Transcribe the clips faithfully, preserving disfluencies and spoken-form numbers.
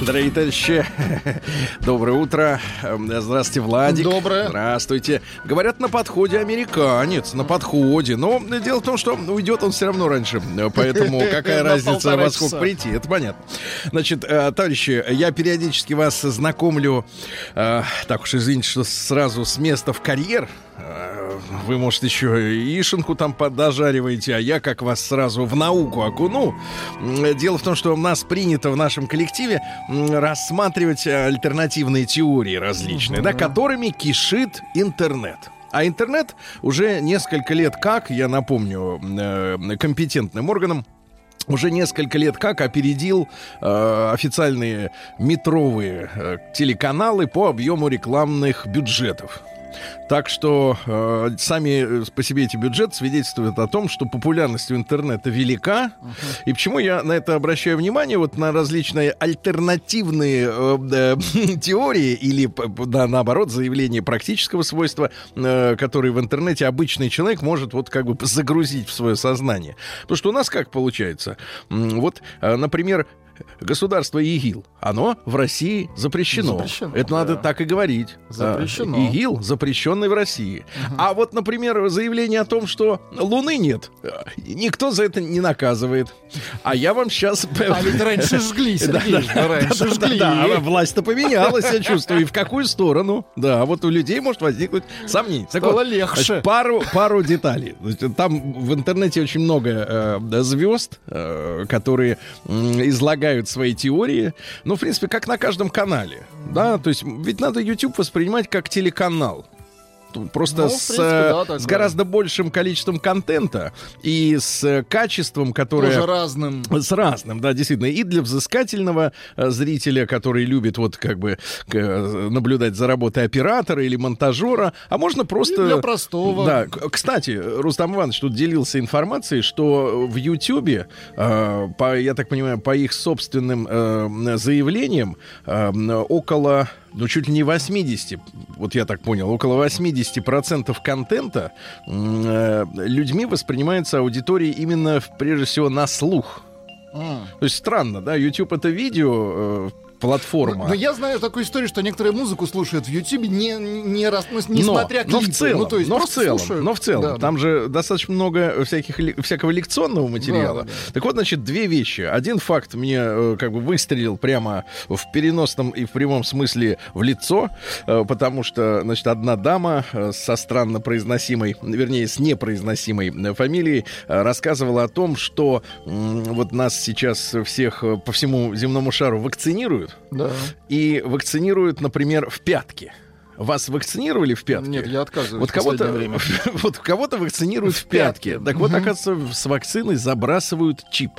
Дорогие товарищи, доброе утро. Здравствуйте, Владик. Доброе. Здравствуйте. Говорят, на подходе американец, на подходе. Но дело в том, что уйдет он все равно раньше. Поэтому какая разница, во сколько прийти, это понятно. Значит, товарищи, я периодически вас знакомлю, так уж извините, что сразу с места в карьер. Вы, может, еще яишенку там подожариваете, а я как вас сразу в науку окуну. Дело в том, что у нас принято в нашем коллективе рассматривать альтернативные теории различные, да, которыми кишит интернет. А интернет уже несколько лет как, я напомню, компетентным органам, уже несколько лет как опередил э, официальные метровые э, телеканалы по объему рекламных бюджетов. Так что э, сами по себе эти бюджеты свидетельствуют о том, что популярность у интернета велика. Uh-huh. И почему я на это обращаю внимание, вот на различные альтернативные э, э, теории или, да, наоборот, заявления практического свойства, э, которые в интернете обычный человек может вот как бы загрузить в свое сознание. Потому что у нас как получается? Вот, э, например, государство ИГИЛ, оно в России запрещено. запрещено Это да. Надо так и говорить. Запрещено. ИГИЛ запрещенный в России. Угу. А вот, например, заявление о том, что Луны нет, никто за это не наказывает. А я вам сейчас... А ведь раньше жгли, Сергей. Раньше жгли. Да, власть-то поменялась, я чувствую. И в какую сторону? Да, вот у людей может возникнуть сомнение. Стало легче. Пару деталей. Там в интернете очень много звезд, которые излагают свои теории, ну, в принципе, как на каждом канале, да, то есть ведь надо YouTube воспринимать как телеканал. Просто ну, с, принципе, да, с гораздо большим количеством контента и с качеством, которое... Тоже разным. С разным, да, действительно. И для взыскательного зрителя, который любит вот как бы наблюдать за работой оператора или монтажера, а можно просто... И для простого. Да. Кстати, Рустам Иванович тут делился информацией, что в Ютьюбе, э, по, я так понимаю, по их собственным э, заявлениям, э, около... Ну, чуть ли не восемьдесят, вот я так понял, около восемьдесят процентов контента э, людьми воспринимается аудиторией именно, прежде всего, на слух. Mm. То есть странно, да, YouTube — это видео... Э, платформа. Но, но я знаю такую историю, что некоторые музыку слушают в Ютубе, не, не раз, ну, несмотря но, клипы. Но в целом, ну, то есть но, в целом но в целом. Да, там да. же достаточно много всяких, всякого лекционного материала. Да, да. Так вот, значит, две вещи. Один факт мне как бы выстрелил прямо в переносном и в прямом смысле в лицо, потому что, значит, одна дама со странно произносимой, вернее, с непроизносимой фамилией рассказывала о том, что вот нас сейчас всех по всему земному шару вакцинируют. Да. И вакцинируют, например, в пятки. Вас вакцинировали в пятки? Нет, я отказываюсь. Вот кого-то, вот кого-то вакцинируют в, в пятки. пятки. Так угу. вот, оказывается, с вакциной забрасывают чип.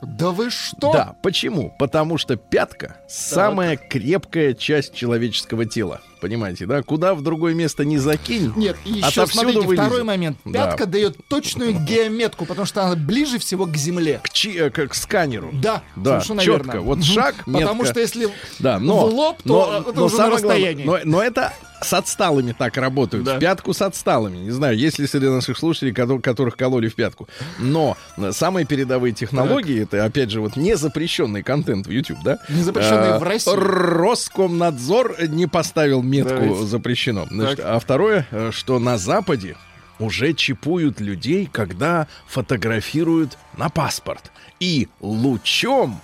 Да вы что? Да, почему? Потому что пятка так. самая крепкая часть человеческого тела. Понимаете, да? Куда в другое место не закинь. Нет, и еще смотрите, вылезет. Второй момент. Пятка да. дает точную геометку, потому что она ближе всего к земле. К, чи- к, к сканеру. Да, да. Совершенно четко. Верно. Вот шаг, метка. Потому что если да, но, в лоб, то но, это но уже на расстоянии. Главное, но, но это... С отсталыми так работают, да. В пятку с отсталыми. Не знаю, есть ли среди наших слушателей, которых кололи в пятку. Но самые передовые технологии, так. это, опять же, вот незапрещенный контент в YouTube, да? Незапрещенный а, в России. Роскомнадзор не поставил метку да, запрещено. Значит, а второе, что на Западе уже чипуют людей, когда фотографируют на паспорт. И лучом...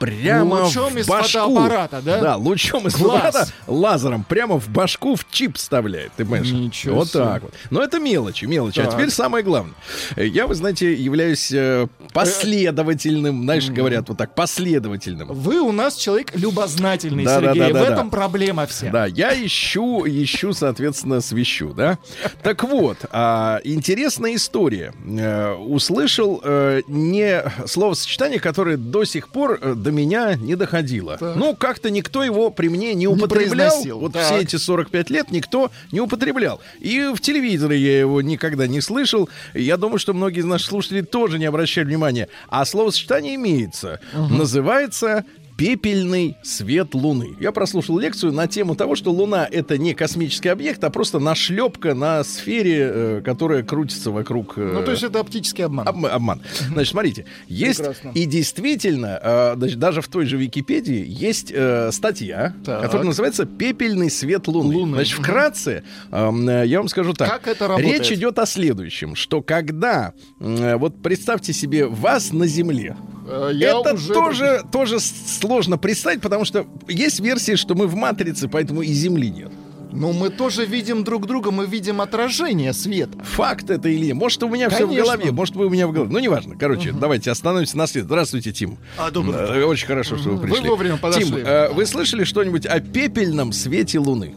Прямо лучом в из башку. Фотоаппарата, да? Да, лучом из фотоаппарата, лазером прямо в башку в чип вставляет. Ты понимаешь? Ничего вот себе. Так вот. Но это мелочи, мелочи. Так. А теперь самое главное. Я, вы знаете, являюсь последовательным, знаешь, говорят вот так, последовательным. Вы у нас человек любознательный, да, Сергей. Да, да, да, в этом да. проблема вся. Да, я ищу, ищу, соответственно, свищу, да? Так вот, интересная история. Услышал не словосочетание, которое до сих пор... меня не доходило. Так. Ну, как-то никто его при мне не употреблял. Не вот так. Все эти сорок пять лет никто не употреблял. И в телевизоре я его никогда не слышал. Я думаю, что многие из наших слушателей тоже не обращали внимания. А словосочетание имеется. Угу. Называется... «Пепельный свет Луны». Я прослушал лекцию на тему того, что Луна — это не космический объект, а просто нашлепка на сфере, которая крутится вокруг... Ну, то есть это оптический обман. Об, обман. Значит, смотрите, есть... Прекрасно. И действительно, даже в той же Википедии есть статья, так. которая называется «Пепельный свет Луны». Луны. Значит, вкратце, я вам скажу так. Как это работает? Речь идет о следующем, что когда... Вот представьте себе вас на Земле. Я это уже... тоже, тоже сложно представить, потому что есть версия, что мы в матрице, поэтому и Земли нет. Ну, мы тоже видим друг друга, мы видим отражение света. Факт это или нет? Может, у меня Конечно. все в голове, может, вы у меня в голове. Ну, неважно. Короче, угу. давайте остановимся на следующем. Здравствуйте, Тим. А, добрый. Очень хорошо, что вы пришли. Вы вовремя подошли. Тим, а, вы слышали что-нибудь о пепельном свете Луны?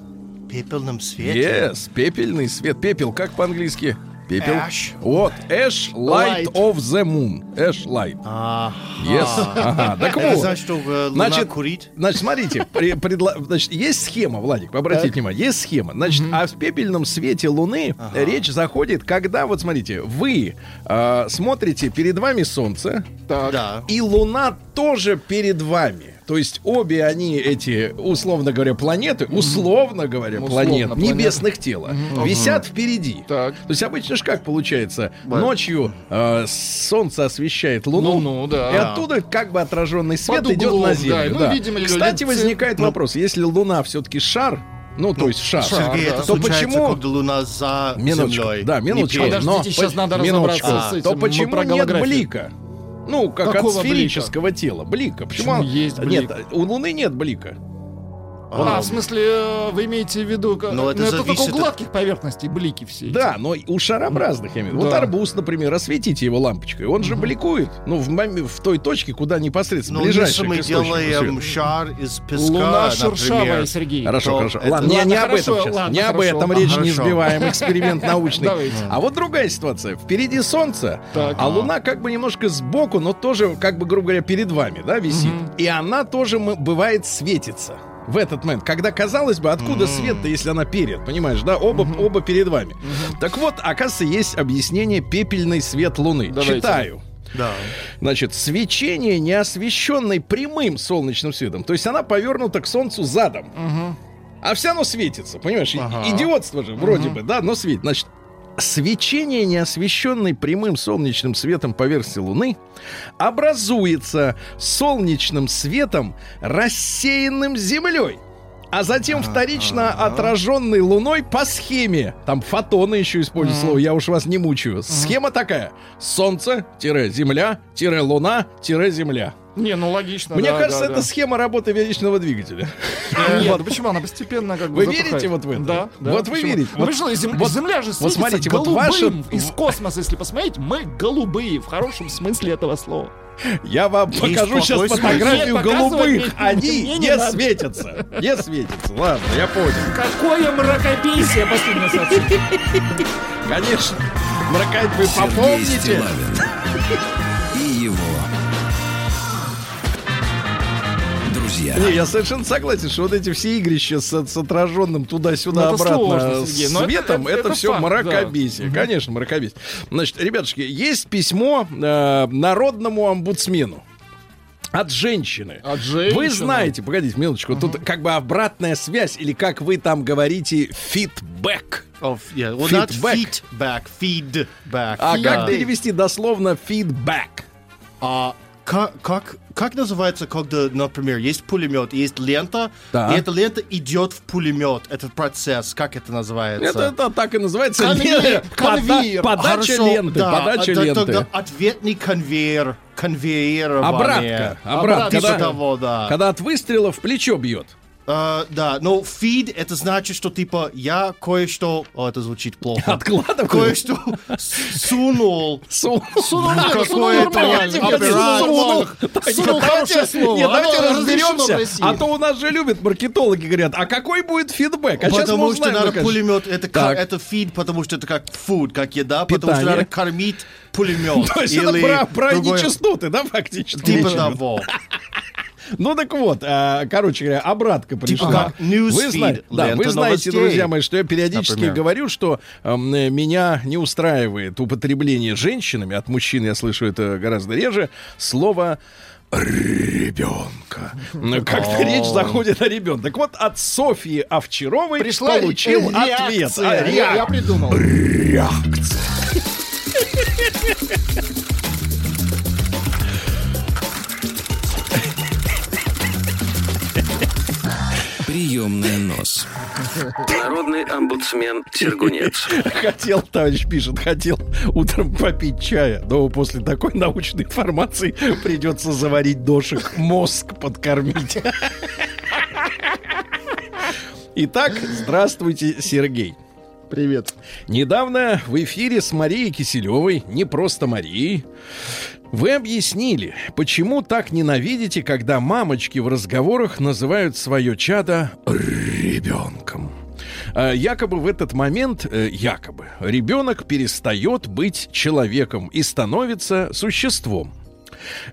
Пепельном свете? Yes, пепельный свет. Пепел, как по-английски? Пепел. Ash. Вот. Ash light, light of the moon. Ash light. Ага. Yes. Ага. Так вот. Значит, что Луна значит, курит? Значит, смотрите. При, предла... значит, есть схема, Владик, обратите так. внимание. Есть схема. Значит, mm-hmm. а в пепельном свете Луны ага. речь заходит, когда, вот смотрите, вы э, смотрите, перед вами Солнце. Так. Да. И Луна тоже перед вами. То есть обе они, эти, условно говоря, планеты, условно говоря, условно, планет, планеты небесных тела, угу. висят впереди. Так. То есть обычно же как получается? Да. Ночью э, солнце освещает Луну, Луну да. и оттуда как бы отраженный свет углом, идет на Землю. Да. Да. Ну, видимо, кстати, люди... возникает вопрос, если Луна все-таки шар, ну, ну, то есть шар. Сергей, да, это то почему... когда Луна за минуточку, Землей. Да, минуточку. Подождите, но... сейчас надо минуточку. разобраться а, с этим. То почему нет блика? Ну, как Какого от сферического блика? Тела. Блика. Почему? Почему есть блик? Нет, у Луны нет блика. А, а, в смысле, вы имеете в виду, как, это, это только у гладких от... поверхностей блики все эти. Да, но у шарообразных, я имею в виду. Вот арбуз, например, осветите его лампочкой, он же бликует, ну, в, в той точке, куда непосредственно ближайшая к источнику света. Но если мы делаем шар из песка, Луна шершавая, Сергей. Хорошо, хорошо. Ладно, не об этом сейчас, не об этом речь, не сбиваем эксперимент научный. А вот другая ситуация. Впереди солнце, а Луна как бы немножко сбоку, но тоже, как бы, грубо говоря, перед вами, да, висит. И она тоже, бывает, светится. В этот момент, когда, казалось бы, откуда mm-hmm. свет-то, если она перед, понимаешь, да, оба, mm-hmm. оба перед вами. Mm-hmm. Так вот, оказывается, есть объяснение «Пепельный свет Луны». Давайте. Читаю. Да. Значит, свечение, не освещенное прямым солнечным светом, то есть она повернута к солнцу задом, mm-hmm. а все оно светится, понимаешь, ага. идиотство же вроде mm-hmm. бы, да, но светит. Значит, свечение, не освещенное прямым солнечным светом поверхности Луны, образуется солнечным светом, рассеянным Землей, а затем вторично отраженной Луной по схеме. Там фотоны еще используют слово, я уж вас не мучаю. Схема такая: Солнце-Земля-Луна-Земля. Не, ну логично. Мне да, кажется, да, это да. схема работы величного двигателя. Нет, почему она постепенно как бы. Вы верите вот в это? Да. Вот вы верите. Земля же светится голубым. Из космоса, если посмотреть, мы голубые в хорошем смысле этого слова. Я вам покажу сейчас фотографию голубых. Они не светятся. Не светятся. Ладно, я понял. Какое мракобесие последнее сообщение. Конечно. Мракать вы попомните. И его. Не, я совершенно согласен, что вот эти все игрища с, с отраженным туда-сюда, обратно светом, это, это, это все факт, мракобесие. Да. Конечно, мракобесие. Значит, ребятушки, есть письмо э, народному омбудсмену. От женщины. От женщины. Вы знаете, погодите, минуточку, uh-huh. тут как бы обратная связь, или как вы там говорите, фидбэк. Oh, yeah. well, feedback. Feedback. Feedback. А yeah. как перевести дословно фидбэк? А... Uh. Как, как, как называется, когда, например, есть пулемет, есть лента, да. и эта лента идет в пулемет, этот процесс, как это называется? Это, это так и называется. Конвейер. Конвейер. Пода- подача Хорошо, ленты. Да, подача да, ленты. Тогда ответный конвейер. Конвейерование. Обратка. Обратка. Когда, того, да. когда от выстрела в плечо бьет. Uh, да, но feed это значит, что типа я кое-что, о, это звучит плохо, откладываю, кое-что сунул, сунул какое-то, сунул хорошее слово. Нет, давайте разберемся, а то у нас же любят маркетологи говорят, а какой будет фидбэк? Потому что надо пулемет, это feed, потому что это как food, как еда, потому что надо кормить пулемет. То есть это про нечистоты, да, фактически? Типа того. Ну так вот, короче говоря, обратка пришла. Вы знаете, друзья мои, что я периодически говорю, что меня не устраивает употребление женщинами, от мужчин я слышу это гораздо реже, слово ребенка. Как-то речь заходит о ребенке. Так вот, от Софьи Овчаровой пришла получил ответ. Я придумал. Реакция. Приемная нос. Народный омбудсмен Сергунец. Хотел, товарищ пишет, хотел утром попить чая, но после такой научной информации придется заварить дошик, мозг подкормить. Итак, здравствуйте, Сергей. Привет. Недавно в эфире с Марией Киселевой, не просто Марией, вы объяснили, почему так ненавидите, когда мамочки в разговорах называют свое чадо ребенком. Якобы в этот момент, якобы, ребенок перестает быть человеком и становится существом.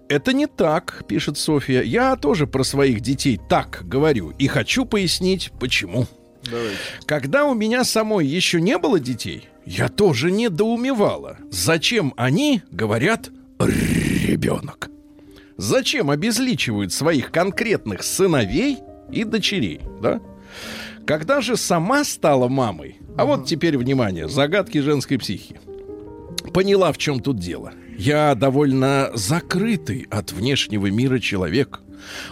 Это не так, пишет Софья. Я тоже про своих детей так говорю и хочу пояснить, почему. Давайте. Когда у меня самой еще не было детей, я тоже недоумевала, зачем они говорят ребенок. Зачем обезличивают своих конкретных сыновей и дочерей, да? Когда же сама стала мамой, а вот теперь, внимание, загадки женской психики. Поняла, в чем тут дело. Я довольно закрытый от внешнего мира человек.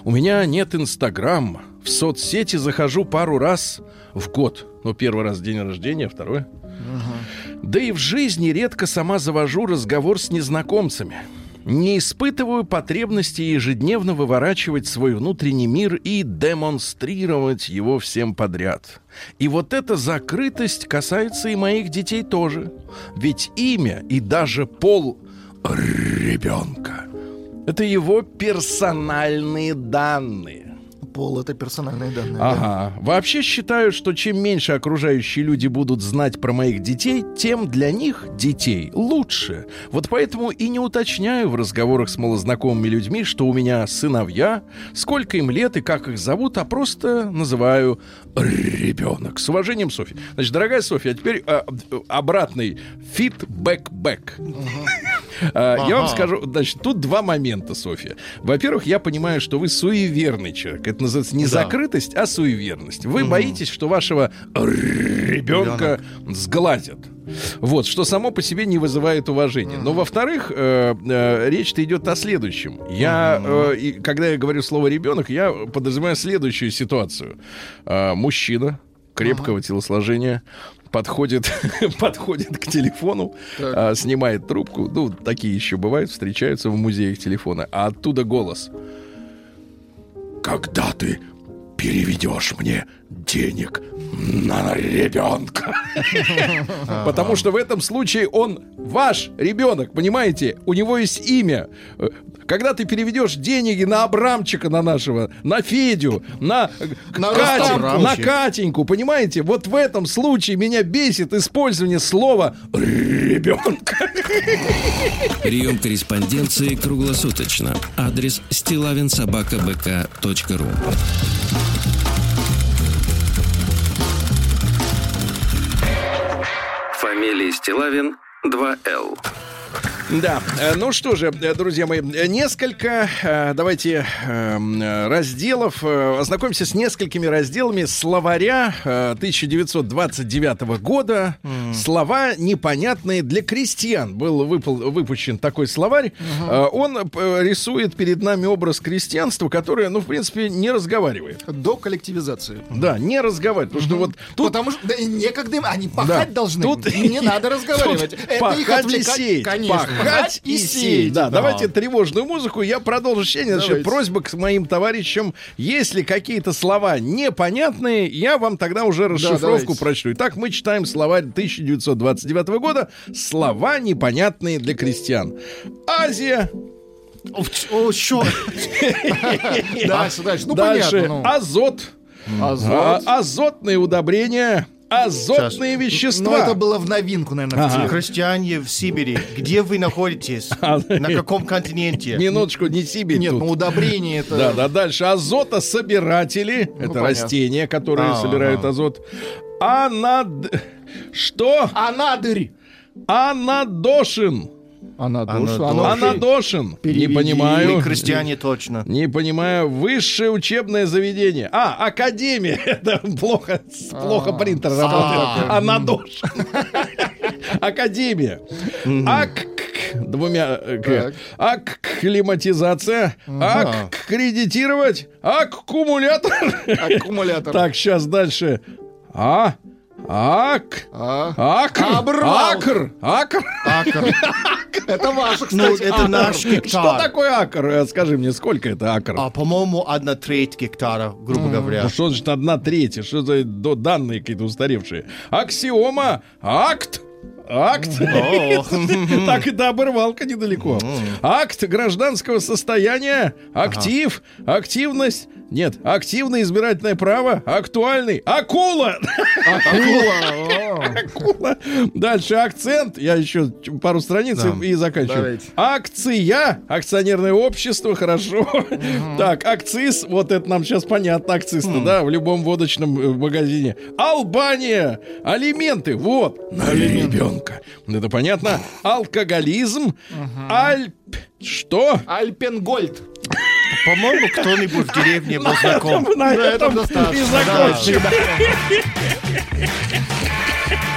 У меня нет Инстаграма. В соцсети захожу пару раз в год. Ну, первый раз день рождения, второй. Uh-huh. Да и в жизни редко сама завожу разговор с незнакомцами. Не испытываю потребности ежедневно выворачивать свой внутренний мир и демонстрировать его всем подряд. И вот эта закрытость касается и моих детей тоже. Ведь имя и даже пол ребенка — это его персональные данные. Пол — это персональные данные. Ага. Да. Вообще считаю, что чем меньше окружающие люди будут знать про моих детей, тем для них, детей, лучше. Вот поэтому и не уточняю в разговорах с малознакомыми людьми, что у меня сыновья, сколько им лет и как их зовут, а просто называю ребенок. С уважением, Софья. Значит, дорогая Софья, а теперь а, обратный фидбэк-бэк. Я вам скажу, значит, тут два момента, Софья. Во-первых, я понимаю, что вы суеверный человек. Это называется не закрытость, а суеверность. Вы боитесь, что вашего ребенка сглазят. Вот, что само по себе не вызывает уважения. Но, во-вторых, э, э, речь-то идет о следующем. Я, э, и, когда я говорю слово «ребенок», я подразумеваю следующую ситуацию. Э, мужчина крепкого ага. телосложения подходит, подходит к телефону, э, снимает трубку. Ну, такие еще бывают, встречаются в музеях телефона. А оттуда голос: «Когда ты переведешь мне денег на ребенка?» Потому что в этом случае он ваш ребенок, понимаете? У него есть имя. Когда ты переведешь деньги на Абрамчика, на нашего, на Федю, на, на, Катю, на Катеньку, понимаете? Вот в этом случае меня бесит использование слова ребенка. Прием корреспонденции круглосуточно. Адрес стиллавин собака бэ ка точка ру. Фамилия Стиллавин, два эл. Да, ну что же, друзья мои, несколько, давайте, разделов. Ознакомимся с несколькими разделами словаря тысяча девятьсот двадцать девятого года. Mm. Слова непонятные для крестьян. Был выпу- выпущен такой словарь. Uh-huh. Он рисует перед нами образ крестьянства, которое, ну, в принципе, не разговаривает. До коллективизации. Да, не разговаривает. Потому uh-huh. что вот тут... Потому что да, некогда им, они пахать да. должны. Тут... Не надо разговаривать. Это их отвлекать, конечно. Пахать и сеять. Да, да. Давайте тревожную музыку. Я продолжу чтение. Значит, просьба к моим товарищам. Если какие-то слова непонятные, я вам тогда уже расшифровку да, прочту. Итак, мы читаем словарь тысяча девятьсот двадцать девятого года. Слова непонятные для крестьян. Азия. О, чёрт. Дальше, дальше. Ну, понятно. Азот. Азотные удобрения. азотные Сейчас. вещества. Ну, это было в новинку, наверное. Ага. Крестьяне в Сибири. Где вы находитесь? На каком континенте? Минуточку, не Сибирь. Нет, ну удобрение это... Да, да, дальше. Азотособиратели. Это растения, которые собирают азот. Анад... Что? Анадырь. Анадошин. Анадошин. Анадошин. Не понимаю. Мы крестьяне точно. Не понимаю. Высшее учебное заведение. А, академия. Это плохо, плохо принтер работает. Анадошин. Академия. Ак... Двумя... Акклиматизация. Аккредитировать. Аккумулятор. Аккумулятор. Так, сейчас дальше. А... Ак, а. Акр, Обрал. акр, акр, акр. Это ваше, кстати. Ну, это наш гектар. Что такое акр? Скажи мне, сколько это акр? А, по-моему, одна треть гектара, грубо mm. говоря. Ну, что значит одна треть? Что за данные какие-то устаревшие? Аксиома, акт. Акт. Так и до оборвалка недалеко. Акт гражданского состояния. Актив. Активность. Нет. Активное избирательное право. Актуальный. Акула. Акула. Акула. Дальше акцент. Я еще пару страниц и заканчиваю. Акция. Акционерное общество. Хорошо. Так. Акциз. Вот это нам сейчас понятно. Акциз-то, да? В любом водочном магазине. Албания. Алименты. Вот. Алименты. Это понятно. Алкоголизм. Uh-huh. Альп... Что? Альпенгольд. По-моему, кто-нибудь в деревне был знаком. На этом и закончим.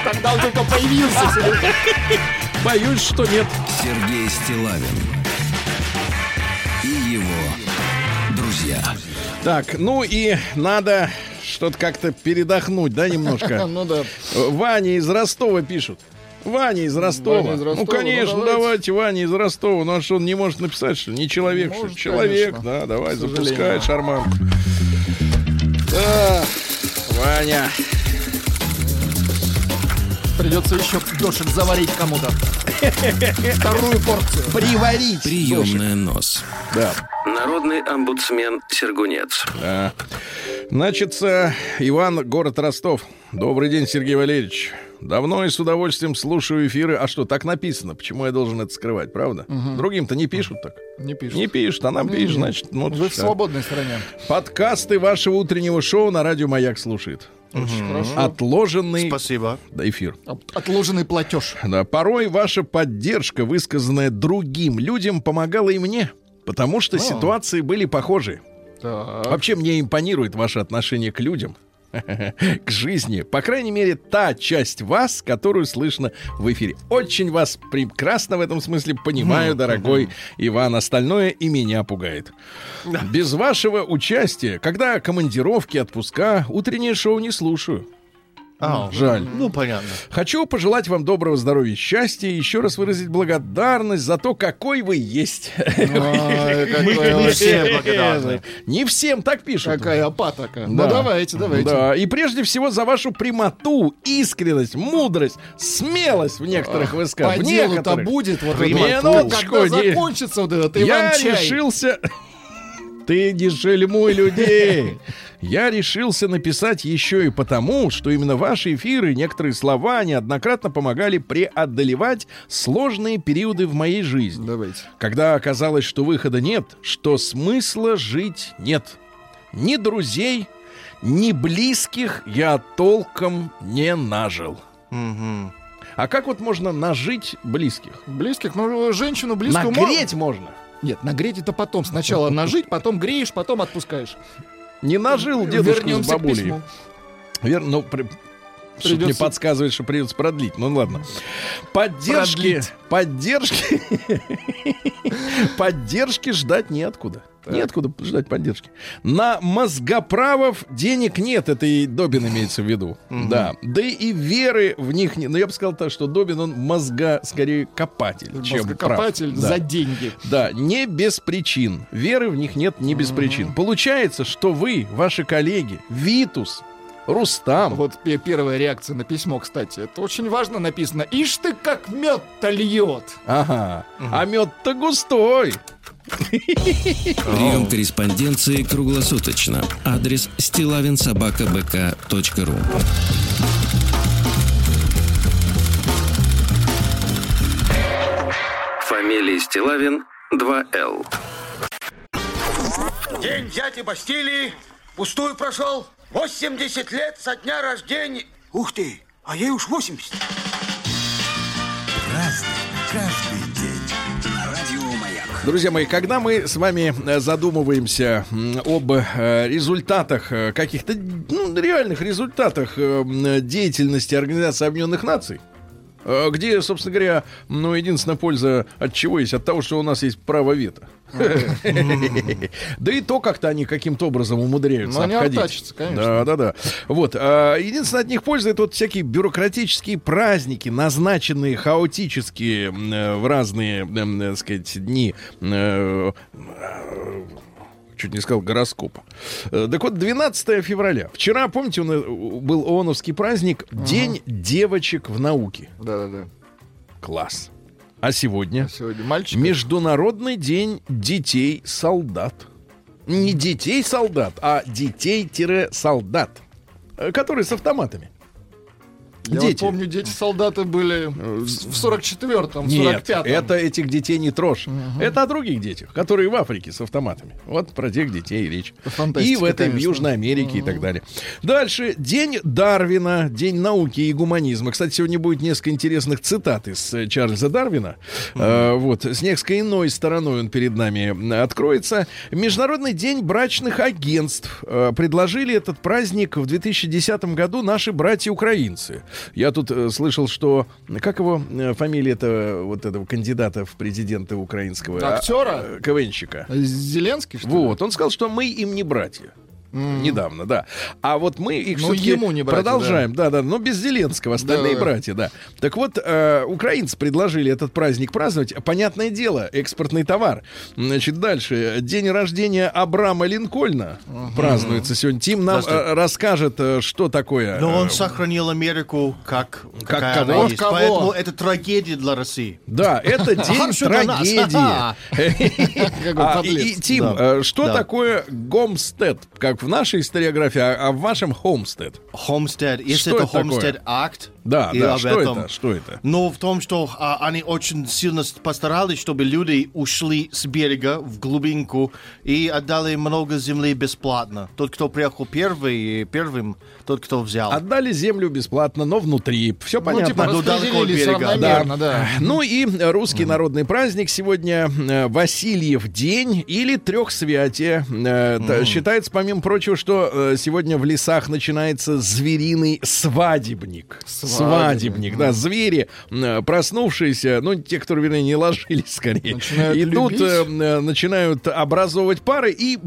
Тогда он только появился. Боюсь, что нет. Сергей Стиллавин и его друзья. Так, ну и надо... Что-то как-то передохнуть, да, немножко? Ну да. Ваня из Ростова пишет. Ваня из Ростова. Ваня из Ростова. Ну, конечно, ну, давайте. давайте Ваня из Ростова. Ну, а что, он не может написать, что не человек, не может, что человек. Конечно. Да, давай, запускай шарманку. Да, Ваня. Придется еще дошек заварить кому-то. Вторую порцию. Приварить. Приемная нос. Да. Народный омбудсмен Сергунец. Да. Значит, Иван, город Ростов. Добрый день, Сергей Валерьевич. Давно и с удовольствием слушаю эфиры. А что, так написано? Почему я должен это скрывать, правда? Угу. Другим-то не пишут так. Не пишут. Не пишут, а нам пишут, значит... Ну, вы в свободной стране. Подкасты вашего утреннего шоу на радио «Маяк» слушает. Угу. Отложенный... Спасибо. Да, эфир. Отложенный платеж. Да, порой ваша поддержка, высказанная другим людям, помогала и мне, потому что О. ситуации были похожие. Так. Вообще, мне импонирует ваше отношение к людям, к жизни. По крайней мере, та часть вас, которую слышно в эфире. Очень вас прекрасно в этом смысле понимаю, дорогой Иван. Остальное и меня пугает. Да. Без вашего участия, когда командировки, отпуска, утреннее шоу не слушаю. А, жаль. Ну, понятно. Хочу пожелать вам доброго здоровья, счастья и еще раз выразить благодарность за то, какой вы есть. Мы все благодарны. Не всем так пишут. Какая апатака. Ну, давайте, давайте. Да, и прежде всего за вашу прямоту, искренность, мудрость, смелость в некоторых высказаниях. По делу-то будет вот это. Когда закончится вот этот иван-чай. Я решился... Ты не шельмуй людей. Я решился написать еще и потому, что именно ваши эфиры, некоторые слова неоднократно помогали преодолевать сложные периоды в моей жизни. Давайте. Когда оказалось, что выхода нет, что смысла жить нет. Ни друзей, ни близких я толком не нажил. Угу. А как вот можно нажить близких? Близких? Ну, женщину близкую можно. Нагреть можно. Нет, нагреть это потом. Сначала нажить, потом греешь, потом отпускаешь. Не нажил дедушку. Вернемся с бабулей. Верно, ну, при... что-то мне подсказывает, что придется продлить. Ну ладно. Поддержки, поддержки, поддержки ждать неоткуда. Неоткуда ждать поддержки. На мозгоправов денег нет. Это и Добин имеется в виду. Mm-hmm. Да. Да и веры в них нет. Но я бы сказал так, что Добин, он мозга, скорее, копатель, чем прав. Мозгокопатель за да. деньги. Да, не без причин. Веры в них нет не без mm-hmm. причин. Получается, что вы, ваши коллеги, Витус, Рустам. Вот первая реакция на письмо, кстати. Это очень важно написано. Ишь ты, как мед-то льет. Ага. Mm-hmm. А мед-то густой. Прием корреспонденции круглосуточно. Адрес стилавинсобакабк.ру Стиллавин, два Л. День дяди Бастилии пустую прошел. восемьдесят лет со дня рождения. Ух ты, а ей уж восемьдесят. Разный, каждый день. Радиомаяк. Друзья мои, когда мы с вами задумываемся об результатах, каких-то ну, реальных результатах деятельности Организации Объединенных Наций, где, собственно говоря, ну, единственная польза от чего есть? От того, что у нас есть право вето. Да и то как-то они каким-то образом умудряются обходить. Но они артачатся, конечно. Да, да, да. Вот. Единственное от них польза — это вот всякие бюрократические праздники, назначенные хаотически в разные, так сказать, дни. Чуть не сказал гороскоп. Так вот, двенадцатое февраля. Вчера, помните, был ООНовский праздник День ага. девочек в науке. Да-да-да. Класс. А сегодня? А сегодня мальчик. Международный день детей-солдат. Не детей-солдат, а детей-солдат, которые с автоматами. Я вот помню, дети-солдаты были в сорок четвёртом, в сорок пятом. Нет, это этих детей не трожь. Угу. Это о других детях, которые в Африке с автоматами. Вот про тех детей речь. И в этой в Южной Америке угу. и так далее. Дальше. День Дарвина, день науки и гуманизма. Кстати, сегодня будет несколько интересных цитат из Чарльза Дарвина. Угу. А, вот. С несколько иной стороной он перед нами откроется. Международный день брачных агентств. А, предложили этот праздник в две тысячи десятом году наши братья-украинцы. Я тут э, слышал, что... Как его э, фамилия-то вот этого кандидата в президенты украинского? Актера? А, э, КВНщика. Зеленский, что ли? Вот, он сказал, что мы им не братья. Mm-hmm. Недавно, да. А вот мы их ну, все-таки ему не братья, продолжаем. Да. да, да, но без Зеленского. Остальные да, братья, да. Так вот, э, украинцы предложили этот праздник праздновать. Понятное дело, экспортный товар. Значит, дальше. День рождения Абрама Линкольна uh-huh. празднуется сегодня. Тим нам э, расскажет, э, что такое. Но он сохранил Америку как... Как кого? Кого? Поэтому это трагедия для России. Да, это день трагедии. И, Тим, что такое Гомстед? Как в нашей историографии, а в вашем Homestead. Homestead. Если что это Homestead Act, да, да, что это? Что это? Но в том, что а, они очень сильно постарались, чтобы люди ушли с берега в глубинку и отдали много земли бесплатно. Тот, кто приехал первый, первым, тот, кто взял. Отдали землю бесплатно, но внутри. Все ну, понятно. Типа, но далеко от берега. Да. Да. Ну и русский mm. народный праздник сегодня Васильев день или Трехсвятие. Mm. Считается, помимо прочего, что сегодня в лесах начинается звериный свадебник. Свадебник, да, звери, проснувшиеся, ну, те, которые, вернее, не ложились, скорее, начинают идут, э, начинают образовывать пары, и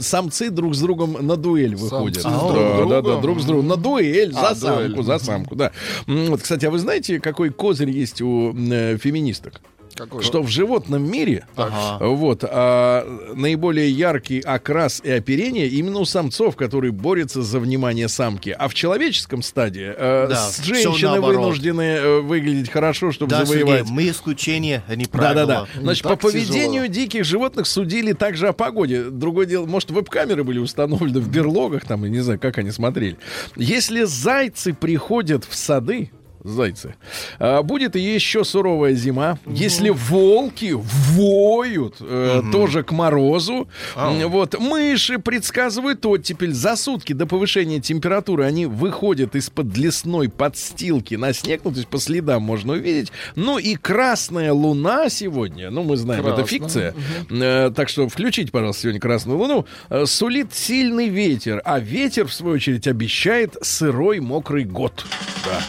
самцы друг с другом на дуэль выходят. Самцы да, друг да, да, да, друг с другом. На дуэль, а, за дуэль. самку, за самку, да. Вот, кстати, а вы знаете, какой козырь есть у э, феминисток? Какой? Что в животном мире ага. вот, а, наиболее яркий окрас и оперение именно у самцов, которые борются за внимание самки. А в человеческом стадии а, да, женщины вынуждены выглядеть хорошо, чтобы да, завоевать. Сергей, мы исключение, а не правило. Да, да, да. Значит, по поведению тяжело. Диких животных судили также о погоде. Другое дело, может, веб-камеры были установлены в берлогах, там, я не знаю, как они смотрели. Если зайцы приходят в сады, зайцы. А, будет и еще суровая зима. Mm-hmm. Если волки воют э, mm-hmm. тоже к морозу. Oh. Вот. Мыши предсказывают оттепель. За сутки до повышения температуры они выходят из-под лесной подстилки на снег. Ну, то есть по следам можно увидеть. Ну и красная луна сегодня. Ну, мы знаем, красная. Это фикция. Mm-hmm. Э, так что включите, пожалуйста, сегодня красную луну. Э, сулит сильный ветер. А ветер, в свою очередь, обещает сырой мокрый год. Да.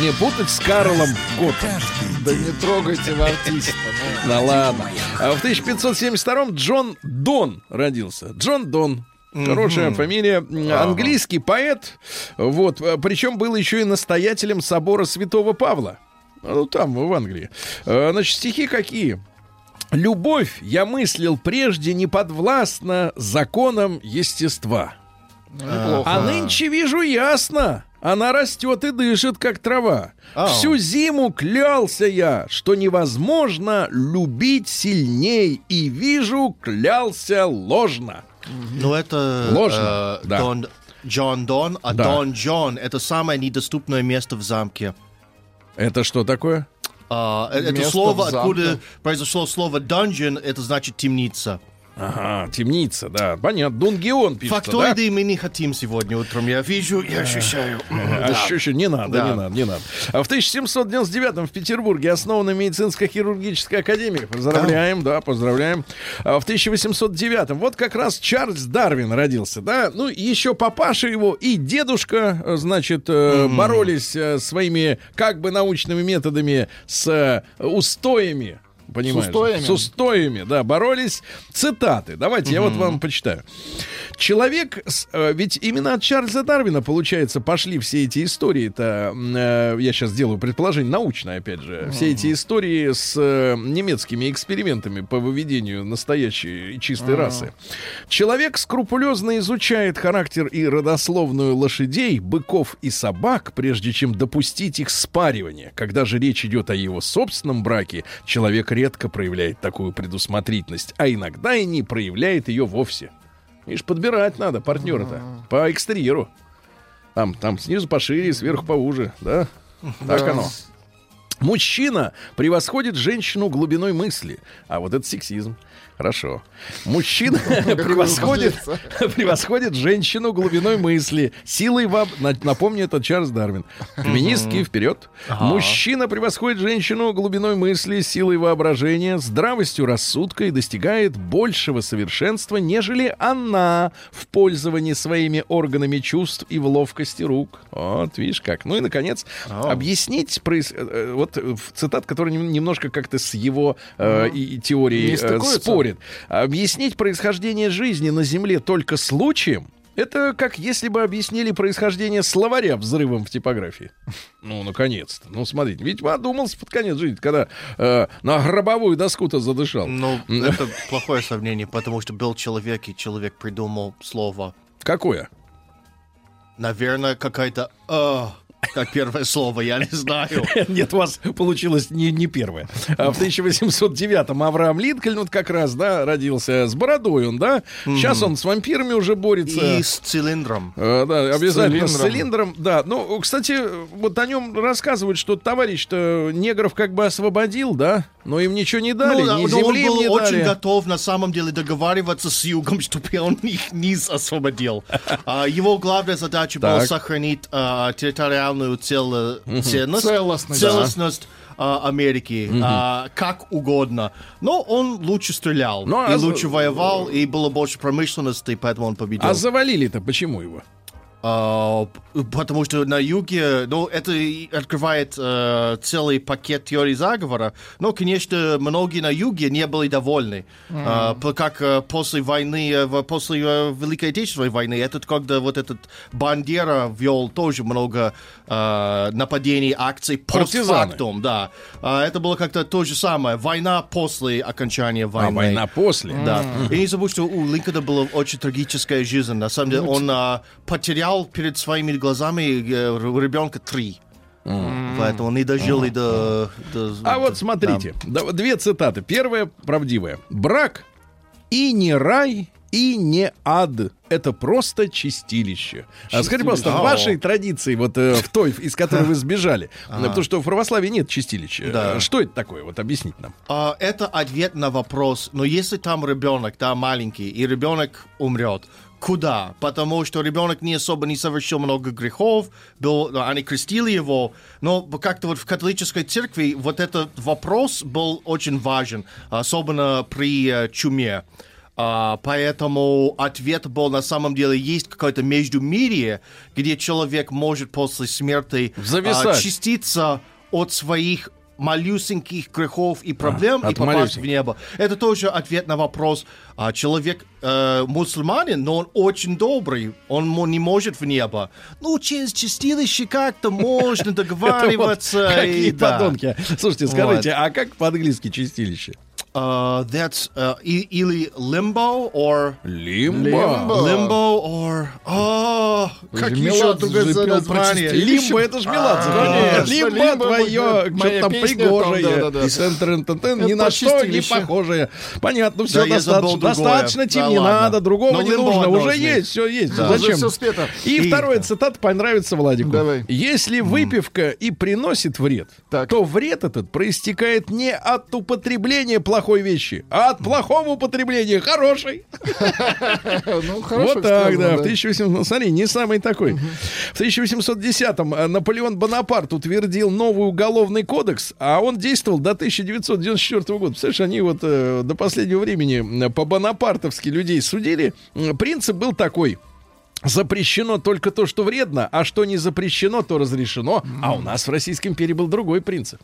Не путать с Карлом Готом. Да не трогайте вы артиста. Да ладно. А в тысяча пятьсот семьдесят втором Джон Дон родился. Джон Дон. Хорошая mm-hmm. фамилия. Английский поэт. Вот. Причем был еще и настоятелем собора Святого Павла. Ну, там, в Англии. Значит, стихи какие? «Любовь я мыслил прежде неподвластно законам естества. Неплохо. А нынче вижу ясно. Она растет и дышит, как трава. Oh. Всю зиму клялся я, что невозможно любить сильней, и вижу, клялся ложно». Ну, это... Ложно, э, да. Дон, Джон Дон, а да. Дон Джон — это самое недоступное место в замке. Это что такое? А, это слово, откуда произошло слово «dungeon», это значит «темница». Ага, темница, да. Понятно. Дунгион пишется, фактоиды, да? Мы не хотим сегодня утром. Я вижу и ощущаю. Ощущаю. Не надо, да. не надо, не надо. А в тысяча семьсот девяносто девятом в Петербурге основана медицинско-хирургическая академия. Поздравляем, да, да поздравляем. А в тысяча восемьсот девятом вот как раз Чарльз Дарвин родился, да. Ну, еще папаша его и дедушка, значит, mm-hmm. боролись своими как бы научными методами с устоями. Понимаешь? С устоями. С устоями, да, боролись. Цитаты. Давайте, mm-hmm. я вот вам почитаю. Человек, ведь именно от Чарльза Дарвина, получается, пошли все эти истории. Это, я сейчас делаю предположение научное, опять же. Mm-hmm. Все эти истории с немецкими экспериментами по выведению настоящей чистой mm-hmm. расы. Человек скрупулезно изучает характер и родословную лошадей, быков и собак, прежде чем допустить их спаривание. Когда же речь идет о его собственном браке, человек редко проявляет такую предусмотрительность, а иногда и не проявляет ее вовсе. Видишь, подбирать надо партнера-то mm-hmm. по экстерьеру. Там, там снизу пошире, сверху поуже, да? Mm-hmm. Так оно. Мужчина превосходит женщину глубиной мысли. А вот это сексизм. Хорошо. Мужчина превосходит, превосходит женщину глубиной мысли. Силой вам... Напомню, это Чарльз Дарвин. Феминистки, вперед. Ага. Мужчина превосходит женщину глубиной мысли, силой воображения, здравостью рассудка и достигает большего совершенства, нежели она в пользовании своими органами чувств и в ловкости рук. Вот, видишь как. Ну и, наконец, ага. объяснить... Проис... Вот цитат, который немножко как-то с его э, и, теорией э, спорит. Объяснить происхождение жизни на Земле только случаем — это как если бы объяснили происхождение словаря взрывом в типографии. Ну, наконец-то. Ну, смотрите. Ведь подумался под конец жизни, когда э, на гробовую доску-то задышал. Ну, это плохое сравнение, потому что был человек, и человек придумал слово. Какое? Наверное, какая-то... Как первое слово, я не знаю. Нет, у вас получилось не, не первое. А в тысяча восемьсот девятом Авраам Линкольн, вот как раз, да, родился с бородой он, да? Mm-hmm. Сейчас он с вампирами уже борется. И с цилиндром. А, да, обязательно с цилиндром. с цилиндром, да. Ну, кстати, вот о нем рассказывают, что товарищ-то негров как бы освободил, да? Но им ничего не дали, ну, ни земли им не дали. Он был очень готов, на самом деле, договариваться с югом, чтобы он их низ освободил. Его главная задача была сохранить территориальную Цел... Угу. Целостность, целостность, целостность да. а, Америки, угу. а, как угодно. Но он лучше стрелял, ну, и а лучше за... воевал, и было больше промышленности, поэтому он победил. А завалили-то почему его? А, потому что на юге, ну, это открывает а, целый пакет теорий заговора. Но, конечно, многие на юге не были довольны. Mm. А, как после войны, после Великой Отечественной войны, этот, когда вот этот Бандера ввел тоже много а, нападений, акций постфактум, да. А, это было как-то то же самое. Война после окончания войны. А война после? Да. Mm. И не забудь, что у Линкольна была очень трагическая жизнь. На самом деле, он а, потерял перед своими глазами ребенка три. Mm. Поэтому он и дожил, mm. и до... до а до, вот смотрите. Да. Две цитаты. Первая правдивая. Брак и не рай, и не ад. Это просто чистилище. чистилище. А скажите, пожалуйста, в вашей традиции, вот э, в той, из которой вы сбежали, а-а-а. Потому что в православии нет чистилища. Да. Что это такое? Вот объясните нам. А, это ответ на вопрос. Но если там ребенок, да, маленький, и ребенок умрет, куда? Потому что ребенок не особо не совершил много грехов, был, они крестили его, но как-то вот в католической церкви вот этот вопрос был очень важен, особенно при чуме. Поэтому ответ был, на самом деле, есть какое-то междумирие, где человек может после смерти очиститься от своих малюсеньких грехов и проблем, а, и попасть в небо. Это тоже ответ на вопрос. Человек э, мусульманин, но он очень добрый, он не может в небо. Ну, через чистилище как-то можно договариваться. Какие подонки. Слушайте, скажите, а как по-английски чистилище? Uh, that's uh, или Limbo or Limbo, Limbo, Limbo or oh, как еще другое название? Limbo, это ж Меладзе. Limbo твое, что там пригожее, сентр-тентен, ни на что не похожее. Понятно, все достаточно, тем не надо, другого не нужно, уже есть, все есть. Зачем? И второй цитат понравится Владику. Если выпивка и приносит вред, то вред этот проистекает не от употребления плохого плохой вещи, а от плохого употребления хорошей. Вот так, да. В тысяча восемьсот... Смотри, не самый такой. В тысяча восемьсот десятом Наполеон Бонапарт утвердил новый уголовный кодекс, а он действовал до тысяча девятьсот девяносто четвёртого года. Представляешь, они вот до последнего времени по-бонапартовски людей судили. Принцип был такой. Запрещено только то, что вредно, а что не запрещено, то разрешено. А у нас в Российской империи был другой принцип.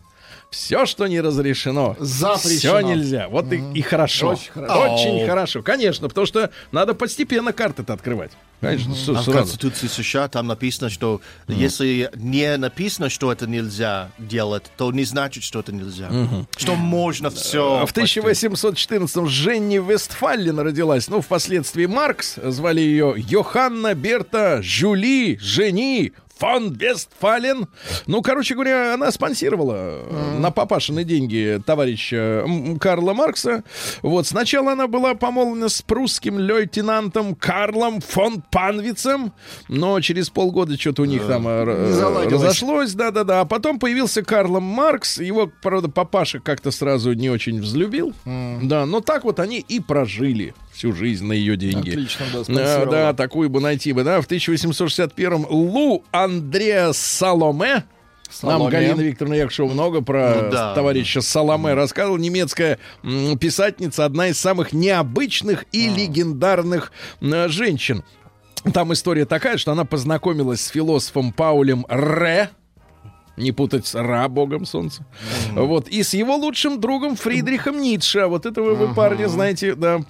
Все, что не разрешено, запрещено. Все нельзя. Вот mm-hmm. и, и хорошо. Очень, хорошо. Очень хорошо. Конечно, потому что надо постепенно карты-то открывать. Конечно, mm-hmm. А в Конституции США там написано, что mm-hmm. если не написано, что это нельзя делать, то не значит, что это нельзя. Mm-hmm. Что можно все. В тысяча восемьсот четырнадцатом Женни Вестфален родилась. Ну, впоследствии Маркс. Звали ее Йоханна Берта Жюли Жени Фон Вестфален. Ну, короче говоря, она спонсировала mm. на папашины деньги товарища Карла Маркса. Вот, сначала она была помолвлена с прусским лейтенантом Карлом фон Панвицем, но через полгода что-то у них mm. там mm. разошлось, да-да-да. А потом появился Карл Маркс, его, правда, папаша как-то сразу не очень взлюбил. Mm. Да, но так вот они и прожили всю жизнь на ее деньги. Отлично, да, спонсировала. Да, да, такую бы найти бы, да. В тысяча восемьсот шестьдесят первом Лу Андреа Саломе. Саломе. Нам Галина Викторовна Якушева много про ну, да. товарища Саломе рассказывала. Немецкая писательница, одна из самых необычных и а. легендарных женщин. Там история такая, что она познакомилась с философом Паулем Ре. Не путать с Ра, богом солнца. Mm-hmm. Вот. И с его лучшим другом Фридрихом Ницше. Вот этого uh-huh. вы, парня, знаете, да,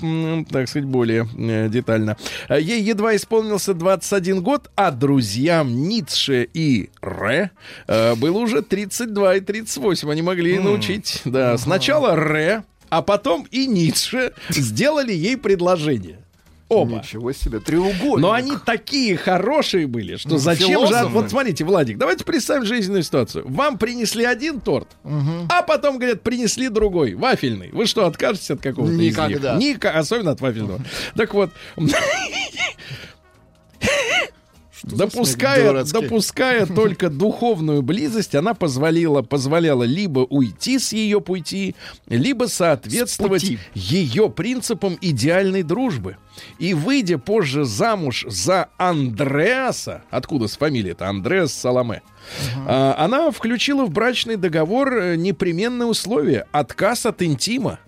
так сказать, более детально. Ей едва исполнился двадцать один год, а друзьям Ницше и Ре было уже тридцать два и тридцать восемь. Они могли mm-hmm. научить. Да. Uh-huh. Сначала Ре, а потом и Ницше сделали ей предложение. Оба. Ничего себе, треугольник. Но они такие хорошие были, что зачем Философы. же... Вот смотрите, Владик, давайте представим жизненную ситуацию. Вам принесли один торт, угу. а потом, говорят, принесли другой, вафельный. Вы что, откажетесь от какого-то Никогда. из них? Никогда. Особенно от вафельного. Так вот... Допуская, допуская только духовную близость, она позволила, позволяла либо уйти с ее пути, либо соответствовать ее принципам идеальной дружбы. И выйдя позже замуж за Андреаса, откуда с фамилия-то Андреас Саломе, uh-huh. она включила в брачный договор непременное условие — отказ от интима.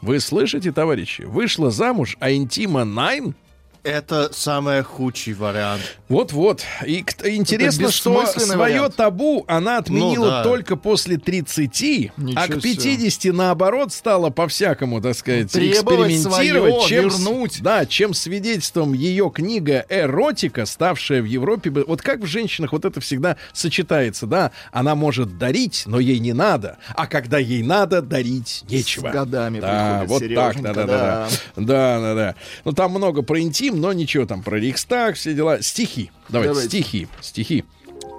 Вы слышите, товарищи? Вышла замуж, а интима найн. Это самый худший вариант. Вот-вот. И интересно, что свое вариант. табу она отменила ну, да. только после тридцати, Ничего а к пятидесяти себе. наоборот стала по-всякому, так сказать, требовать экспериментировать, свое, чем, вернуть. Да, чем свидетельством ее книга «Эротика», ставшая в Европе... Вот как в женщинах вот это всегда сочетается, да? Она может дарить, но ей не надо. А когда ей надо, дарить нечего. С годами да, приходит, серьёженько. Вот так, да-да-да. Да-да-да. Ну, там много про интим, но ничего там про Рейхстаг, все дела. Стихи. Давайте, Давайте. стихи. Стихи.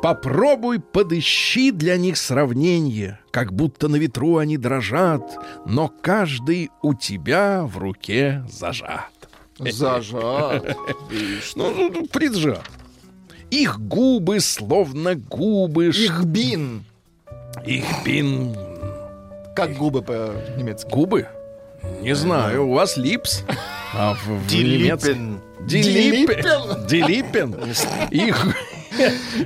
Попробуй подыщи для них сравнение, как будто на ветру они дрожат, но каждый у тебя в руке зажат. Зажат. Ну, приджат. Их губы словно губы. Их бин. Их бин. Как губы по-немецки? Губы? Не знаю, у вас липс. А в, в немецком... Дилиппен. Дилиппен. Их...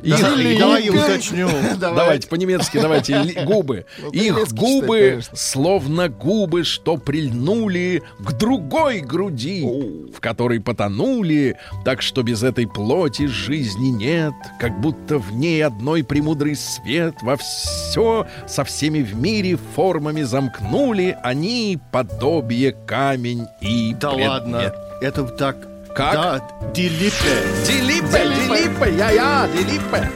Давай уточню. Давайте по-немецки, давайте, губы. Их губы, словно губы, что прильнули к другой груди, в которой потонули, так что без этой плоти жизни нет, как будто в ней одной премудрый свет, во все, со всеми в мире формами замкнули они подобие камень и предмет. Да ладно, это так... Как? Да, Дилиппе. Дилиппе, Дилиппе, я-я, Дилиппе.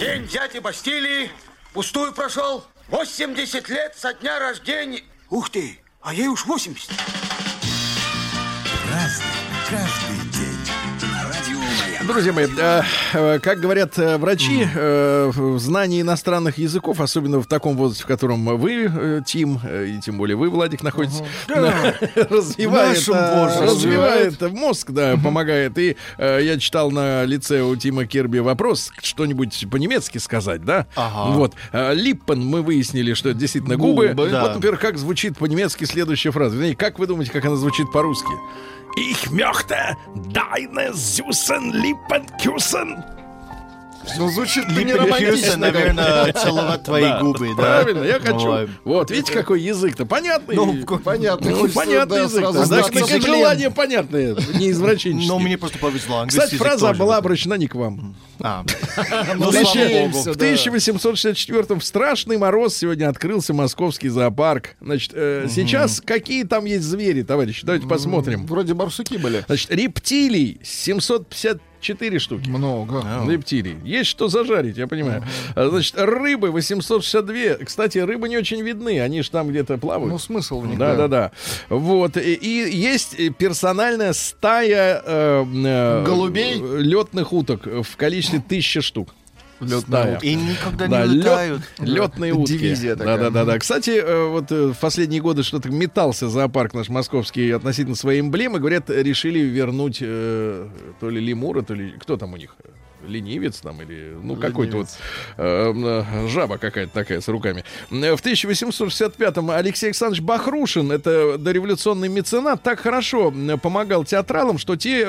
День дяди Бастилии пустую прошел. восемьдесят лет со дня рождения. Ух ты, а ей уж восемьдесят. Разный, каждый день. На радио. Друзья мои, э, как говорят врачи, э, знание иностранных языков, особенно в таком возрасте, в котором вы, Тим, и тем более вы, Владик, находитесь, да. развивает, а, развивает мозг, да, помогает. И э, я читал на лице у Тима Керби вопрос, что-нибудь по-немецки сказать, да? Ага. Вот. Липпен, мы выяснили, что это действительно губы. губы да. Вот, например, как звучит по-немецки следующая фраза. Вернее, как вы думаете, как она звучит по-русски? Ich möchte deine süßen Lippen küssen. Ну, звучит не романтично, наверное, целовать твои да, губы, да? Правильно, я хочу. Ой. Вот, видите, какой язык-то? Понятный. Ну, понятный. Ну, понятный да, язык. Значит, какие желания понятные, не извращенческие. Но мне просто повезло. Английский. Кстати, фраза была обращена не к вам. А. Ну, в тысяча восемьсот шестьдесят четвёртом в страшный мороз сегодня открылся московский зоопарк. Значит, э, сейчас какие там есть звери, товарищи? Давайте посмотрим. Вроде барсуки были. Значит, рептилий семьсот пятьдесят четыре штуки. Много. Рептилий. Есть что зажарить, я понимаю. Uh-huh. Значит, рыбы восемьсот шестьдесят два. Кстати, рыбы не очень видны. Они же там где-то плавают. Ну, смысл в них. Да-да-да. Вот. И, и есть персональная стая э, э, голубей, летных уток в количестве тысячи штук. Летная. И никогда да, не летают. Летные утки. Дивизия такая. Да, да, да, да. Кстати, вот в последние годы что-то метался зоопарк наш московский относительно своей эмблемы. Говорят, решили вернуть э, то ли лемура, то ли... Кто там у них? Ленивец там или... Ну, ленивец. Какой-то вот э, жаба какая-то такая с руками. В тысяча восемьсот шестьдесят пятом Алексей Александрович Бахрушин, это дореволюционный меценат, так хорошо помогал театралам, что те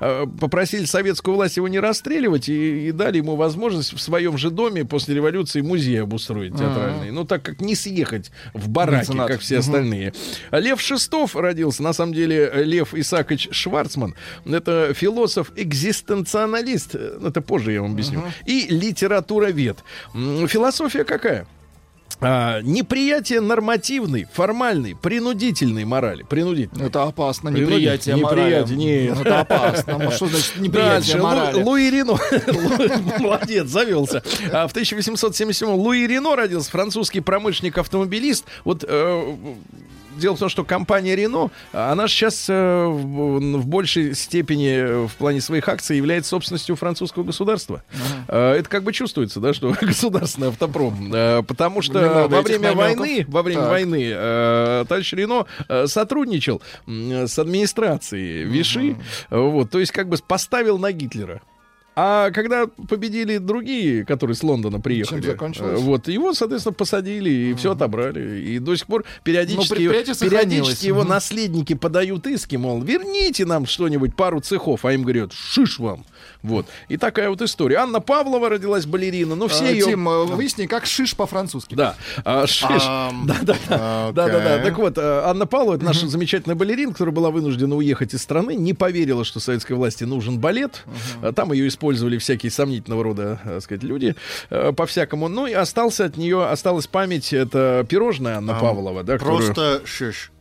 э, попросили советскую власть его не расстреливать и, и дали ему возможность в своем же доме после революции музей обустроить театральный. А-а-а. Ну, так как не съехать в бараки, меценат, как все угу. остальные. Лев Шестов родился. На самом деле Лев Исаакович Шварцман. Это философ-экзистенционалист. Это позже я вам объясню. Uh-huh. И литературовед. Философия какая? А, неприятие нормативной, формальной, принудительной морали. Принудительной. Это опасно, неприятие морали. Неприятие, это опасно. Что значит неприятие морали? Дальше. Луи Рено. Молодец, завелся. В тысяча восемьсот семьдесят седьмом Луи Рено родился, французский промышленник-автомобилист. Вот... Дело в том, что компания Renault, она сейчас э, в, в большей степени в плане своих акций является собственностью французского государства. Uh-huh. Э, это как бы чувствуется, да, что государственный автопром. Э, потому что во время, войны, во время войны э, товарищ Renault э, сотрудничал э, с администрацией Виши, uh-huh. вот, то есть как бы поставил на Гитлера. А когда победили другие, которые с Лондона приехали, вот, его, соответственно, посадили и mm-hmm. все отобрали. И до сих пор периодически, периодически его mm-hmm. наследники подают иски, мол, верните нам что-нибудь, пару цехов. А им говорят, шиш вам. Вот. И такая вот история. Анна Павлова родилась, балерина. Ну, все а, ее... Тим, выясни, как шиш по-французски. Да. А, шиш. Um, Да-да-да. Okay. Да-да-да. Так вот, Анна Павлова, это наша uh-huh. замечательная балерина, которая была вынуждена уехать из страны, не поверила, что советской власти нужен балет. Uh-huh. Там ее использовали всякие сомнительного рода, так сказать, люди по-всякому. Ну, и остался от нее, осталась память, это пирожная Анна um, Павлова. Да, просто которую... шиш.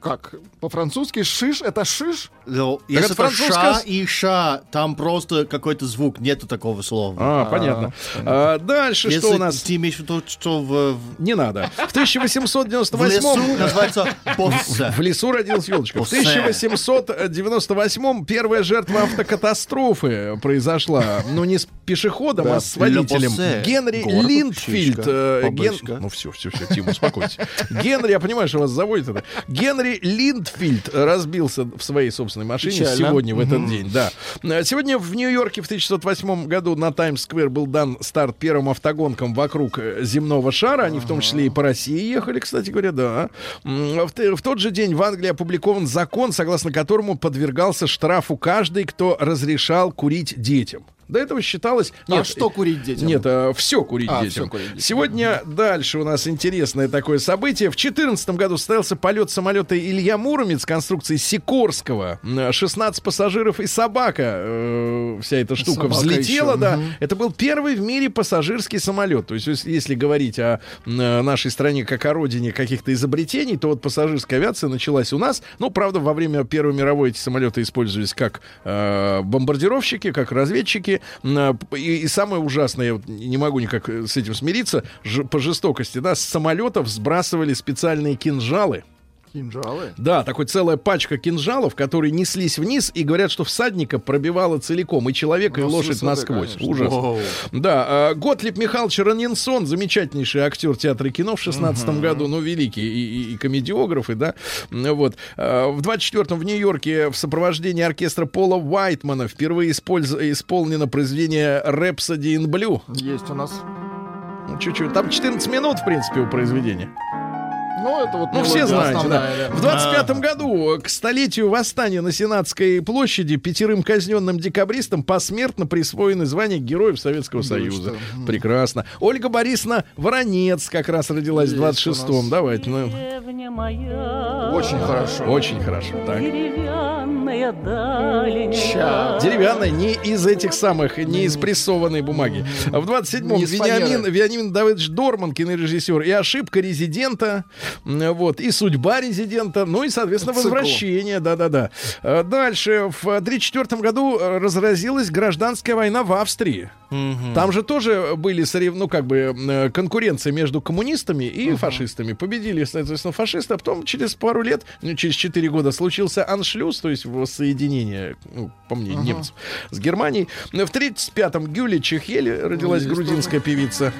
Как? По-французски шиш — это шиш? No, если это, это французская... ша и ша, там просто какой-то звук, нету такого слова. А, понятно. А, а, дальше если что у нас? Ты имеешь в виду, что в... Не надо. В тысяча восемьсот девяносто восьмом... В лесу называется босса. В лесу родилась елочка. В тысяча восемьсот девяносто восьмом первая жертва автокатастрофы произошла. Ну, не с пешеходом, да, а с водителем. Генри Линдфильд. Э, ген... Ну, все, все, все, Тим, успокойтесь. Генри, я понимаю, что вас заводит это. Генри Линдфильд разбился в своей собственной машине. Печально. Сегодня, в этот mm-hmm. день, да. Сегодня в Нью-Йорке в тысяча девятьсот восьмом году на Таймс-сквер был дан старт первым автогонкам вокруг земного шара. Они uh-huh. в том числе и по России ехали, кстати говоря, да. В, в тот же день в Англии опубликован закон, согласно которому подвергался штрафу каждый, кто разрешал курить детям. До этого считалось... Нет, а что курить детям? Нет, а, все курить а, детям. Все курить детям. Сегодня mm-hmm. дальше у нас интересное такое событие. В две тысячи четырнадцатом году состоялся полет самолета Илья Муромец конструкции Сикорского. шестнадцать пассажиров и собака. Э, вся эта штука собака взлетела. Да. Mm-hmm. Это был первый в мире пассажирский самолет. То есть, если говорить о нашей стране как о родине каких-то изобретений, то вот пассажирская авиация началась у нас. Ну, правда, во время Первой мировой эти самолеты использовались как э, бомбардировщики, как разведчики. И, и, и самое ужасное, не могу никак с этим смириться, ж, по жестокости, да, с самолетов сбрасывали специальные кинжалы. Кинжалы? Да, такой целая пачка кинжалов, которые неслись вниз, и говорят, что всадника пробивало целиком, и человека, ну, и лошадь насквозь. Конечно. Ужас. Воу. Да, Готлиб Михайлович Ранинсон, замечательнейший актер театра и кино в шестнадцатом угу. году, ну, великий, и, и, и комедиограф, и, да, вот. В двадцать четвёртом в Нью-Йорке в сопровождении оркестра Пола Уайтмана впервые использ... исполнено произведение «Rhapsody in Blue». Есть у нас. Чуть-чуть. Там четырнадцать минут, в принципе, у произведения. Ну, это вот, ну, все знаете, основная, да. В двадцать пятом году к столетию восстания на Сенатской площади пятерым казненным декабристам посмертно присвоены звания Героев Советского да, Союза. Что? Прекрасно. Ольга Борисовна Воронец как раз родилась в двадцать шестом. Давайте. Ну. Очень хорошо. Очень хорошо. Так. Деревянная дальняя. Ча. Деревянная не из этих самых, не из прессованной бумаги. В двадцать седьмом Вениамин, Вениамин Давыдович Дорман, кинорежиссер, и «Ошибка резидента». Вот, и «Судьба резидента», ну и, соответственно, цикл. «Возвращение», да-да-да. Дальше, в тысяча девятьсот тридцать четвёртом году разразилась гражданская война в Австрии. Угу. Там же тоже были, ну, как бы, конкуренция между коммунистами и угу. фашистами. Победили, соответственно, фашисты, а потом через пару лет, ну, через четыре года случился аншлюс, то есть воссоединение, ну, по мне, угу. немцев с Германией. В тридцать пятом Гюля Чехеле родилась ну, грузинская тоже. Певица.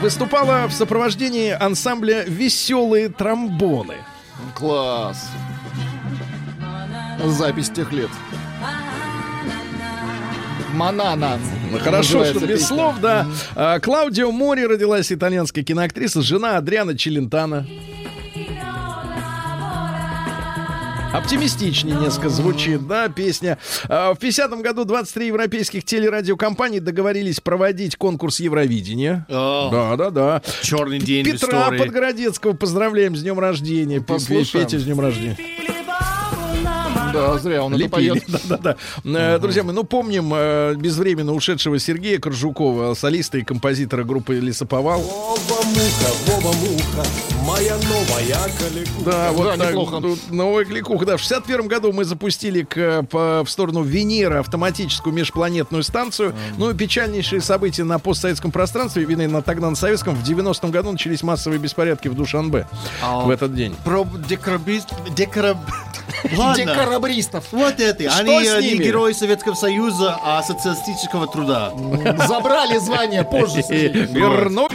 Выступала в сопровождении ансамбля «Веселые тромбоны». Класс. Запись тех лет. Манана. Хорошо, что без слов, да. Mm-hmm. Клаудио Мори родилась, итальянская киноактриса, жена Адриано Челентано. Оптимистичнее несколько звучит, да, песня. В пятидесятом году двадцать три европейских телерадиокомпаний договорились проводить конкурс Евровидения. Да-да-да. Черный день в истории. Петра Подгородецкого поздравляем с днем рождения. Петя, с днем рождения. Да, зря он лепили. Это поет. Да, да, да. Друзья мои, ну помним безвременно ушедшего Сергея Коржукова, солиста и композитора группы «Лесоповал». Воба-муха, воба-муха, моя новая кликуха. Да, вот да, неплохо. Тут новая кликуха. Да, в шестьдесят первом году мы запустили к, по, в сторону Венеры автоматическую межпланетную станцию. Mm. Ну и печальнейшие события на постсоветском пространстве, вины на тогда на советском, в девяностом году начались массовые беспорядки в Душанбе oh. в этот день. Про декорабист... Декораб... Декорабристов. Вот это. Что они с ними? Не герои Советского Союза, а социалистического труда. Забрали звание позже. Вернули.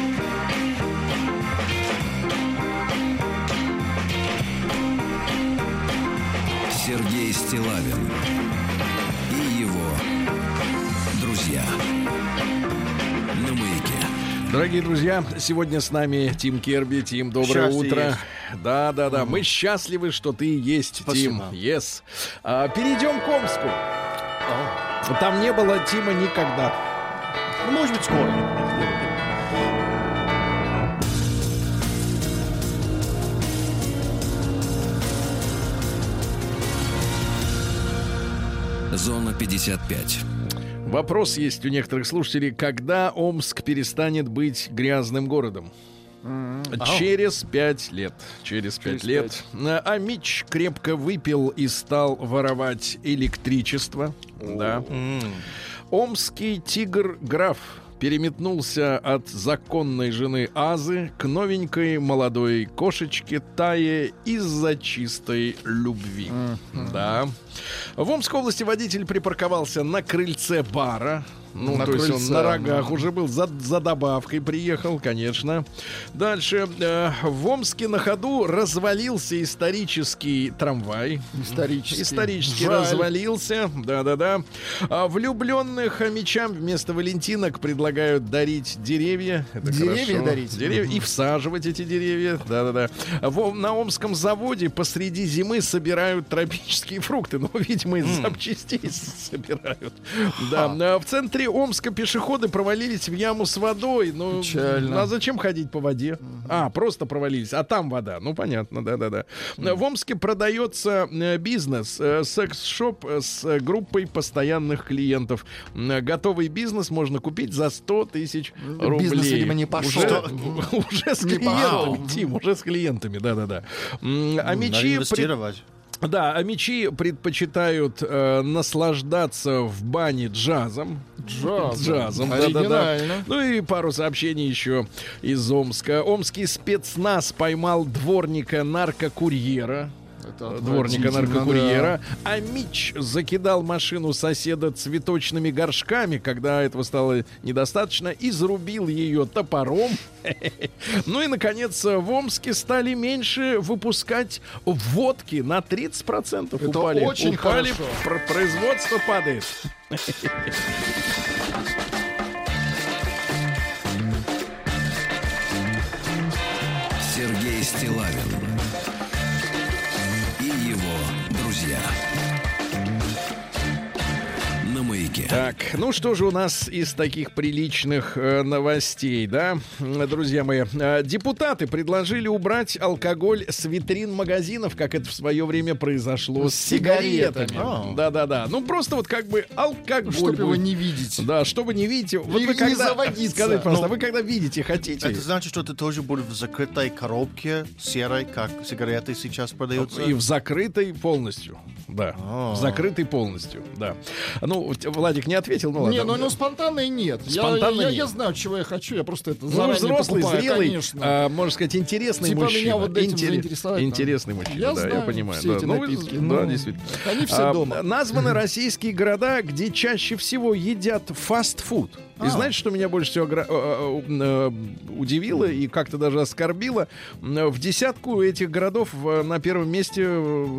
Сергей Стиллавин и его друзья. На маяке. Дорогие друзья, сегодня с нами Тим Керби. Тим, доброе Счастье утро. Есть. Да, да, да. Mm-hmm. Мы счастливы, что ты есть, Спасибо. Тим. Yes. А, перейдем к Омску. Oh. Там не было Тима никогда. Ну, может быть, скоро. Зона пятьдесят пять. Вопрос есть у некоторых слушателей. Когда Омск перестанет быть грязным городом? Mm-hmm. Через пять лет. Через пять лет. Амич крепко выпил и стал воровать электричество. Oh. Да. Mm. Омский тигр-граф переметнулся от законной жены Азы к новенькой молодой кошечке Тае из-за чистой любви. Mm-hmm. Да. В Омской области водитель припарковался на крыльце бара. Ну, на то крыльце, есть он на рогах уже был, за, за добавкой приехал, конечно. Дальше. Э, в Омске на ходу развалился исторический трамвай. Исторический. Исторически развалился. Да-да-да. А влюбленных хомячам вместо валентинок предлагают дарить деревья. Это деревья хорошо. Дарить? Деревья. И всаживать эти деревья. Да-да-да. В, на Омском заводе посреди зимы собирают тропические фрукты. Ну, видимо, из mm. запчастей собирают. Ха. Да. В центре Омска пешеходы провалились в яму с водой. Ну, печально. А зачем ходить по воде? Uh-huh. А, просто провалились. А там вода. Ну, понятно, да-да-да. Uh-huh. В Омске продается бизнес. Секс-шоп с группой постоянных клиентов. Готовый бизнес можно купить за сто тысяч рублей. Бизнес, видимо, не пошел. Уже, уже с клиентами, Тим, уже с клиентами, да-да-да. А мечи... Надо инвестировать. Да, мечи предпочитают э, наслаждаться в бане джазом. Джаз. Джазом, да-да-да. Ну и пару сообщений еще из Омска. Омский спецназ поймал дворника-наркокурьера. Дворника наркокурьера. Да. А Мич закидал машину соседа цветочными горшками, когда этого стало недостаточно, и зарубил ее топором. Ну и, наконец, в Омске стали меньше выпускать водки. На тридцать процентов упали. Это очень хорошо. Производство падает. Сергей Стиллавин. Так, ну что же у нас из таких приличных э, новостей, да, друзья мои? Э, депутаты предложили убрать алкоголь с витрин магазинов, как это в свое время произошло с, с сигаретами. сигаретами. Да-да-да. Ну просто вот как бы алкоголь. Чтобы будет... его не видеть. Да, чтобы не видеть. Вот вы когда... не заводиться. Скажите, пожалуйста, ну, вы когда видите, хотите? Это значит, что это тоже будет в закрытой коробке серой, как сигареты сейчас продаются? И в закрытой полностью, да. А-а-а. В закрытой полностью, да. Ну, Владик не ответил, ну ладно. Не, ну, ну спонтанно и нет. Спонтанно я, я, нет. Я знаю, чего я хочу, я просто это заранее покупаю. Ну, взрослый, покупаю, зрелый, а, можно сказать, интересный типа мужчина. Меня вот этим Интерес, заинтересовать. Интересный там. мужчина, я да, знаю, я понимаю. Все да. эти ну, напитки. Ну, да, действительно. Они все а, дома. Названы российские города, где чаще всего едят фастфуд. И а. знаете, что меня больше всего удивило и как-то даже оскорбило? В десятку этих городов на первом месте,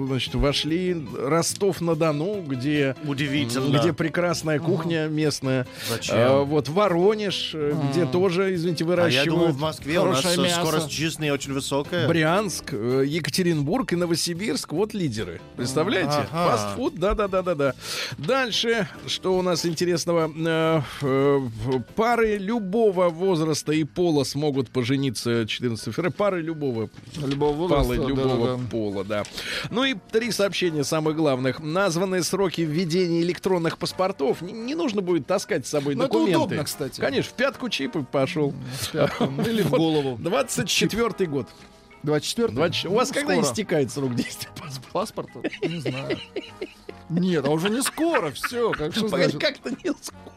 значит, вошли Ростов-на-Дону, где, где прекрасная кухня местная. А, вот Воронеж, а. где тоже, извините, выращивают. А я думал, в Москве у нас мясо. Скорость жизни очень высокая. Брянск, Екатеринбург и Новосибирск. Вот лидеры. Представляете? Ага. Фастфуд, да-да-да-да-да. Дальше, что у нас интересного... Пары любого возраста и пола смогут пожениться четырнадцатого февраля. Пары любого, любого возраста, пары любого да, да, да. пола, да. Ну и три сообщения самых главных. Названы сроки введения электронных паспортов. Не, не нужно будет таскать с собой Но документы. Это удобно, кстати. Конечно, в пятку чип и пошел. Или в голову. двадцать четвёртый год. двадцать четвёртый? У вас когда истекает срок действия паспорта? Не знаю. Нет, а уже не скоро, все. Как-то не скоро.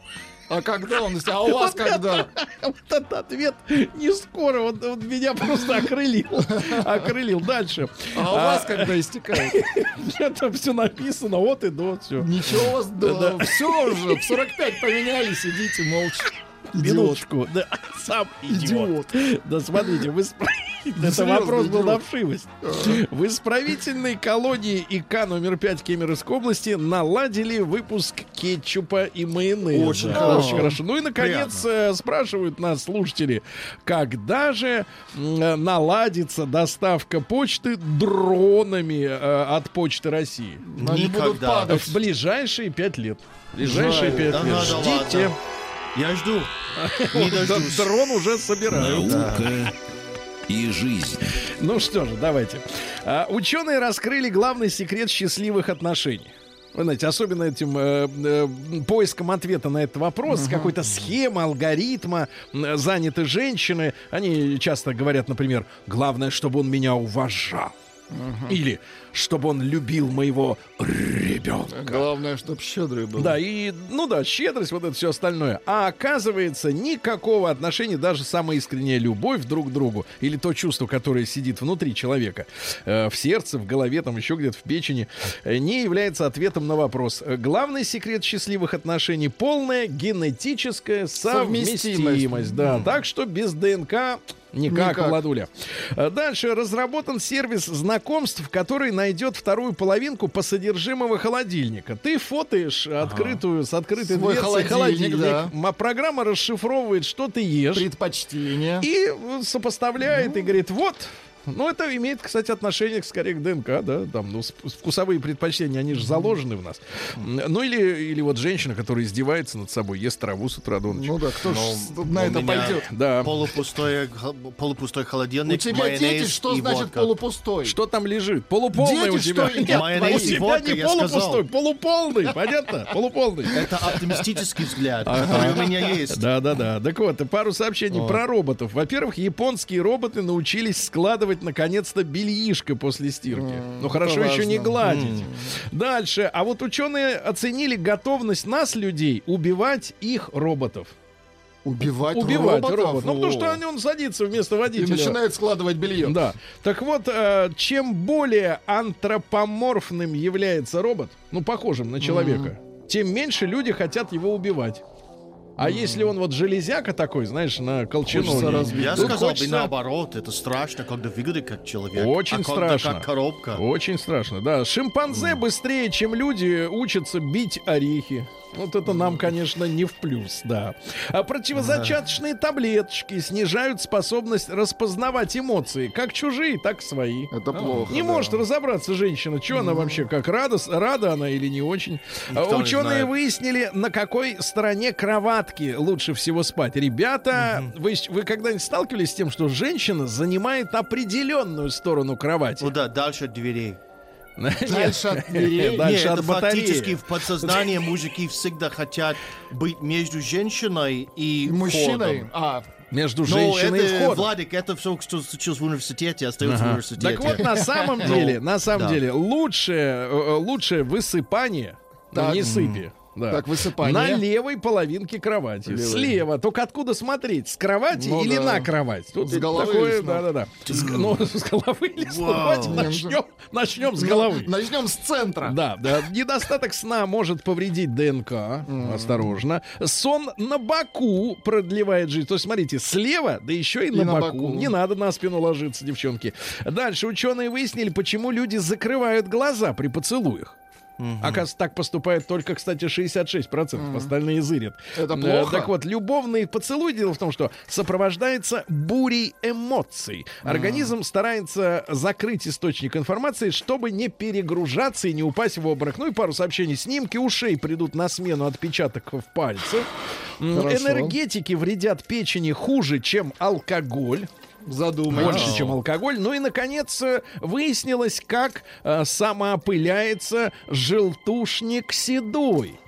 А когда он? А у вас вот когда? Вот этот ответ не скоро. Он, он меня просто окрылил. Окрылил. Дальше. А у вас а, когда истекает? Это все написано. Вот и до. Все. Ничего у вас до. Да. Все уже. В сорок пять поменяли. Сидите молча. Минуточку. Да, сам идиот. идиот. Да смотрите, вы спр... да, это вопрос был на вшивость. В исправительной колонии ИК номер пять Кемеровской области наладили выпуск кетчупа и майонеза. Очень хорошо. Очень хорошо. Ну и, наконец, Приятно. спрашивают нас слушатели, когда же наладится доставка почты дронами от Почты России? Они будут падать. В ближайшие пять лет. В ближайшие пять да, лет. Надо, Ждите. Ладно. Я жду. Не дождусь. Дрон уже собирают. Наука и жизнь. Ну что же, давайте. А, ученые раскрыли главный секрет счастливых отношений. Вы знаете, особенно этим э, э, поиском ответа на этот вопрос, uh-huh. какой-то схемы, алгоритма, э, заняты женщины. Они часто говорят, например, главное, чтобы он меня уважал. Uh-huh. Или чтобы он любил моего ребенка. Главное, чтобы щедрый был. Да, и, ну да, щедрость, вот это все остальное. А оказывается, никакого отношения, даже самая искренняя любовь друг к другу, или то чувство, которое сидит внутри человека, э, в сердце, в голове, там еще где-то в печени, э, не является ответом на вопрос. Главный секрет счастливых отношений — полная генетическая совместимость. совместимость да. Mm. Так что без ДНК никак, никак. Владуля. Дальше разработан сервис знакомств, который на найдет вторую половинку по содержимому холодильника. Ты фотоешь открытую, ага. с открытой дверцей холодильник. холодильник. Да. Программа расшифровывает, что ты ешь. Предпочтение. И сопоставляет, ну. и говорит, вот... Ну, это имеет, кстати, отношение скорее к ДНК, да, там, ну, вкусовые предпочтения, они же заложены в нас. Ну, или, или вот женщина, которая издевается над собой, ест траву с утра до ночи. Ну, да, кто ж на это пойдет? Да. Полупустой, полупустой холодильник, майонез и водка. У тебя дети, что значит полупустой? Что там лежит? Полуполный у тебя. Нет, майонез и водка, я сказал. У тебя не полупустой, полуполный, понятно? Полуполный. Это оптимистический взгляд, который у меня есть. Да-да-да. Так вот, пару сообщений про роботов. Во-первых, японские роботы научились складывать делать наконец-то бельишко после стирки. Mm, ну хорошо еще важно. Не гладить. Mm. Дальше. А вот ученые оценили готовность нас, людей, убивать их роботов. Убивать, Убивать роботов? роботов. Ну, потому что он, он садится вместо водителя. И начинает складывать белье. Да. Так вот, э, чем более антропоморфным является робот, ну, похожим на человека, mm-hmm. тем меньше люди хотят его убивать. А mm-hmm. если он вот железяка такой, знаешь, на колченогий. Я тут сказал хочется... бы наоборот, это страшно, когда выглядит как человек. Очень а страшно. Как коробка. Очень страшно, да. Шимпанзе mm-hmm. быстрее, чем люди, учатся бить орехи. Вот это нам, конечно, не в плюс, да. А противозачаточные таблеточки снижают способность распознавать эмоции, как чужие, так и свои. Это а, плохо. Не да. может разобраться женщина, что mm-hmm. она вообще, как рада, рада она или не очень. Никто Ученые не выяснили, на какой стороне кроватки лучше всего спать. Ребята, mm-hmm. вы, вы когда-нибудь сталкивались с тем, что женщина занимает определенную сторону кровати? Ну да, дальше от дверей. Дальше от дверей. Дальше от батареи. Фактически в подсознании мужики всегда хотят быть между женщиной и мужчиной. Между женщиной и входом. Владик, это все, что случилось в университете, остается в университете. Так вот, на самом деле, на самом деле, лучшее высыпание, не сыпи. Да. Так, высыпание. На левой половинке кровати. Левый. Слева. Только откуда смотреть? С кровати ну, или да. на кровать? Тут с головы такое, да, да, да. С, ну, с головы или с кровати. Начнем, начнем с головы. Начнем с центра. Да, да. Недостаток сна может повредить ДНК. Mm-hmm. Осторожно. Сон на боку продлевает жизнь. То есть, смотрите, слева, да еще и, и на, на боку. боку. Не надо на спину ложиться, девчонки. Дальше ученые выяснили, почему люди закрывают глаза при поцелуях. Uh-huh. Оказывается, так поступает только, кстати, шестьдесят шесть процентов, uh-huh. остальные зырят. Это плохо. Так вот, любовный поцелуй, дело в том, что сопровождается бурей эмоций. Uh-huh. Организм старается закрыть источник информации, чтобы не перегружаться и не упасть в обморок. Ну и пару сообщений. Снимки ушей придут на смену отпечатков пальцев. Хорошо. Энергетики вредят печени хуже, чем алкоголь. Задумаюсь. Больше, чем алкоголь. Ну и, наконец, выяснилось, как э, самоопыляется желтушник седой.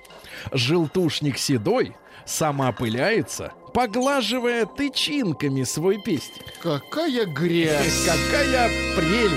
Желтушник седой самоопыляется, поглаживая тычинками свой пестик. Какая грязь! Какая прелесть!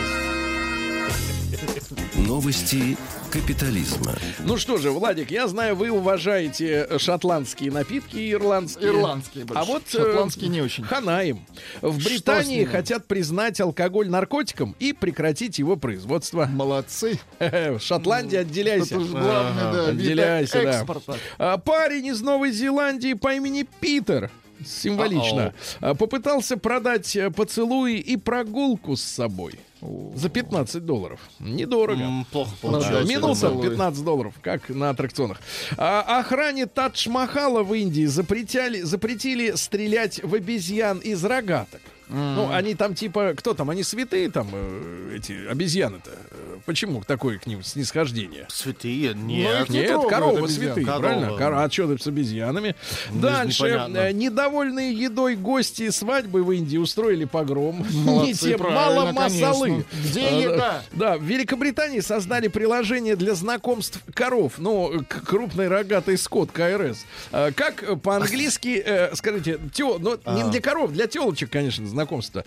Новости капитализма. Ну что же, Владик, я знаю, вы уважаете шотландские напитки и ирландские. Ирландские больше. А вот шотландские э, не очень. Ханаим. В Британии хотят признать алкоголь наркотиком и прекратить его производство. Молодцы. В Шотландии отделяйся. Это же главное, да. Отделяйся, да. Экспорт. Парень из Новой Зеландии по имени Питер. Символично. Uh-oh. Попытался продать поцелуи и прогулку с собой за пятнадцать долларов. Недорого. Mm, плохо получается. Минусом доллары. пятнадцать долларов, как на аттракционах. А, охране Тадж-Махала в Индии запретили, запретили стрелять в обезьян из рогаток. Mm. Ну, они там типа, кто там, они святые там, эти обезьяны-то? Почему такое к ним снисхождение? Святые? Нет. Ну, нет, коровы святые, корова. Правильно? Кор... А что с обезьянами? Ну, дальше. Не недовольные едой гости свадьбы в Индии устроили погром. Молодцы, мало масалы. Где еда? Да, в Великобритании создали приложение для знакомств коров. Ну, крупный рогатый скот, ка эр эс. Как по-английски, скажите, ну, не для коров, для телочек, конечно, знакомств. Знакомство.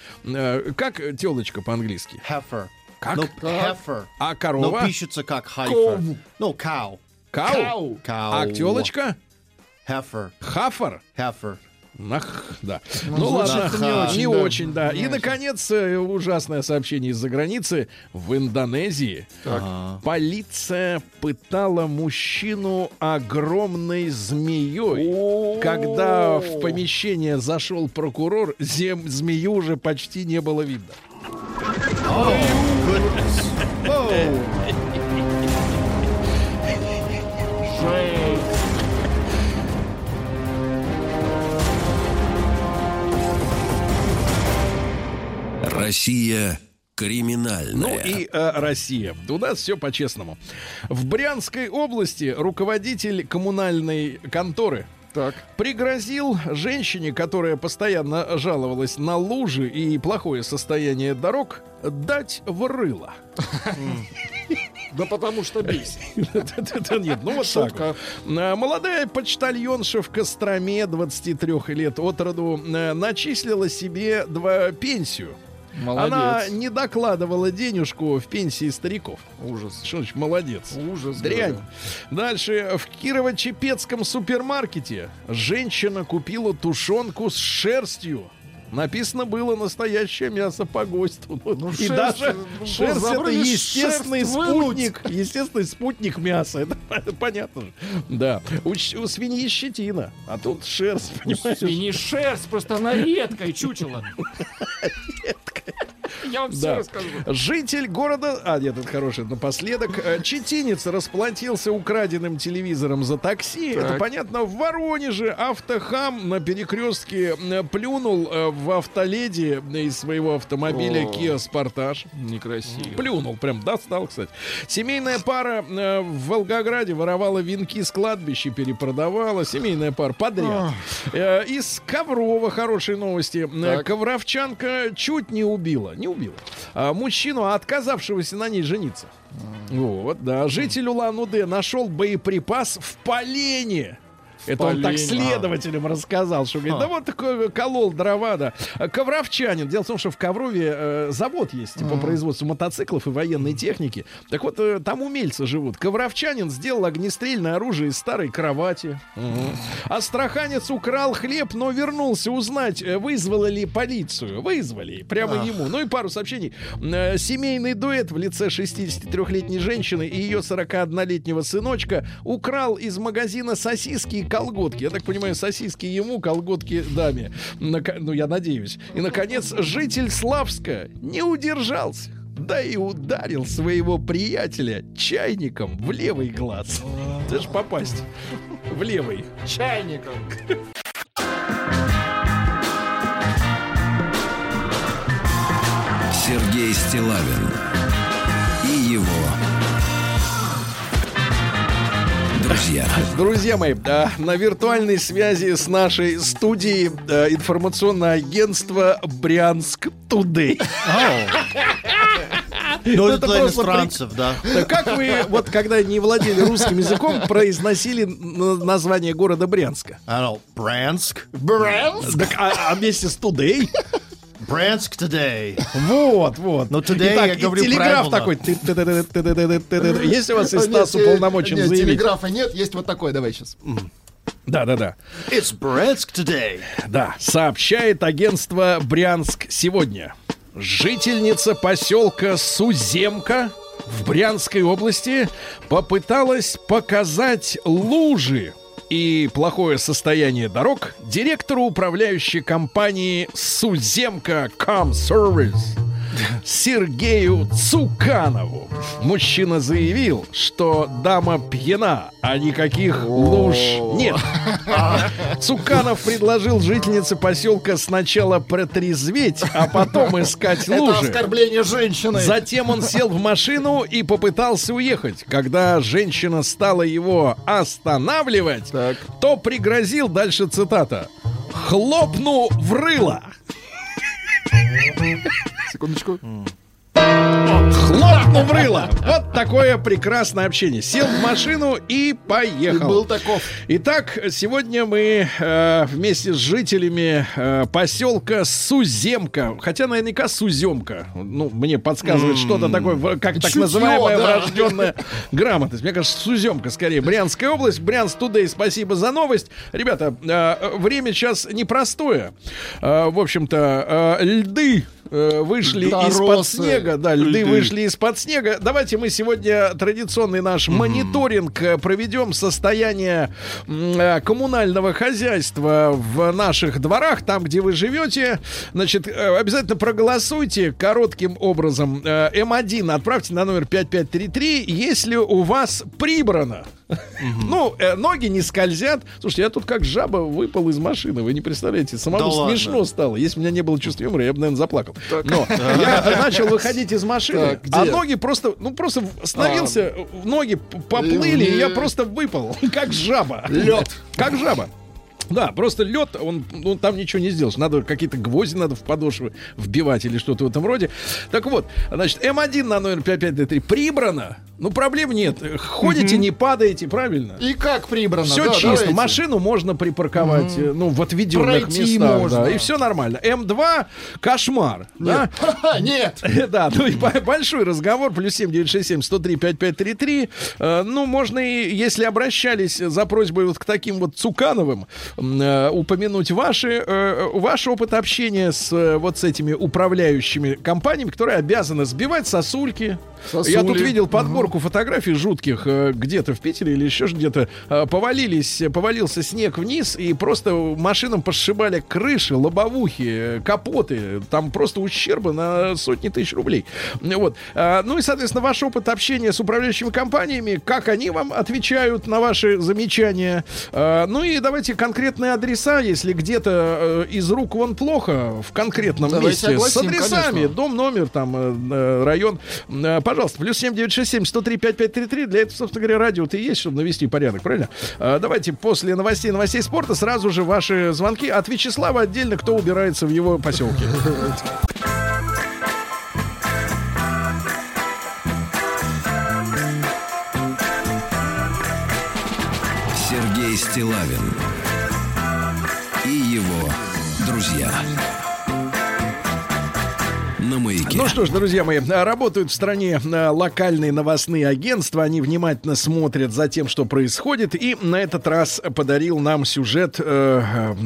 Как телочка по-английски? Heifer. Как? No, heifer. А корова? Но пишется как хайфер. Ну, cow. Cow? А телочка? Heifer. Heifer? Heifer. Нах, да. Ну, ну ладно, ха, не, не очень, да. да. И, наконец, ужасное сообщение из-за границы. В Индонезии так. полиция пытала мужчину огромной змеей. О-о-о. Когда в помещение зашел прокурор, зем- змею уже почти не было видно. Россия криминальная. Ну и э, Россия. У нас все по-честному. В Брянской области руководитель коммунальной конторы так. пригрозил женщине, которая постоянно жаловалась на лужи и плохое состояние дорог, дать в рыло. Да потому что бесит. Нет, ну вот так. Молодая почтальонша в Костроме двадцати трёх лет от роду начислила себе пенсию. Молодец. Она не докладывала денежку в пенсии стариков. Ужас. Что значит молодец? Ужас. Дрянь. Да. Дальше. В Кирово-Чепецком супермаркете женщина купила тушенку с шерстью. Написано было «настоящее мясо по гостю». Ну, и шерсть, даже ну, шерсть — это естественный шерсть спутник. Вынуть. Естественный спутник мяса. Это, это понятно же. Да. У, у свиньи щетина, а тут шерсть, понимаешь? У свиньи шерсть, просто она редкая, чучело. Редкая. Я вам все расскажу. Житель города... А, нет, это хороший напоследок. Читинец расплатился украденным телевизором за такси. Так. Это понятно. В Воронеже автохам на перекрестке плюнул в автоледе из своего автомобиля Kia Sportage. Некрасиво. Плюнул, прям достал, кстати. Семейная пара в Волгограде воровала венки с кладбища, перепродавала. Семейная пара подряд. Ох. Из Коврова хорошие новости. Так. Ковровчанка чуть не убила. Не убила. А мужчину, отказавшегося на ней жениться. Mm. Вот, да. Житель Улан-Удэ нашел боеприпас в полене. Это он так следователям рассказал, что говорит, да вот такой колол дрова, да. Ковровчанин. Дело в том, что в Коврове э, завод есть по производству мотоциклов и военной техники. Так вот, э, там умельцы живут. Ковровчанин сделал огнестрельное оружие из старой кровати. Астраханец украл хлеб, но вернулся узнать, вызвали ли полицию. Вызвали. Прямо ему. Ну и пару сообщений. Э, семейный дуэт в лице шестидесятитрёхлетней женщины и ее сорокаоднолетнего сыночка украл из магазина сосиски и колготки. Я так понимаю, сосиски ему, колготки даме. Нак... Ну, я надеюсь. И, наконец, житель Славска не удержался, да и ударил своего приятеля чайником в левый глаз. Это ж попасть в левый. Чайником. Сергей Стиллавин и его... Друзья. Друзья мои, да, на виртуальной связи с нашей студией да, информационное агентство Брянск Тудэй. Ну, это просто францев, да. Как вы, вот когда не владели русским языком, произносили название города Брянска? Брянск. Брянск? А вместе с Тудэй? Брянск Тудэй. Вот, вот. Но Тудэй я говорю телеграф правильно. Телеграф такой. Есть у вас из СТАС уполномочен заявить? Нет, телеграфа нет, есть вот такой. Давай сейчас. Да, да, да. It's Брянск Тудэй. Да, сообщает агентство Брянск сегодня. Жительница поселка Суземка в Брянской области попыталась показать лужи и плохое состояние дорог директору управляющей компании «Суземка-Комсервис» Сергею Цуканову. Мужчина заявил, что дама пьяна, а никаких луж нет. Цуканов предложил жительнице поселка сначала протрезветь, а потом искать лужи. Это оскорбление женщины. Затем он сел в машину и попытался уехать. Когда женщина стала его останавливать, так. то пригрозил, дальше цитата, «хлопну в рыло». Секундочку. Хлопнул в рыло. Вот такое прекрасное общение. Сел в машину и поехал. И был таков. Итак, сегодня мы э, вместе с жителями э, поселка Суземка, хотя наверняка Суземка, ну, мне подсказывает mm-hmm. что-то такое, как чуть так называемая да. врожденная грамотность. Мне кажется, Суземка скорее. Брянская область. Брянск Тудэй. Спасибо за новость. Ребята, э, время сейчас непростое. Э, в общем-то, э, льды вышли Доросы. из-под снега, да, льды, льды вышли из-под снега. Давайте мы сегодня традиционный наш mm-hmm. мониторинг проведем состояние м, коммунального хозяйства в наших дворах, там, где вы живете. Значит, обязательно проголосуйте коротким образом. эм один отправьте на номер пять пять три три, если у вас прибрано. Mm-hmm. Ну, э, ноги не скользят. Слушайте, я тут как жаба выпал из машины. Вы не представляете, самому да смешно ладно. стало. Если у меня не было чувства юмора, я бы, наверное, заплакал. Так. Но я начал выходить из машины, так, а ноги просто, ну, просто остановился, а. ноги поплыли, и я просто выпал, как жаба. Лед. Как жаба. Да, просто лед, он, он там ничего не сделаешь. Надо какие-то гвозди надо в подошвы вбивать или что-то в этом роде. Так вот, значит, эм один на номер пять пять три прибрано, Ну, проблем нет. Ходите, mm-hmm. не падаете, правильно? И как прибрано. Все да, чисто. Давайте. Машину можно припарковать, mm-hmm. ну, в отведенных пройти местах. Можно. Да, и все нормально. М2 кошмар. Нет. Да? Нет. Да, ну и большой разговор. Плюс семь девятьсот шестьдесят семь сто три пятьдесят пять тридцать три. Ну, можно и, если обращались за просьбой вот к таким вот Цукановым, упомянуть ваши, ваш опыт общения с вот с этими управляющими компаниями, которые обязаны сбивать сосульки. Сосули. Я тут видел подборку угу. фотографий жутких где-то в Питере или еще где-то. Повалились, повалился снег вниз, и просто машинам пошибали крыши, лобовухи, капоты. Там просто ущерба на сотни тысяч рублей. Вот. Ну и, соответственно, ваш опыт общения с управляющими компаниями, как они вам отвечают на ваши замечания. Ну и давайте конкретные адреса, если где-то из рук вон плохо, в конкретном давайте месте. Согласим, с адресами, конечно. Дом, номер, там, район. Пожалуйста, плюс семь девятьсот шестьдесят семь сто три пятьдесят пять тридцать три. Для этого, собственно говоря, радио-то и есть, чтобы навести порядок, правильно? А, давайте после новостей новостей спорта сразу же ваши звонки от Вячеслава отдельно, кто убирается в его поселке. Сергей Стиллавин и его друзья. Ну что ж, друзья мои, работают в стране локальные новостные агентства. Они внимательно смотрят за тем, что происходит. И на этот раз подарил нам сюжет э,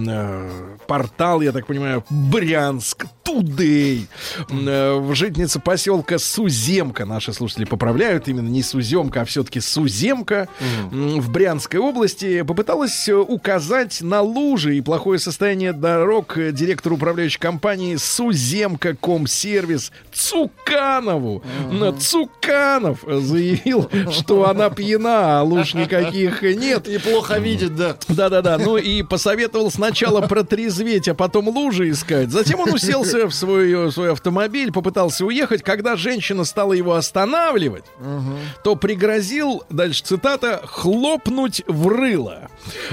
э, портал, я так понимаю, Брянск Тудэй. Э, житница поселка Суземка. Наши слушатели поправляют, именно не Суземка, а все-таки Суземка mm. в Брянской области попыталась указать на лужи и плохое состояние дорог директору управляющей компании Суземка-Комсервис Цуканову. Uh-huh. Цуканов заявил, что она пьяна, а луж никаких нет. И плохо видит, да. Да-да-да. Ну и посоветовал сначала протрезветь, а потом лужи искать. Затем он уселся в свой, свой автомобиль, попытался уехать. Когда женщина стала его останавливать, uh-huh. то пригрозил, дальше цитата, хлопнуть в рыло.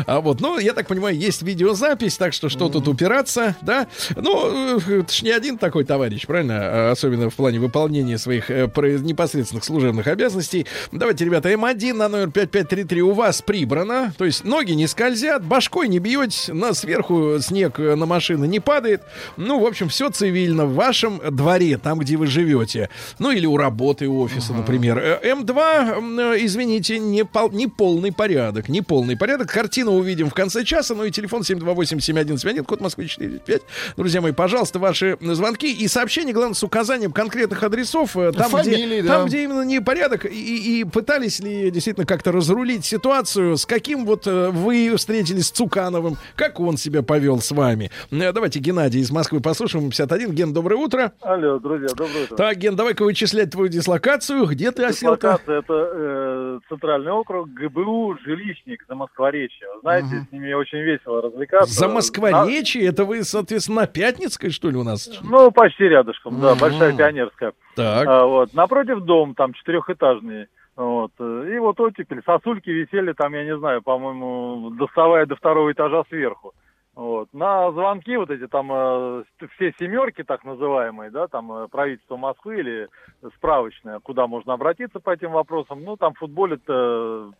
А вот, ну, я так понимаю, есть видеозапись, так что что uh-huh. тут упираться, да? Ну, это ж не один такой товарищ, правильно? Особенно в плане выполнения своих э, непосредственных служебных обязанностей. Давайте, ребята, эм один на номер пять пять три три у вас прибрано. То есть ноги не скользят, башкой не бьете, на сверху снег на машины не падает. Ну, в общем, все цивильно в вашем дворе, там, где вы живете. Ну, или у работы, у офиса, uh-huh. например. эм два, э, извините, не, пол, не полный порядок. Не полный порядок. Картину увидим в конце часа. Ну и телефон семь два восемь семь один семь один, код Москвы четыре пять. Друзья мои, пожалуйста, ваши звонки и сообщения, главное, с указанием конкретных адресов, там, фамилии, где, да. там где именно непорядок, и, и пытались ли действительно как-то разрулить ситуацию, с каким вот вы встретились с Цукановым, как он себя повел с вами. Давайте Геннадий из Москвы послушаем, пятьдесят один. Ген, доброе утро. Алло, друзья, доброе утро. Так, Ген, давай-ка вычислять твою дислокацию, где ты осел-то? Дислокация — это э, центральный округ, ГБУ, жилищник, Замоскворечье. Знаете, uh-huh. с ними очень весело развлекаться. Замоскворечье? А... Это вы, соответственно, на Пятницкой, что ли, у нас? Ну, почти рядышком. Да, mm-hmm. большая пионерская. Так. А, вот. Напротив дом, там четырехэтажный. Вот. И вот оттепель. Сосульки висели там, я не знаю, по-моему, доставая до второго этажа сверху. Вот. На звонки вот эти там э, все семерки, так называемые, да, там правительство Москвы или справочное, куда можно обратиться по этим вопросам. Ну, там футболит э,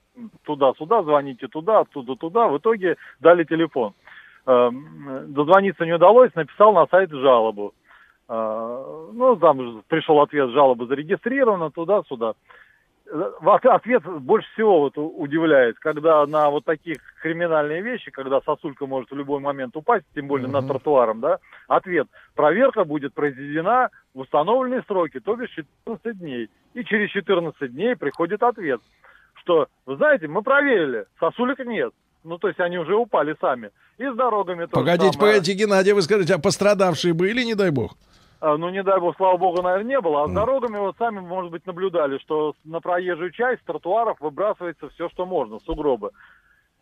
туда-сюда, звоните туда, оттуда-туда. В итоге дали телефон. Э, дозвониться не удалось, написал на сайт жалобу. Ну, там пришел ответ, жалоба зарегистрирована, туда-сюда. Ответ больше всего вот удивляет, когда на вот таких криминальные вещи, когда сосулька может в любой момент упасть, тем более mm-hmm. над тротуаром, да, ответ: проверка будет произведена в установленные сроки, то бишь четырнадцать дней. И через четырнадцать дней приходит ответ, что, вы знаете, мы проверили, сосулек нет. Ну, то есть они уже упали сами. И с дорогами... Погодите, тоже погодите, Геннадий, вы скажите, а пострадавшие были, не дай бог? А, ну, не дай бог, слава богу, наверное, не было. А mm. с дорогами вот сами, может быть, наблюдали, что на проезжую часть с тротуаров выбрасывается все, что можно, сугробы.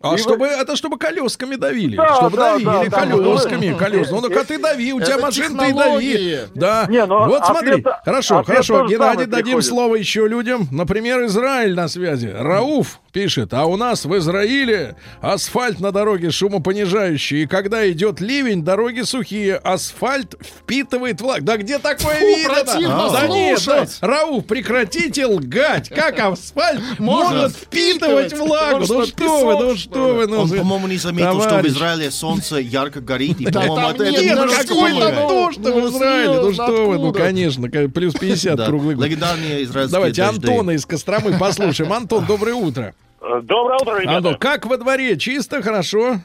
А и чтобы вы... это чтобы колесками давили, да, чтобы да, давили да, колесками, да, колесами. Ну, ну а ты дави, у тебя машина, ты дави. Да. Не, ну, вот ответ, смотри, ответ, хорошо, ответ хорошо. Геннадий, дадим приходит слово еще людям. Например, Израиль на связи. Рауф, пишет: а у нас в Израиле асфальт на дороге шумопонижающий, и когда идет ливень, дороги сухие, асфальт впитывает влагу. Да где такое видно? Да нет, да. Рауф, прекратите лгать. Как асфальт может впитывать влагу? Ну что вы, ну что вы. Он, по-моему, не заметил, что в Израиле солнце ярко горит. И, по-моему, это какой там дождь в Израиле. Ну что вы, ну конечно, плюс пятьдесят круглый год. Легендарные израильские. Давайте Антона из Костромы послушаем. Антон, доброе утро. Доброе утро, ребята. Антон, как во дворе? Чисто, хорошо?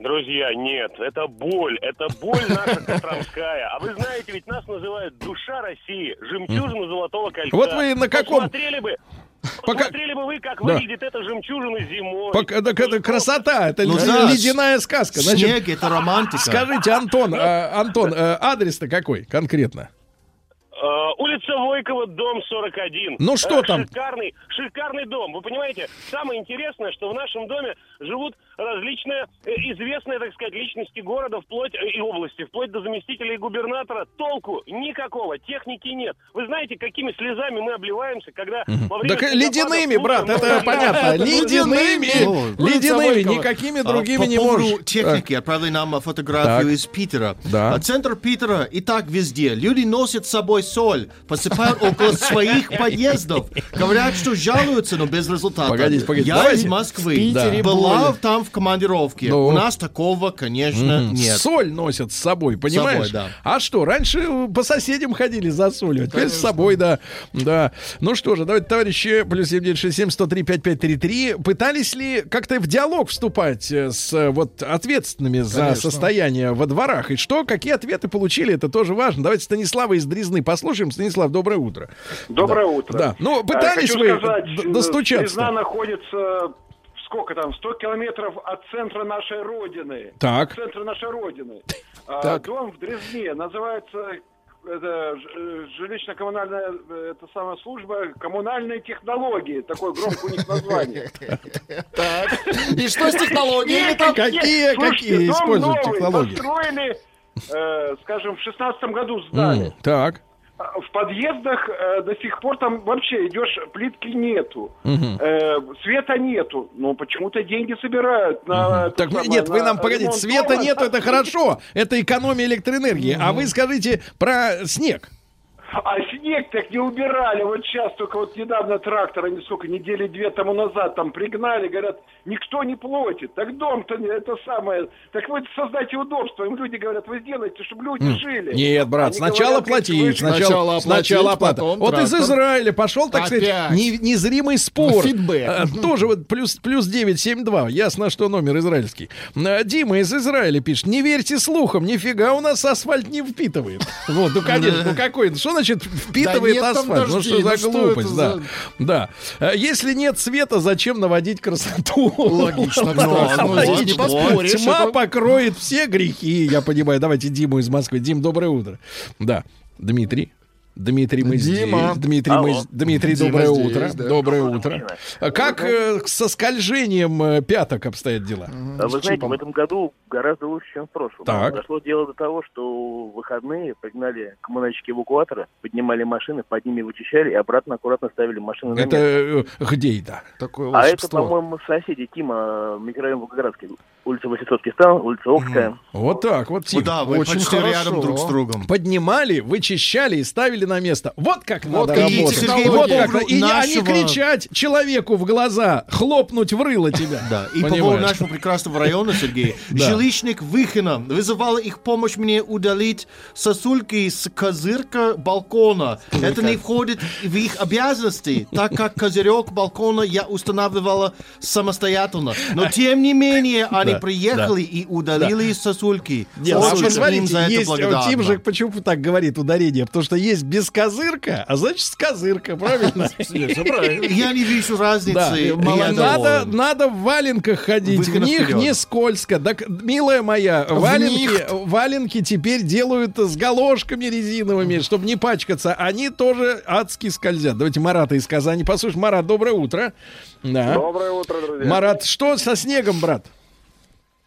Друзья, нет, это боль, это боль наша костромская. А вы знаете, ведь нас называют душа России, жемчужина золотого кольца. Вот вы на каком... Посмотрели бы... Посмотрели бы вы, как выглядит да. эта жемчужина зимой. Пока, так это красота, это ну, л- да, ледяная сказка. Значит, снег, это романтика. Скажите, Антон, а, Антон, а, адрес-то какой конкретно? Uh, улица Войкова, дом сорок один. Ну что uh, там? Шикарный, шикарный дом. Вы понимаете, самое интересное, что в нашем доме живут различные известные, так сказать, личности города вплоть и области, вплоть до заместителя и губернатора. Толку никакого, техники нет. Вы знаете, какими слезами мы обливаемся, когда... Во время так ледяными, брат, это понятно. Ледяными, ледяными, никакими другими не можешь. По поводу техники отправили нам фотографию из Питера. Центр Питера и так везде. Люди носят с собой соль, посыпают около своих подъездов. Говорят, что жалуются, но без результата. Погодите, погодите. Я из Москвы. Была там в командировке. Ну, у нас такого, конечно, м-м. нет. Соль носят с собой, понимаешь? С собой, да. А что, раньше по соседям ходили за солью, теперь с собой, да. да. Ну что же, давайте, товарищи, плюс семь девять шесть семь сто три пять пять три три, пытались ли как-то в диалог вступать с вот ответственными конечно. за состояние во дворах? И что, какие ответы получили, это тоже важно. Давайте Станислава из Дрезны послушаем. Станислав, доброе утро. Доброе да. утро. Да. Ну, пытались а, вы сказать, достучаться? Дрезна находится... Сколько там? сто километров от центра нашей Родины. Так. Центра нашей Родины. А, дом в Дрезне. Называется это, жилищно-коммунальная это самая служба коммунальные технологии. Такое громкое у них название. Так. И что с технологиями? Какие, какие используют технологии? Построили, скажем, в шестнадцатом году сдали. Так. В подъездах э, до сих пор там вообще идешь, плитки нету, угу. э, света нету, но почему-то деньги собирают на... Угу. Так самое, нет, на, вы нам, погодите, света дома нету, это хорошо, это экономия электроэнергии, угу. а вы скажите про снег. А снег так не убирали. Вот сейчас только вот недавно трактор, они сколько, недели две тому назад там пригнали, говорят, никто не платит. Так дом-то это самое. Так вы создайте удобство. Им люди говорят, вы сделаете, чтобы люди mm. жили. Нет, брат, они сначала говорят, плати. Сначала, сначала оплата. Вот трактор. Из Израиля пошел, так Опять. сказать, не, незримый спор. А, тоже вот плюс, плюс девять семь два. Ясно, что номер израильский. Дима из Израиля пишет. Не верьте слухам, нифига у нас асфальт не впитывает. Вот, ну конечно, ну какой, что значит впитывает да асфальт? Дожди, ну что за ну глупость, что да. За... да. Если нет света, зачем наводить красоту? Логично. Тьма покроет все грехи, я понимаю. Давайте Диму из Москвы. Дим, доброе утро. Да, Дмитрий. Дмитрий, мы Дима. здесь. Дмитрий, мы... Дмитрий доброе здесь, утро. Да. Доброе утро. Как э, со скольжением э, пяток обстоят дела? А вы знаете, в этом году гораздо лучше, чем в прошлом. Так. Дошло дело до того, что в выходные пригнали коммунальщики эвакуатора, поднимали машины, под ними вычищали и обратно аккуратно ставили машины на место. Это где это? Такое а это, по-моему, соседи Тима, микрорайон Волгоградский. Улица Восемьсот-Кистан, улица Окская. Вот так, вот Тим. Ну, да, вы очень хорошо. Рядом друг с другом. Поднимали, вычищали и ставили на место. Вот как вот надо работать. Сергей, вот как надо. И нашего... не кричать человеку в глаза, хлопнуть в рыло тебя. Да. И по поводу нашего прекрасного района, Сергей, жилищник Выхина вызывал их помощь мне удалить сосульки с козырька балкона. Это не входит в их обязанности, так как козырек балкона я устанавливала самостоятельно. Но тем не менее, они приехали и удалили сосульки. Очень им за это благодарны. Тим же почему так говорит, ударение? Потому что есть без козырка, а значит с козырка, правильно? Я не вижу разницы. Надо в валенках ходить, в них не скользко. Так, милая моя, валенки теперь делают с галошками резиновыми, чтобы не пачкаться. Они тоже адски скользят. Давайте Марата из Казани послушаем. Марат, доброе утро. Доброе утро, друзья. Марат, что со снегом, брат?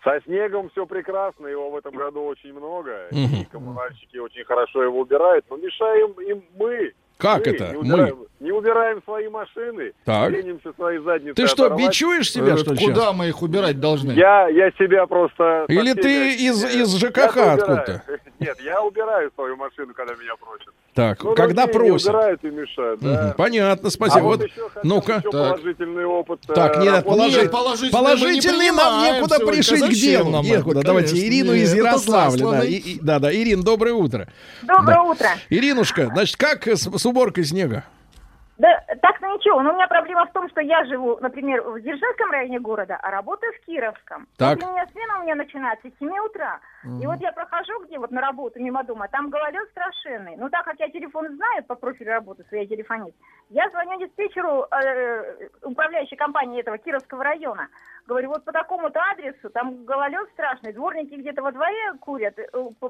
Со снегом все прекрасно, его в этом году очень много, и коммунальщики очень хорошо его убирают, но мешаем им мы, Как мы это? Не убираем, мы не убираем свои машины, так. Ленимся свои задницы. Ты что, оторвать. Бичуешь себя, э, что ли? Куда сейчас? Мы их убирать должны? Я, я себя просто... Или совсем... ты из, из ЖКХ откуда-то? Нет, я убираю свою машину, когда меня просят. Так, ну, когда просят. Убирают и мешают, да. Угу, понятно, спасибо. А вот, вот еще, ну-ка. Еще так. Положительный опыт. Так, нет, положи, положительный, положительный не нам некуда пришить к делу. Нам некуда. Конечно, давайте Ирину нет, из Ярославля. Да. И, и, да, да, Ирина, доброе утро. Доброе да. утро. Иринушка, значит, как с, с уборкой снега? Да, так-то ничего, но у меня проблема в том, что я живу, например, в Дзержинском районе города, а работаю в Кировском. Так. Вот у меня смена у меня начинается с семи утра. Mm. И вот я прохожу где вот на работу мимо дома, там гололед страшенный. Ну, так как я телефон знаю по профилю работы, своей телефонист, я звоню диспетчеру э, управляющей компании этого Кировского района. Говорю, вот по такому-то адресу, там гололед страшный, дворники где-то во дворе курят,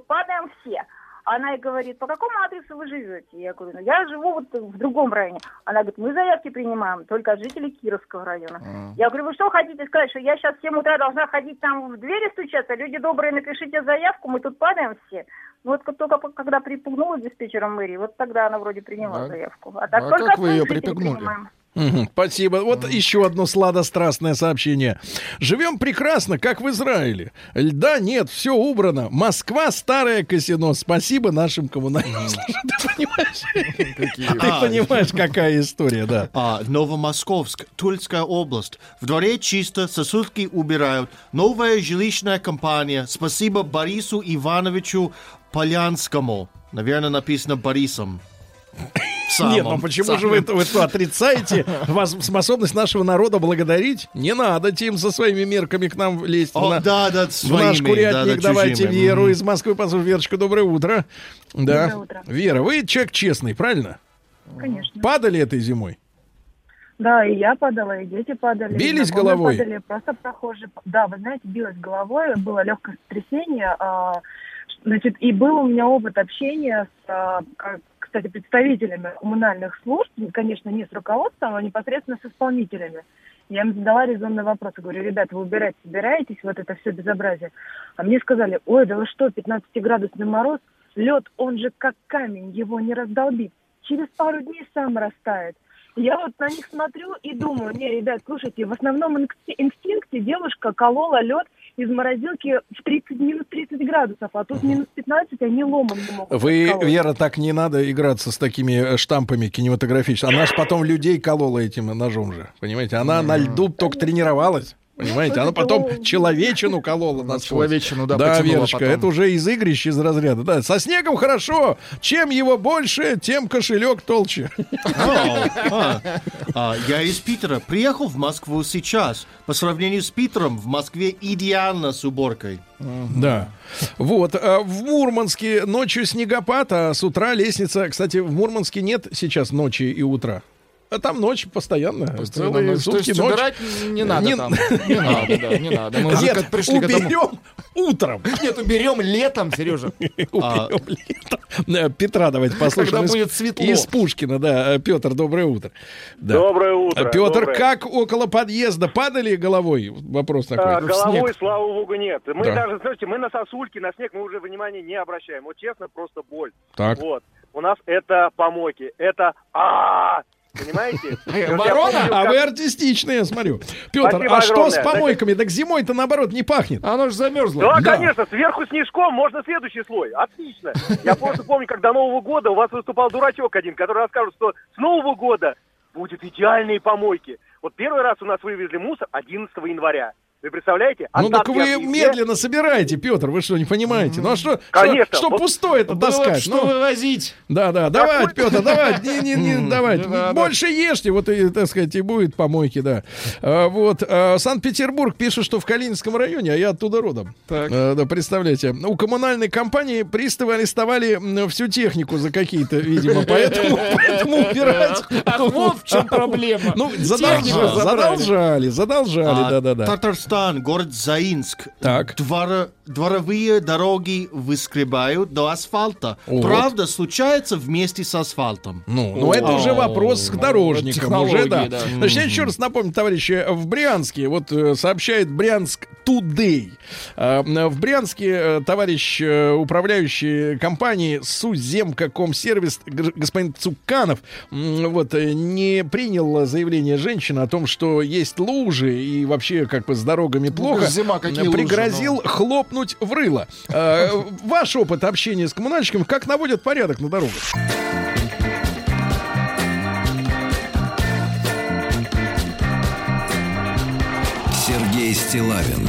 падаем все. Она и говорит, по какому адресу вы живете? Я говорю, ну я живу вот в другом районе. Она говорит, мы заявки принимаем только от жителей Кировского района. Mm. Я говорю, вы что хотите сказать, что я сейчас в семь утра должна ходить там в двери стучаться? Люди добрые, напишите заявку, мы тут падаем все. Ну вот только когда припугнула диспетчером мэрии, вот тогда она вроде приняла так. заявку. А, так а только как вы ее припугнули? Угу, спасибо. Вот mm. еще одно сладострастное сообщение. Живем прекрасно, как в Израиле. Льда нет, все убрано. Москва старое казино. Спасибо нашим коммунальным службам. Ты понимаешь? Ты понимаешь, какая история, да. Новомосковск, Тульская область. В дворе чисто, сосудки убирают. Новая жилищная компания. Спасибо Борису Ивановичу Полянскому. Наверное, написано Борисом. Самым, Нет, ну почему самым. же вы, вы что, отрицаете вас, способность нашего народа благодарить? Не надо, Тим, со своими мерками к нам лезть. О, на, да, да, в своими, наш курятник, да, да, давайте чужими. Веру из Москвы, послушаем. Верочка, доброе утро. Доброе да. утро. Вера, вы человек честный, правильно? Конечно. Падали этой зимой? Да, и я падала, и дети падали. Бились головой? Падали, просто прохожие. Да, вы знаете, билась головой, было легкое сотрясение. А, значит, и был у меня опыт общения с... А, как, кстати, представителями коммунальных служб, конечно, не с руководством, а непосредственно с исполнителями. Я им задала резонный вопрос. Я говорю, ребята, вы убирать собираетесь, вот это все безобразие. А мне сказали, ой, да вы что, пятнадцатиградусный мороз, лед, он же как камень, его не раздолбит. Через пару дней сам растает. Я вот на них смотрю и думаю, не, ребят, слушайте, в основном инстинкте девушка колола лед из морозилки в тридцать минус тридцать градусов, а тут минус пятнадцать, они ломом не могут. Вы, колоть. Вера, так не надо играться с такими штампами кинематографическими. Она же потом людей колола этим ножом же, понимаете? Она на льду только тренировалась. Понимаете, она потом человечину колола на человечину, да, да, Верочка, потом. Это уже из игрищ, из разряда. Да, со снегом хорошо. Чем его больше, тем кошелек толще. А, а, а, я из Питера. Приехал в Москву сейчас. По сравнению с Питером, в Москве идеально с уборкой. Да. Вот. А в Мурманске ночью снегопад, а с утра лестница. Кстати, в Мурманске нет сейчас ночи и утра. А там ночь постоянно, постоянно целые ночь. Сутки, ночь. Убирать не надо не... там. Не надо, да, не надо. Мы нет, уже пришли уберем утром. Нет, уберем летом, Сережа. Уберем летом. Петра давайте послушаем. Когда будет светло. Из Пушкина, да. Петр, доброе утро. Доброе утро. Петр, как около подъезда? Падали головой? Вопрос такой. Головой, слава богу, нет. Мы даже, знаете, мы на сосульки, на снег мы уже внимания не обращаем. Вот честно, просто боль. Так. Вот. У нас это помойки. Это а понимаете? Ворона? Помню, а как... вы артистичные, я смотрю. Петр, спасибо а что огромное. С помойками? Так зимой-то, наоборот, не пахнет. Оно же замерзло. Да, да, конечно, сверху снежком можно следующий слой. Отлично. Я просто помню, как до Нового года у вас выступал дурачок один, который рассказывал, что с Нового года будут идеальные помойки. Вот первый раз у нас вывезли мусор одиннадцатого января. Вы представляете? Остатки ну так вы медленно собираете, Петр, вы что, не понимаете? Mm-hmm. Ну а что, конечно, что, что пустое это таскать? Что ну, вывозить? Да-да, давай, Петр, давай, не, не, не, давай. Больше ешьте, вот, и, так сказать, и будет помойки, да. А, вот, а, Санкт-Петербург пишет, что в Калининском районе, а я оттуда родом. Так. А, да, представляете, у коммунальной компании приставы арестовали всю технику за какие-то, видимо, поэтому убирать. А в чем проблема? Ну, задолжали, задолжали, да-да-да. Сан, город Заинск. Так. Двор, дворовые дороги выскребают до асфальта. Вот. Правда, случается вместе с асфальтом. Ну, ну это уже вопрос к дорожникам. Уже, да. Да. Значит, я еще раз напомню, товарищи, в Брянске, вот сообщает Брянск Тудэй. В Брянске товарищ управляющий компанией Суземка-Комсервис господин Цуканов вот, не принял заявление женщины о том, что есть лужи и вообще как бы с дорогами плохо. Ну, зима, какие пригрозил лужи, но... хлопнуть в рыло. Ваш опыт общения с коммунальщиками, как наводят порядок на дорогах? Сергей Стиллавин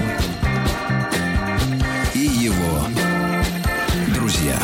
и его друзья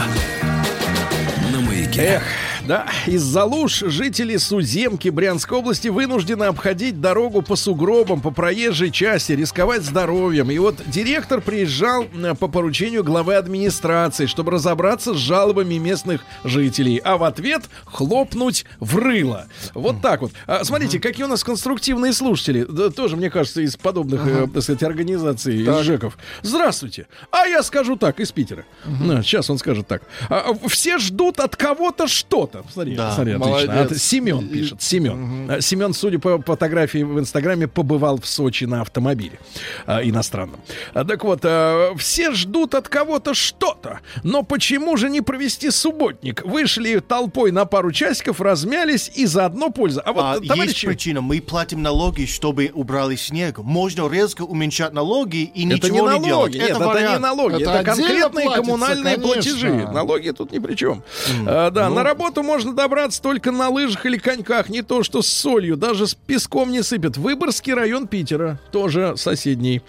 на Маяке. Эх. Да, из-за луж жители Суземки Брянской области вынуждены обходить дорогу по сугробам, по проезжей части, рисковать здоровьем. И вот директор приезжал по поручению главы администрации, чтобы разобраться с жалобами местных жителей, а в ответ хлопнуть в рыло. Вот так вот. А, смотрите, какие у нас конструктивные слушатели. Да, тоже, мне кажется, из подобных, ага. э, так сказать, организаций, так. из ЖЭКов. Здравствуйте. А я скажу так, из Питера. Ага. Сейчас он скажет так. А, все ждут от кого-то что-то. Смотри, да, смотри, отлично. А, Семен пишет. Семен. Угу. Семен, судя по фотографии в Инстаграме, побывал в Сочи на автомобиле а, иностранном. А, так вот, а, все ждут от кого-то что-то. Но почему же не провести субботник? Вышли толпой на пару часиков, размялись и заодно польза. А вот, а, товарищи... Есть причина. Мы платим налоги, чтобы убрали снег. Можно резко уменьшать налоги и это ничего не, не делать. Нет, это, это не налоги. Это, это конкретные платится, коммунальные конечно. платежи. Налоги тут ни при чем. Mm. А, да, ну. На работу можно добраться только на лыжах или коньках, не то что с солью, даже с песком не сыпят. Выборгский район Питера, тоже соседний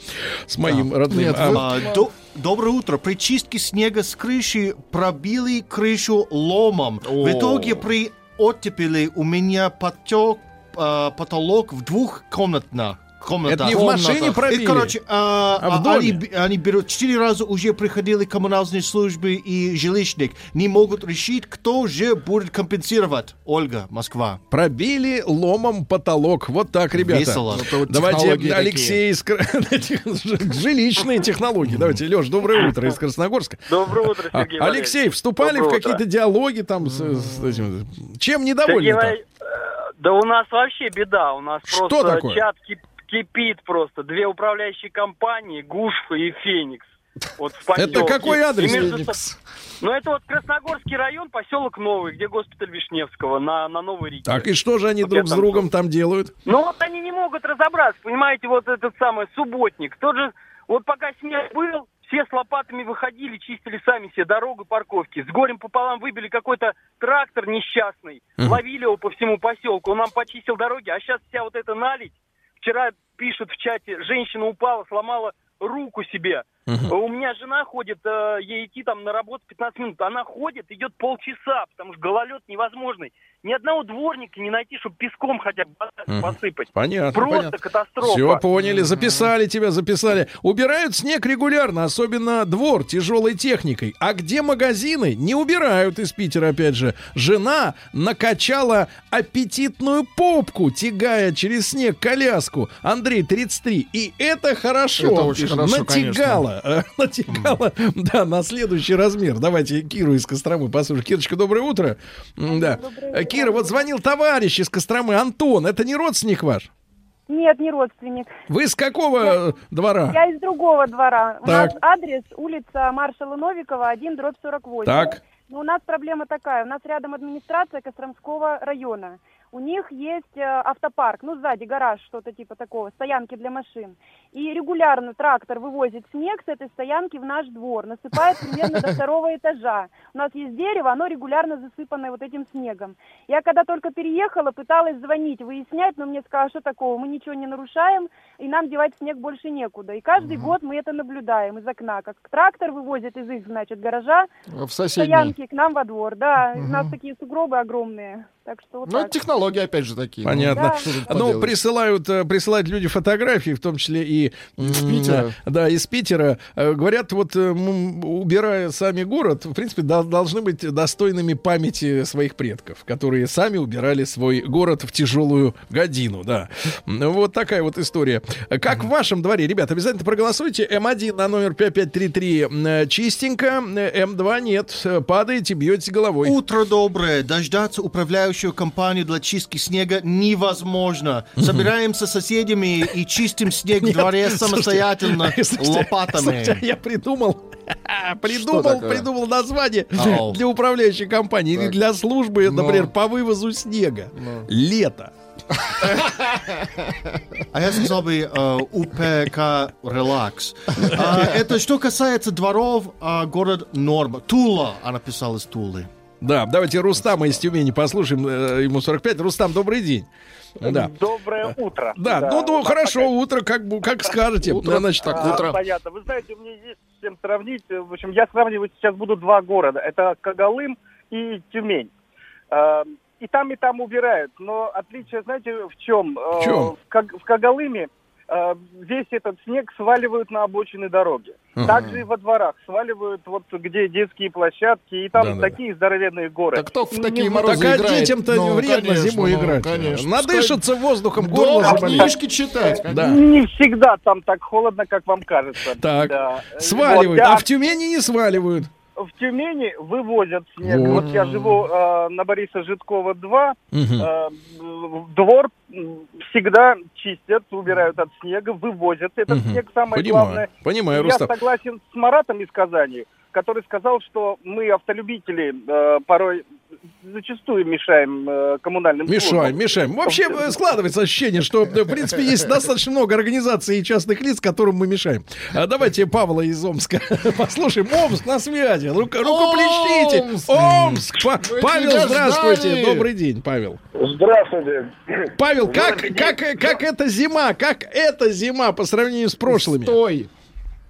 с моим а, родным. Нет, а, вы... до... Доброе утро. При чистке снега с крыши пробили крышу ломом. О. В итоге при оттепели у меня потек э, потолок в двухкомнатных. Комната. Это не в машине пробили. Это, короче, а, а а, они, они берут четыре раза уже приходили коммунальные службы и жилищник. Не могут решить, кто же будет компенсировать. Ольга, Москва. Пробили ломом потолок. Вот так, ребята. Весело. Вот давайте, Алексей, из... жилищные технологии. Давайте, Леш, доброе утро из Красногорска. Доброе утро, Сергей Валерьевич. Алексей, вступали в какие-то диалоги там с этим? Чем недовольны-то? Да у нас вообще беда. У нас просто чат кипит. Кипит просто. Две управляющие компании, Гушф и Феникс. Вот в поселке. Это какой адрес, Феникс? Ну, это вот Красногорский район, поселок Новый, где госпиталь Вишневского, на, на Новой реке. Так, и что же они вот друг с другом там делают? Ну, вот они не могут разобраться, понимаете, вот этот самый субботник. Тот же, вот пока снег был, все с лопатами выходили, чистили сами себе дорогу, парковки. С горем пополам выбили какой-то трактор несчастный, uh-huh. ловили его по всему поселку, он нам почистил дороги, а сейчас вся вот эта наледь. Вчера пишут в чате, женщина упала, сломала руку себе. Uh-huh. У меня жена ходит, э, ей идти там на работу пятнадцать минут. Она ходит, идет полчаса, потому что гололед невозможный. Ни одного дворника не найти, чтобы песком хотя бы uh-huh. посыпать. Понятно, Просто понятно. катастрофа. Все поняли, записали тебя, записали. Убирают снег регулярно, особенно двор тяжелой техникой. А где магазины? Не убирают из Питера, опять же. Жена накачала аппетитную попку, тягая через снег коляску. Андрей, тридцать три. И это хорошо. Это очень хорошо, натягала. Конечно. Натекала, да, на следующий размер. Давайте Киру из Костромы послушаем. Кирочка, доброе утро. Да. Доброе Кира, утро. Вот звонил товарищ из Костромы, Антон. Это не родственник ваш? Нет, не родственник. Вы с какого я, двора? Я из другого двора. Так. У нас адрес улица Маршала Новикова, один дробь сорок восемь. Так. Но у нас проблема такая. У нас рядом администрация Костромского района. У них есть автопарк, ну, сзади гараж, что-то типа такого, стоянки для машин. И регулярно трактор вывозит снег с этой стоянки в наш двор, насыпает примерно до второго этажа. У нас есть дерево, оно регулярно засыпанное вот этим снегом. Я когда только переехала, пыталась звонить, выяснять, но мне сказали, что такого, мы ничего не нарушаем, и нам девать снег больше некуда. И каждый год мы это наблюдаем из окна, как трактор вывозит из их, значит, гаража в соседний. Стоянки к нам во двор. Да, у нас такие сугробы огромные. Так что вот ну, так. Технологии, опять же, такие. Понятно. Да. Ну, присылают, присылают люди фотографии, в том числе и из Питера. Да, из Питера. Говорят, вот, убирая сами город, в принципе, должны быть достойными памяти своих предков, которые сами убирали свой город в тяжелую годину, да. Вот такая вот история. Как в вашем дворе, ребят, обязательно проголосуйте. эм один на номер пять пять три три чистенько, эм два нет. Падаете, бьете головой. Утро доброе. Дождаться управляющую компанию для чистки снега невозможно. Собираемся с соседями и чистим снег в дворе самостоятельно лопатами. Я придумал. Придумал, придумал название Ау. для управляющей компании так. или для службы, например, Но. по вывозу снега. Но. Лето. А я сказал бы УПК «Релакс». Это что касается дворов, город Норма. Тула, она писала из Тулы. Да, давайте Рустама из Тюмени послушаем, ему сорок пять. Рустам, добрый день. Да. Доброе утро. Да, да. ну, ну да, хорошо, пока... утро, как, как скажете. Утро, значит, так, а, утро. Понятно. Вы знаете, у меня есть с чем сравнить. В общем, я сравнивать сейчас буду два города. Это Когалым и Тюмень. И там, и там убирают. Но отличие, знаете, в чем? В чем? В Когалыме весь этот снег сваливают на обочины дороги. Uh-huh. Также и во дворах сваливают, вот где детские площадки, и там да, такие да. здоровенные горы. Так кто в такие не морозы играет? Так а детям-то ну, вредно конечно, зимой ну, играть. Конечно. Надышатся Пускай... воздухом, горло заболит. Книжки читать. Да. Не всегда там так холодно, как вам кажется. Так, да. сваливают, вот, а да. в Тюмени не сваливают. В Тюмени вывозят снег. Вот, вот я живу э, на Бориса Житкова два. Угу. Э, двор всегда чистят, убирают от снега, вывозят этот угу. снег. Самое Понимаю. главное. Понимаю, я Рустам. согласен с Маратом из Казани, который сказал, что мы, автолюбители, э, порой зачастую мешаем э, коммунальным мешаем, службам. Мешаем, мешаем. Вообще э, складывается ощущение, что, в принципе, есть достаточно много организаций и частных лиц, которым мы мешаем. А давайте Павла из Омска послушаем. Омск на связи. Рука, рукоплещите. Омск. Омск. Павел, здравствуйте. Добрый день, Павел. Здравствуйте. Павел, как, как, как эта зима, как эта зима по сравнению с прошлыми? Стой.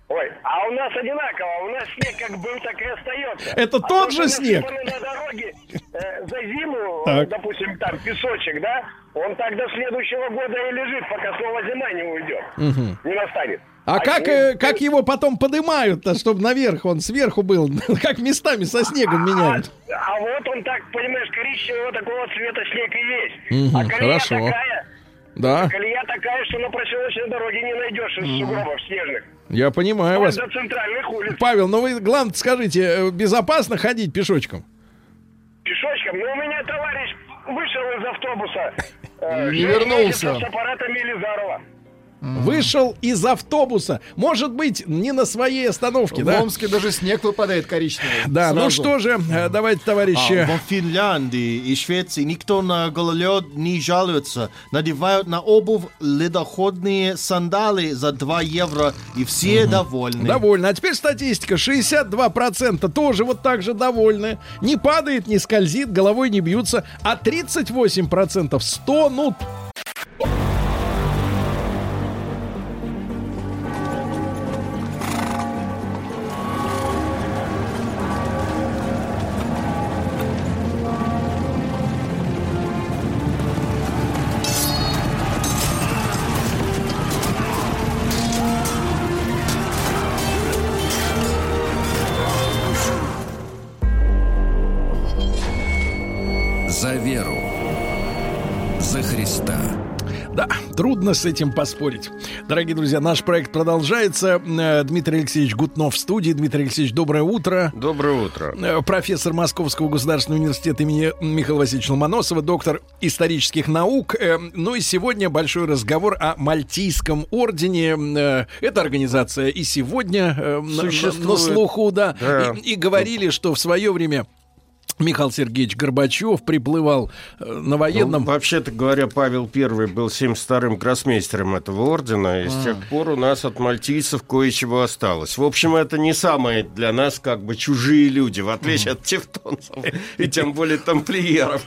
Ой, а у нас одинаково, у нас снег как был, так и остается. Это а тот же снег? На дороге э, за зиму, так. допустим, там песочек, да, он так до следующего года и лежит, пока слово зима не уйдет, угу. не настанет. А, а как, э, как его потом поднимают-то, чтобы наверх он сверху был? Как местами со снегом меняют? А, а вот он так, понимаешь, коричневого такого цвета снег и есть. Угу, а колея такая, да. колея такая, что на проселочной дороге не найдешь из угу. сугробов снежных. Я понимаю вас. Павел, ну вы, главное, скажите, безопасно ходить пешочком? Пешочком? Ну, у меня товарищ вышел из автобуса. Э, Не вернулся. С аппаратами Елизарова. Вышел из автобуса. Может быть, не на своей остановке, в да? В Омске даже снег выпадает коричневый. Да, сразу. Ну что же, давайте, товарищи. А, в Финляндии и Швеции никто на гололед не жалуется. Надевают на обувь ледоходные сандали за два евро, и все угу. довольны. Довольны. А теперь статистика. шестьдесят два процента тоже вот так же довольны. Не падает, не скользит, головой не бьются. А тридцать восемь процентов стонут. Трудно с этим поспорить. Дорогие друзья, наш проект продолжается. Дмитрий Алексеевич Гутнов в студии. Дмитрий Алексеевич, доброе утро. Доброе утро. Профессор Московского государственного университета имени Михаила Васильевича Ломоносова, доктор исторических наук. Ну и сегодня большой разговор о Мальтийском ордене. Эта организация и сегодня существует. На слуху, да. да. И, и говорили, что в свое время... Михаил Сергеевич Горбачев приплывал на военном... Ну, вообще-то говоря, Павел Первый был семьдесят вторым гроссмейстером этого ордена, и а. с тех пор у нас от мальтийцев кое-чего осталось. В общем, это не самые для нас как бы чужие люди, в отличие от тевтонцев и тем более тамплиеров.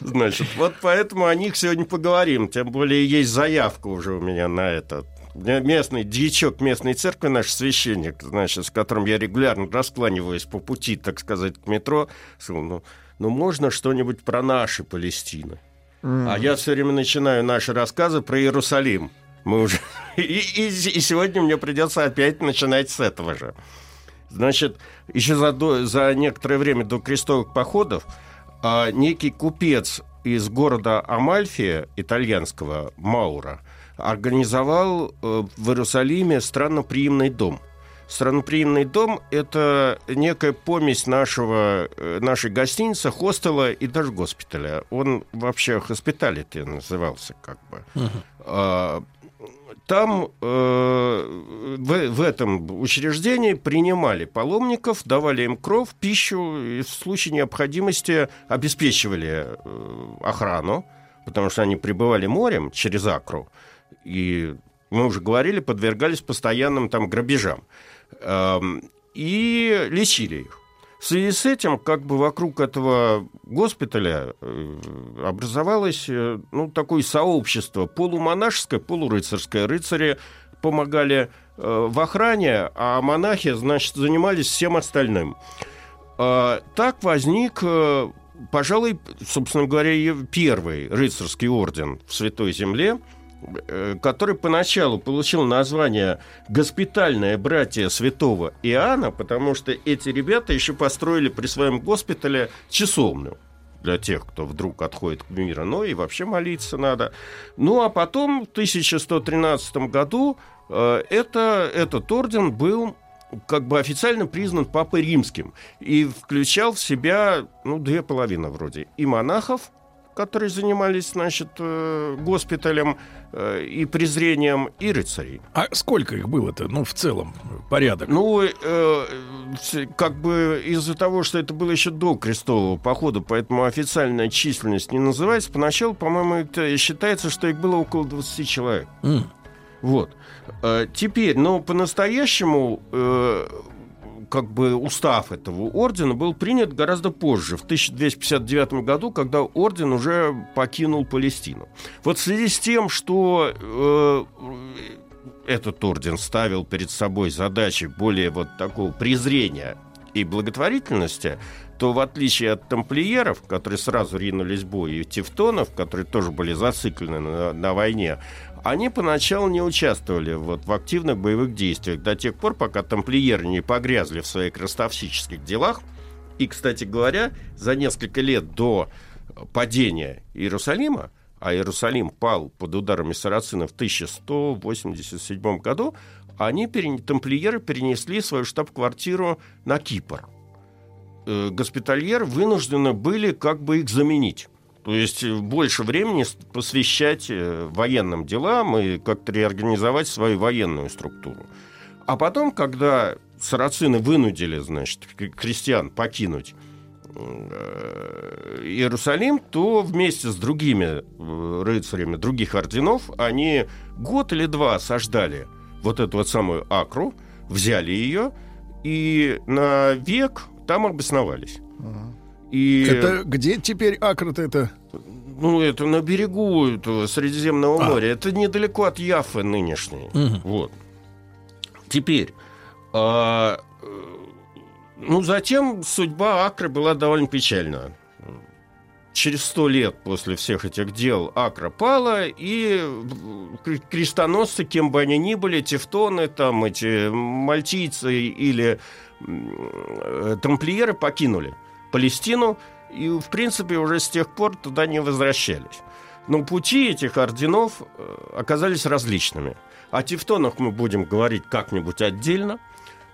Значит, вот поэтому о них сегодня поговорим, тем более есть заявка уже у меня на это. местный дьячок местной церкви, наш священник, значит, с которым я регулярно раскланиваюсь по пути, так сказать, к метро, сказал, ну, ну можно что-нибудь про наши Палестины? Mm-hmm. А я все время начинаю наши рассказы про Иерусалим. Мы уже... и, и, и сегодня мне придется опять начинать с этого же. Значит, еще за, до, за некоторое время до крестовых походов а, некий купец из города Амальфи, итальянского, Маура, организовал э, в Иерусалиме странноприимный дом. Странноприимный дом — это некая помесь нашего, э, нашей гостиницы, хостела и даже госпиталя. Он вообще хоспиталити назывался как бы. Uh-huh. А, там э, в, в этом учреждении принимали паломников, давали им кров, пищу, и в случае необходимости обеспечивали э, охрану, потому что они прибывали морем через Акру, и, мы уже говорили, подвергались постоянным там грабежам, э, и лечили их. В связи с этим, как бы вокруг этого госпиталя образовалось, ну, такое сообщество полумонашеское, полурыцарское. Рыцари помогали э, в охране, а монахи, значит, занимались всем остальным. Э, так возник, э, пожалуй, собственно говоря, первый рыцарский орден в Святой Земле, э, который поначалу получил название «Госпитальное братья святого Иоанна», потому что эти ребята еще построили при своем госпитале часовню для тех, кто вдруг отходит к миру, но и вообще молиться надо. Ну а потом в тысяча сто тринадцатом году э, это, этот орден был как бы официально признан Папой Римским и включал в себя, ну, две половины вроде, и монахов, которые занимались, значит, э, госпиталем э, и презрением, и рыцарей. А сколько их было-то, ну, в целом, порядок? Ну, э, как бы из-за того, что это было еще до крестового похода, поэтому официальная численность не называется. Поначалу, по-моему, это считается, что их было около двадцати человек. Mm. Вот. Э, теперь, но по-настоящему... Э, как бы устав этого ордена был принят гораздо позже, в тысяча двести пятьдесят девятом году, когда орден уже покинул Палестину. Вот в связи с тем, что э, этот орден ставил перед собой задачи более вот такого презрения и благотворительности, то в отличие от тамплиеров, которые сразу ринулись в бой, и тевтонов, которые тоже были зациклены на, на войне, они поначалу не участвовали вот в активных боевых действиях до тех пор, пока тамплиеры не погрязли в своих ростовщических делах. И, кстати говоря, за несколько лет до падения Иерусалима, а Иерусалим пал под ударами сарацинов в тысяча сто восемьдесят седьмом году, они, тамплиеры, перенесли свою штаб-квартиру на Кипр. Госпитальеры вынуждены были как бы их заменить. То есть больше времени посвящать военным делам и как-то реорганизовать свою военную структуру. А потом, когда сарацины вынудили, значит, крестьян покинуть Иерусалим, то вместе с другими рыцарями других орденов они год или два осаждали вот эту вот самую Акру, взяли ее и на век там обосновались. И... Это где теперь Акра-то это? Ну, это на берегу этого Средиземного а. моря. Это недалеко от Яффы нынешней. Угу. Вот. Теперь. А, ну, затем судьба Акры была довольно печальна. Через сто лет после всех этих дел Акра пала, и крестоносцы, кем бы они ни были, тевтоны, там, эти мальтийцы или тамплиеры покинули Палестину, и, в принципе, уже с тех пор туда не возвращались. Но пути этих орденов оказались различными. О тевтонах мы будем говорить как-нибудь отдельно.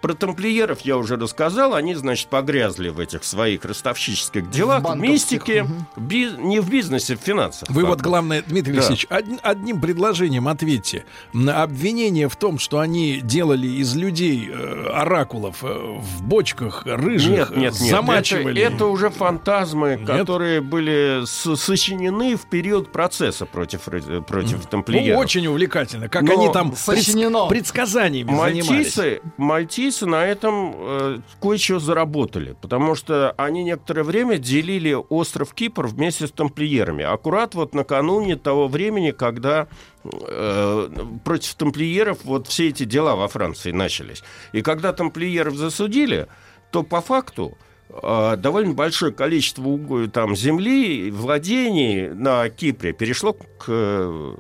Про тамплиеров я уже рассказал. Они, значит, погрязли в этих своих ростовщических делах, в мистике, угу. би- не в бизнесе, в финансах. Вы вот, главное, Дмитрий да. Алексеевич, од- одним предложением ответьте. Обвинение в том, что они делали из людей э, оракулов э, в бочках рыжих, нет, нет, нет, замачивали. Это, это уже фантазмы, нет? которые были с- сочинены в период процесса против, против mm. тамплиеров. Ну, очень увлекательно, как Но они там предс- предсказаниями мальтийцы, занимались. Мальтийцы австрийцы на этом э, кое-что заработали, потому что они некоторое время делили остров Кипр вместе с тамплиерами. Аккурат вот накануне того времени, когда э, против тамплиеров вот все эти дела во Франции начались. И когда тамплиеров засудили, то по факту э, довольно большое количество там, земли, владений на Кипре перешло к э,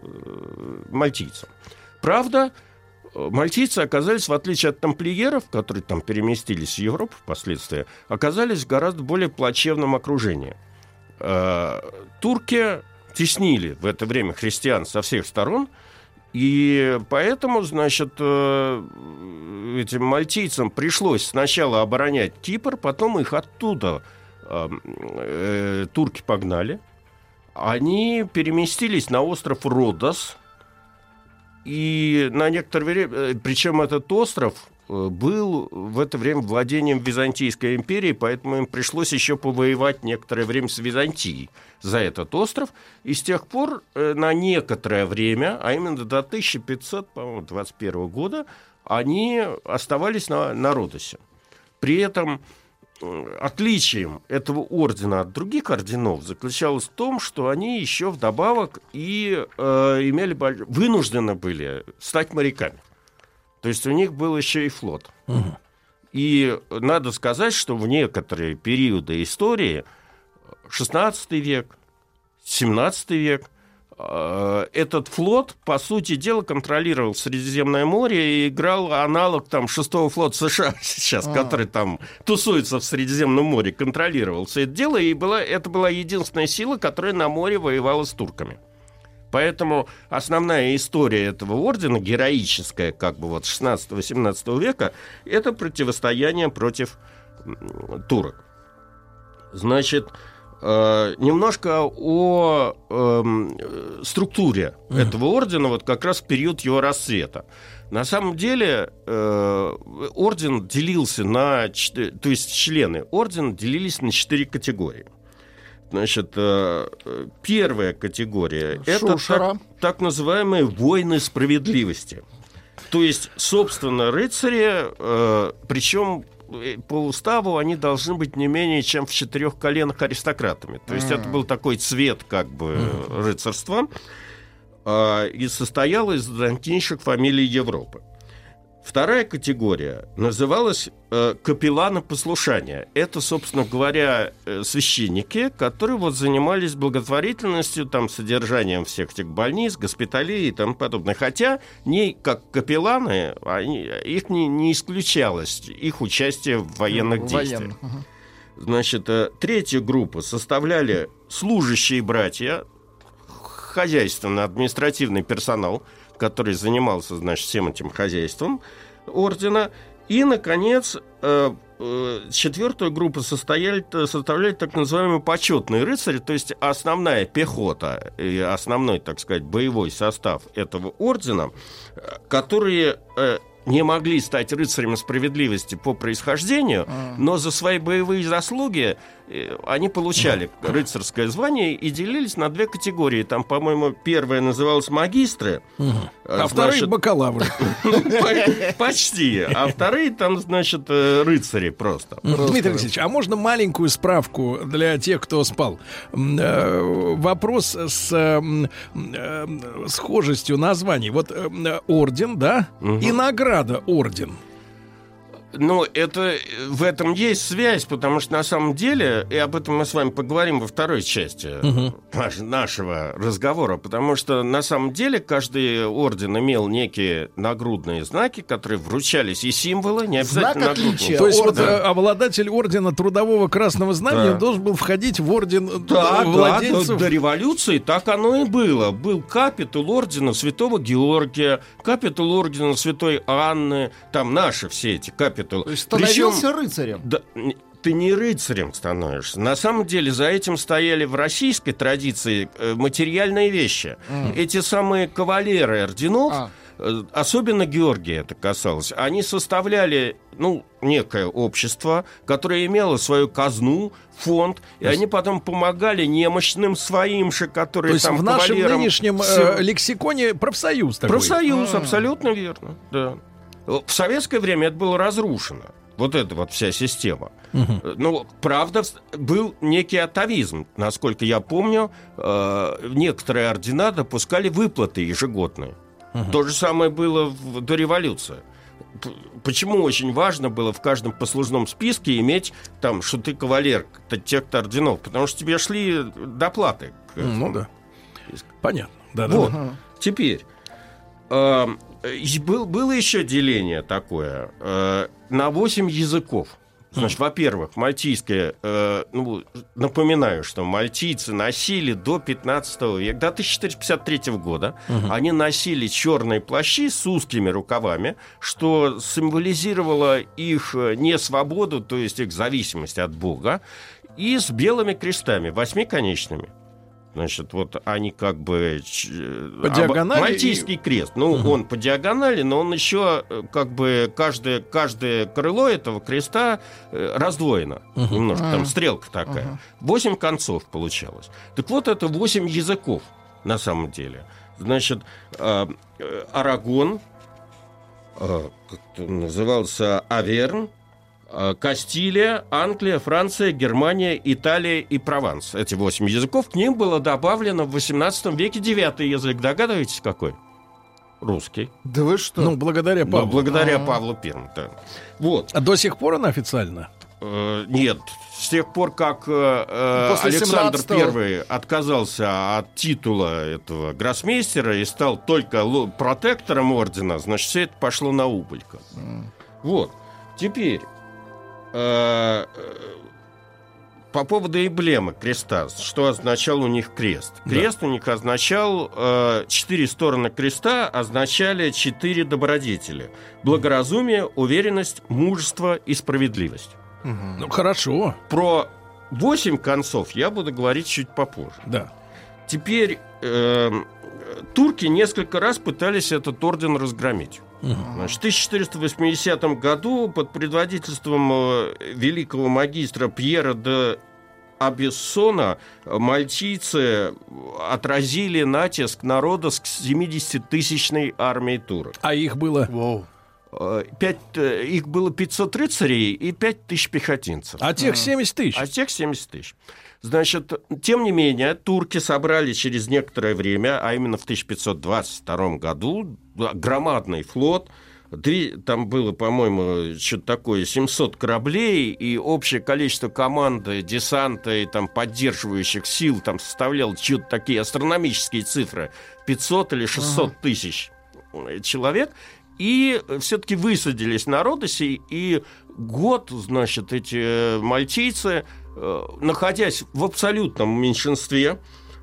мальтийцам. Правда, мальтийцы оказались, в отличие от тамплиеров, которые там переместились в Европу впоследствии, оказались в гораздо более плачевном окружении. Турки теснили в это время христиан со всех сторон, и поэтому, значит, этим мальтийцам пришлось сначала оборонять Кипр, потом их оттуда турки погнали. Они переместились на остров Родос, и на некоторое время, причем этот остров был в это время владением Византийской империи, поэтому им пришлось еще повоевать некоторое время с Византией за этот остров. И с тех пор на некоторое время, а именно до тысяча пятьсот двадцать первого года, они оставались на, на Родосе. При этом отличием этого ордена от других орденов заключалось в том, что они еще вдобавок и э, имели, вынуждены были стать моряками. То есть у них был еще и флот. Угу. И надо сказать, что в некоторые периоды истории, шестнадцатый век, семнадцатый век, э, этот флот, по сути дела, контролировал Средиземное море и играл аналог там, шестого флота США сейчас, а-а-а, который там тусуется в Средиземном море, контролировал все это дело, и была, это была единственная сила, которая на море воевала с турками. Поэтому основная история этого ордена, героическая, как бы вот шестнадцатого-семнадцатого века, это противостояние против турок. Значит, э, немножко о э, структуре mm. этого ордена, вот как раз в период его расцвета. На самом деле э, орден делился на... То есть члены ордена делились на четыре категории. Значит, первая категория — это так, так называемые воины справедливости. То есть, собственно, рыцари, причем по уставу они должны быть не менее чем в четырех коленах аристократами. То есть mm. это был такой цвет как бы mm. рыцарства, и состоял из знатнейших фамилий Европы. Вторая категория называлась э, капелланы послушания. Это, собственно говоря, э, священники, которые вот, занимались благотворительностью, там, содержанием всех этих больниц, госпиталей и тому подобное. Хотя не, как капелланы, они, их не, не исключалось, их участие в военных Военно. действиях. Угу. Значит, э, третью группу составляли служащие братья, хозяйственно-административный персонал, который занимался, значит, всем этим хозяйством ордена. И, наконец, четвертую группу составляли так называемые почетные рыцари, то есть основная пехота и основной, так сказать, боевой состав этого ордена, которые не могли стать рыцарями справедливости по происхождению, mm. но за свои боевые заслуги они получали mm. рыцарское звание и делились на две категории. Там, по-моему, первая называлась магистры, mm. а, а вторые бакалавры. Почти. А вторые там, значит, рыцари просто. Дмитрий Алексеевич, а можно маленькую справку для тех, кто спал? Вопрос с схожестью названий. Вот орден, да, и награда. Орден. Ну, это, в этом есть связь, потому что на самом деле, и об этом мы с вами поговорим во второй части uh-huh. нашего разговора, потому что на самом деле каждый орден имел некие нагрудные знаки, которые вручались, и символы, не обязательно нагрудные. То есть орден. Вот, обладатель ордена Трудового Красного Знамени да. должен был входить в орден да, владельцев. Да, до революции так оно и было. Был капитул ордена Святого Георгия, капитул ордена Святой Анны, там наши все эти капитулы. То есть становился Причем, рыцарем? Да, ты не рыцарем становишься. На самом деле за этим стояли в российской традиции материальные вещи. Mm. Эти самые кавалеры орденов, ah. особенно Георгия это касалось, они составляли ну, некое общество, которое имело свою казну, фонд, и есть... они потом помогали немощным своим же, которые То там в нашем кавалерам... нынешнем э, лексиконе профсоюз такой? Профсоюз, А-а-а. абсолютно верно, да. В советское время это было разрушено. Вот эта вот вся система. Угу. Ну, правда, был некий атовизм. Насколько я помню, некоторые ордена допускали выплаты ежегодные. Угу. То же самое было до революции. Почему очень важно было в каждом послужном списке иметь там, что ты кавалер тех-то орденов? Потому что тебе шли доплаты. Ну да. Понятно. Да, вот. Да. Теперь. Э, был, было еще деление такое э, на восемь языков. Значит, mm. во-первых, мальтийское... Э, ну, напоминаю, что мальтийцы носили до пятнадцатого века, до тысяча четыреста пятьдесят третьего года, mm-hmm. они носили черные плащи с узкими рукавами, что символизировало их несвободу, то есть их зависимость от Бога, и с белыми крестами, восьмиконечными. Значит, вот они как бы... По диагонали? Мальтийский крест. Ну, угу. он по диагонали, но он еще как бы... Каждое, каждое крыло этого креста раздвоено. Угу. Немножко там стрелка такая. Восемь угу. концов получалось. Так вот, это восемь языков на самом деле. Значит, Арагон, как-то назывался Аверн, Кастилия, Англия, Франция, Германия, Италия и Прованс. Эти восемь языков. К ним было добавлено в восемнадцатом веке девятый язык. Догадываетесь, какой? Русский. Да вы что? Ну, благодаря Павлу. Ну, благодаря А-а-а. Павлу Первому, да. Вот. А до сих пор она официально? Э-э- нет. С тех пор, как Александр Первый отказался от титула этого гроссмейстера и стал только л- протектором ордена, значит, все это пошло на убыль. Mm. Вот. Теперь... По поводу эмблемы креста, что означал у них крест. Крест да. у них означал э, четыре стороны креста означали четыре добродетели: благоразумие, уверенность, мужество и справедливость. Угу. Ну хорошо. Про восемь концов я буду говорить чуть попозже. Да. Теперь э, турки несколько раз пытались этот орден разгромить. Значит, в тысяча четыреста восьмидесятом году под предводительством великого магистра Пьера де Абессона мальтийцы отразили натиск народа с семидесятитысячной армией турок. А их было? Wow. пять, их было пятьсот рыцарей и пять тысяч пехотинцев. А тех семьдесят тысяч? А тех семьдесят тысяч. Значит, тем не менее, турки собрали через некоторое время, а именно в тысяча пятьсот двадцать втором году, громадный флот. Три, там было, по-моему, что-то такое, семьсот кораблей, и общее количество команды, десанта и там, поддерживающих сил там, составляло что-то такие астрономические цифры. пятьсот или шестьсот ага. тысяч человек. И все-таки высадились на Родосе, и год, значит, эти мальтийцы... находясь в абсолютном меньшинстве,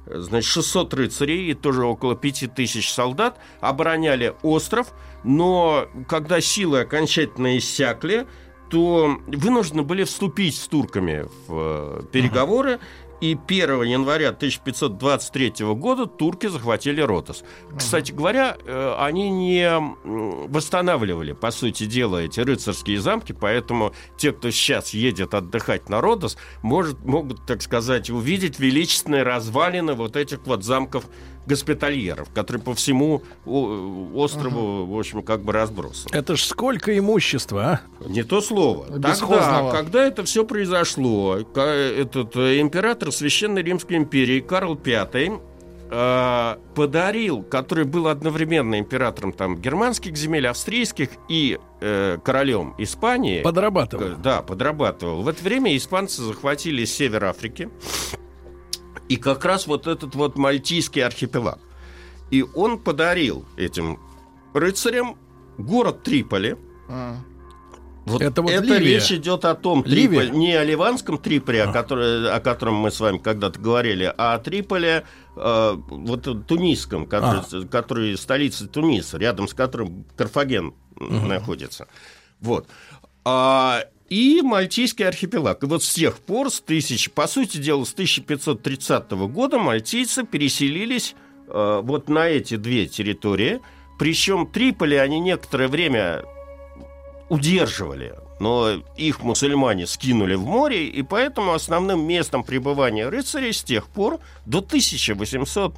значит, шестьсот рыцарей и тоже около пять тысяч солдат обороняли остров, но когда силы окончательно иссякли, то вынуждены были вступить с турками в переговоры, ага. и первого января тысяча пятьсот двадцать третьего года турки захватили Родос. Ага. Кстати говоря, они не восстанавливали, по сути дела, эти рыцарские замки, поэтому те, кто сейчас едет отдыхать на Родос, может, могут, так сказать, увидеть величественные развалины вот этих вот замков госпитальеров, которые по всему острову, ага. в общем, как бы разбросаны. Это ж сколько имущества, а? Не то слово. Тогда, когда это все произошло, этот император Священной Римской империи Карл V э, подарил, который был одновременно императором там, германских земель, австрийских и э, королем Испании. Подрабатывал. Да, подрабатывал. В это время испанцы захватили север Африки. И как раз вот этот вот мальтийский архипелаг. И он подарил этим рыцарям город Триполи. А. Вот это вот это речь идет о том Триполи, не о ливанском Триполе, а. о, который, о котором мы с вами когда-то говорили, а о Триполе э, вот, тунисском, который, а. который столица Туниса, рядом с которым Карфаген угу. находится. Вот. А... И Мальтийский архипелаг. И вот с тех пор, с тысячи, по сути дела, с тысяча пятьсот тридцатого года мальтийцы переселились э, вот на эти две территории. Причем Триполи они некоторое время удерживали, но их мусульмане скинули в море, и поэтому основным местом пребывания рыцарей с тех пор до тысяча восемьсот,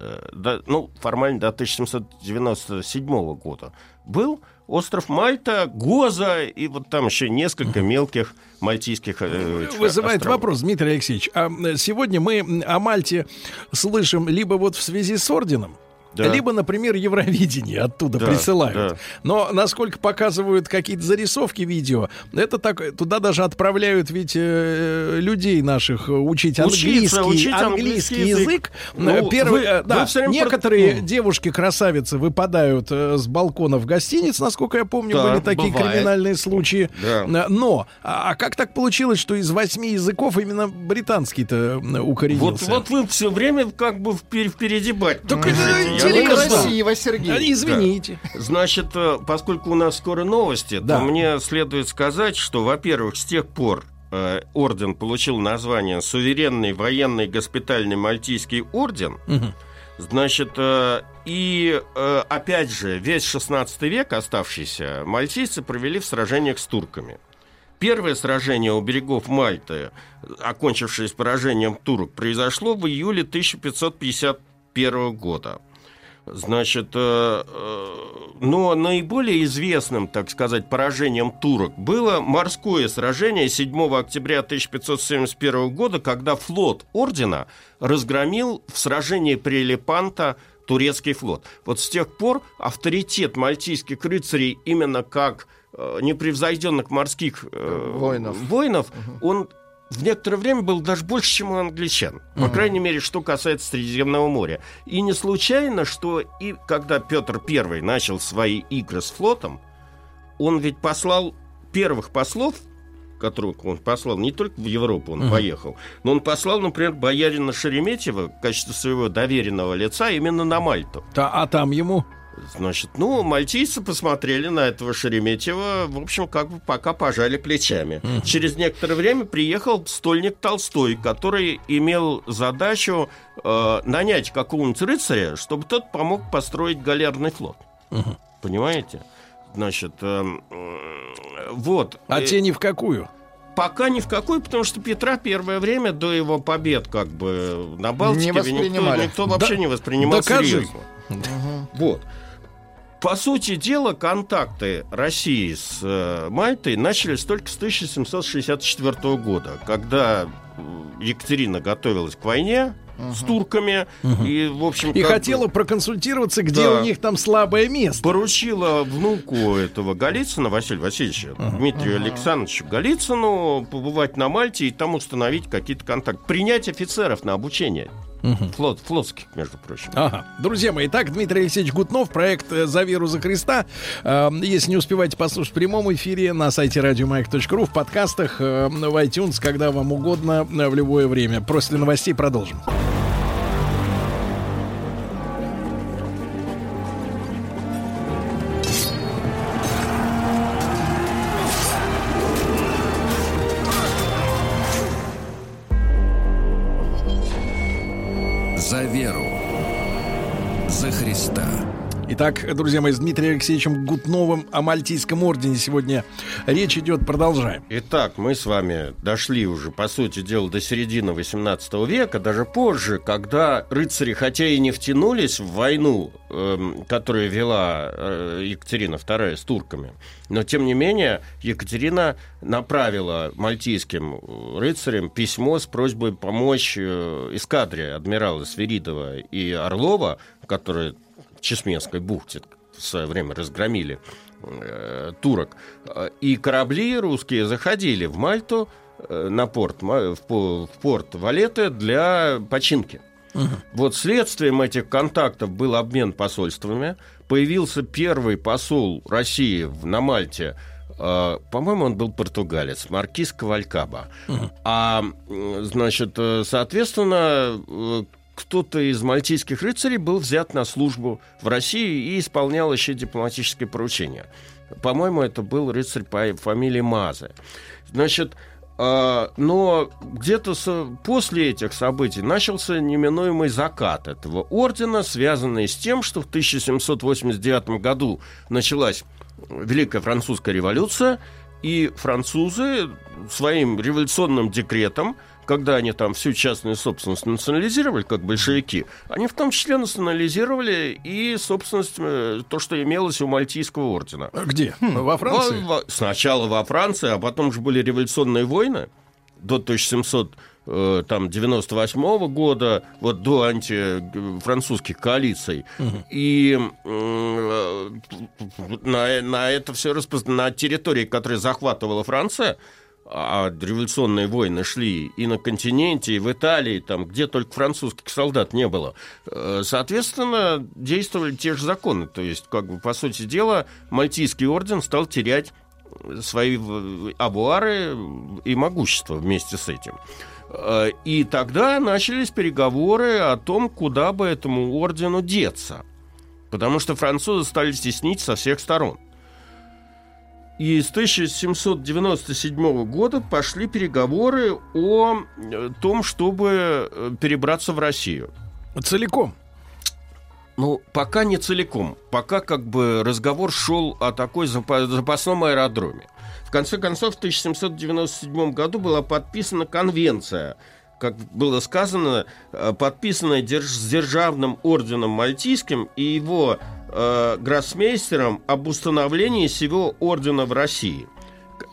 э, до, ну, формально до тысяча семьсот девяносто седьмого года был остров Мальта, Гоза и вот там еще несколько мелких мальтийских э, Вызывает островов. Вопрос, Дмитрий Алексеевич, а сегодня мы о Мальте слышим либо вот в связи с орденом, да. Либо, например, Евровидение оттуда да, присылают. Да. Но, насколько показывают какие-то зарисовки видео, это так, туда даже отправляют ведь э, людей наших учить Учиться, английский, учить английский язык. Ну, Первый, вы, да, вы некоторые про... девушки-красавицы выпадают э, с балконов гостиниц, насколько я помню, да, были такие бывает. Криминальные случаи. Да. Но, а, а как так получилось, что из восьми языков именно британский-то укоренился? Вот, вот вы все время как бы впереди бать. Так это... Красиво, Сергей. Извините. Да. Значит, поскольку у нас скоро новости, да. то мне следует сказать, что, во-первых, с тех пор э, орден получил название «Суверенный военный госпитальный Мальтийский орден». Угу. Значит, э, и э, опять же, весь шестнадцатый век оставшийся мальтийцы провели в сражениях с турками. Первое сражение у берегов Мальты, окончившееся поражением турок, произошло в июле тысяча пятьсот пятьдесят первого года. Значит, э, э, но наиболее известным, так сказать, поражением турок было морское сражение седьмого октября тысяча пятьсот семьдесят первого года, когда флот ордена разгромил в сражении при Лепанто турецкий флот. Вот с тех пор авторитет мальтийских рыцарей именно как э, непревзойденных морских э, воинов, воинов угу. он... в некоторое время был даже больше, чем у англичан. По mm-hmm. крайней мере, что касается Средиземного моря. И не случайно, что и когда Петр Первый начал свои игры с флотом, он ведь послал первых послов, которых он послал, не только в Европу он mm-hmm. поехал, но он послал, например, боярина Шереметьева в качестве своего доверенного лица именно на Мальту. Да, а там ему... Значит, ну, мальтийцы посмотрели на этого Шереметьева, в общем, как бы пока пожали плечами. Mm-hmm. Через некоторое время приехал стольник Толстой, который имел задачу э, нанять какого-нибудь рыцаря, чтобы тот помог построить галерный флот. Mm-hmm. Понимаете? Значит, э, э, вот. А те ни в какую? Пока ни в какой, потому что Петра первое время до его побед как бы на Балтике никто, никто вообще да, не воспринимал серьезно. Uh-huh. Вот. По сути дела, контакты России с э, Мальтой начались только с тысяча семьсот шестьдесят четвёртого года, когда Екатерина готовилась к войне uh-huh. с турками uh-huh. и, в общем, и хотела бы, проконсультироваться, где да, у них там слабое место. Поручила внуку этого Голицына, Василия Васильевича, uh-huh. Дмитрию uh-huh. Александровичу Голицыну побывать на Мальте и там установить какие-то контакты, принять офицеров на обучение. Угу. Флот, флотских, между прочим. Ага. Друзья мои, итак, Дмитрий Алексеевич Гутнов, проект «За веру, за Христа». Если не успеваете послушать в прямом эфире на сайте радиомаяк точка ру, в подкастах, в iTunes, когда вам угодно, в любое время. После новостей продолжим. Итак, друзья мои, с Дмитрием Алексеевичем Гутновым о Мальтийском ордене сегодня речь идет. Продолжаем. Итак, мы с вами дошли уже, по сути дела, до середины восемнадцатого века, даже позже, когда рыцари, хотя и не втянулись в войну, э, которую вела э, Екатерина Вторая с турками, но, тем не менее, Екатерина направила мальтийским рыцарям письмо с просьбой помочь эскадре адмирала Свиридова и Орлова, которые... Чесменской бухте в свое время разгромили э, турок. И корабли русские заходили в Мальту, э, на порт, в, в порт Валетте для починки. Угу. Вот следствием этих контактов был обмен посольствами. Появился первый посол России на Мальте. Э, по-моему, он был португалец, маркиз Кавалькаба. Угу. А, значит, соответственно... кто-то из мальтийских рыцарей был взят на службу в России и исполнял еще дипломатические поручения. По-моему, это был рыцарь по фамилии Мазе. Значит, э, но где-то со- после этих событий начался неминуемый закат этого ордена, связанный с тем, что в тысяча семьсот восемьдесят девятом году началась Великая Французская революция, и французы своим революционным декретом когда они там всю частную собственность национализировали, как большевики, они в том числе национализировали и собственность, то, что имелось у Мальтийского ордена. А где? Хм, во Франции? Во, во, сначала во Франции, а потом же были революционные войны до тысяча семьсот девяносто восьмого года, вот до антифранцузских коалиций. Угу. И э, на, на это все распространено, на территории, которые захватывала Франция, а революционные войны шли и на континенте, и в Италии, там, где только французских солдат не было. Соответственно, действовали те же законы. То есть, как бы, по сути дела, Мальтийский орден стал терять свои авуары и могущество вместе с этим. И тогда начались переговоры о том, куда бы этому ордену деться. Потому что французы стали стеснить со всех сторон. И с тысяча семьсот девяносто седьмого года пошли переговоры о том, чтобы перебраться в Россию. Целиком? Ну, пока не целиком. Пока как бы разговор шел о такой запасном аэродроме. В конце концов, в тысяча семьсот девяносто седьмом году была подписана конвенция, как было сказано, подписанная с Державным орденом Мальтийским и его э, гроссмейстером об установлении сего ордена в России.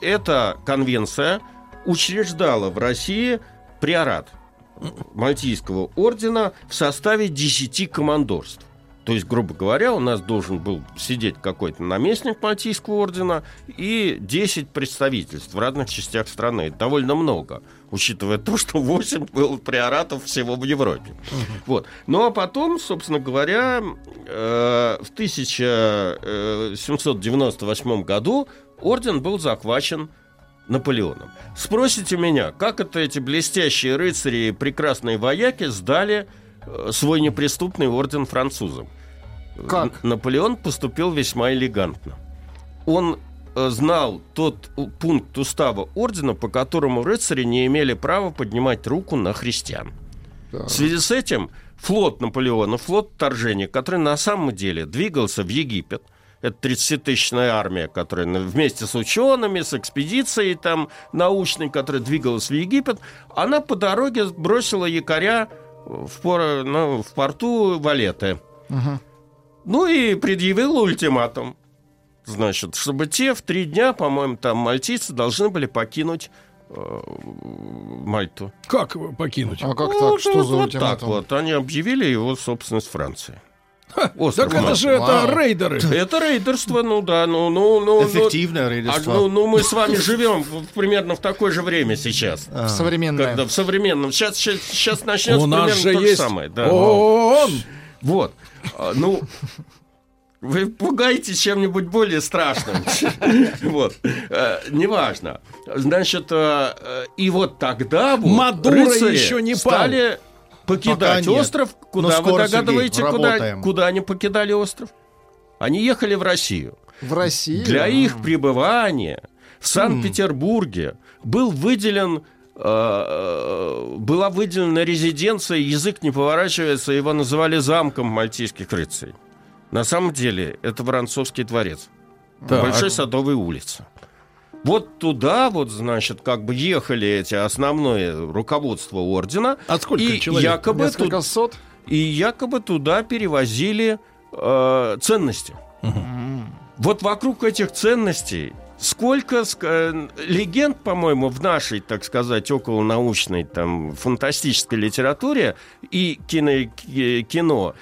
Эта конвенция учреждала в России приорат Мальтийского ордена в составе десяти командорств. То есть, грубо говоря, у нас должен был сидеть какой-то наместник Мальтийского ордена и десять представительств в разных частях страны. Это довольно много, учитывая то, что восемь было приоратов всего в Европе. Вот. Ну а потом, собственно говоря, э, в тысяча семьсот девяносто восьмом году орден был захвачен Наполеоном. Спросите меня, как это эти блестящие рыцари и прекрасные вояки сдали свой неприступный орден французам? Как? Наполеон поступил весьма элегантно. Он знал тот пункт устава ордена, по которому рыцари не имели права поднимать руку на христиан. Да. В связи с этим флот Наполеона, флот вторжения, который на самом деле двигался в Египет, это тридцатитысячная армия, которая вместе с учеными, с экспедицией там, научной, которая двигалась в Египет, она по дороге бросила якоря в, пор, ну, в порту Валеты. Угу. Ну и предъявила ультиматум. Значит, чтобы те в три дня, по-моему, там мальтийцы должны были покинуть Мальту. Как покинуть? А как ну, так? Вот, что вот, за ультиматум? Вот так вот. Они объявили его собственность Франции. Так это же это рейдеры. Это рейдерство, ну да, ну, ну, ну. Эффективное рейдерство. А, ну, ну, мы с вами живем примерно в такое же время сейчас. В современном. Когда в современном. Сейчас, сейчас, сейчас начнется примерно то же самое. Да. ООН. Вот. А, ну. Вы пугаете чем-нибудь более страшным. Вот. Неважно. Значит, и вот тогда рыцари стали покидать остров. Куда вы догадываетесь, куда они покидали остров? Они ехали в Россию. В Россию? Для их пребывания в Санкт-Петербурге был выделен... была выделена резиденция, язык не поворачивается, его называли замком мальтийских рыцарей. На самом деле, это Воронцовский дворец. Да. Большой Садовой улице. Вот туда, вот, значит, как бы ехали эти основное руководство ордена. А сколько и человек? Якобы Несколько сот? И якобы туда перевозили э, ценности. Угу. Вот вокруг этих ценностей сколько э, легенд, по-моему, в нашей, так сказать, околонаучной, там, фантастической литературе и кино, кино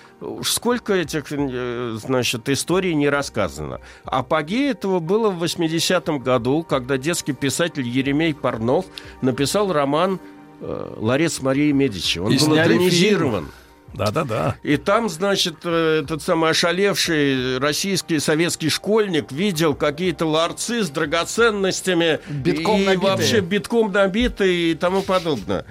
сколько этих, значит, историй не рассказано. Апогей этого было в восьмидесятом году, когда детский писатель Еремей Парнов написал роман «Ларец Марии Медичи». Он и был экранизирован. Да-да-да. И там, значит, этот самый ошалевший российский советский школьник видел какие-то ларцы с драгоценностями битком и набитые. Вообще битком набитые и тому подобное.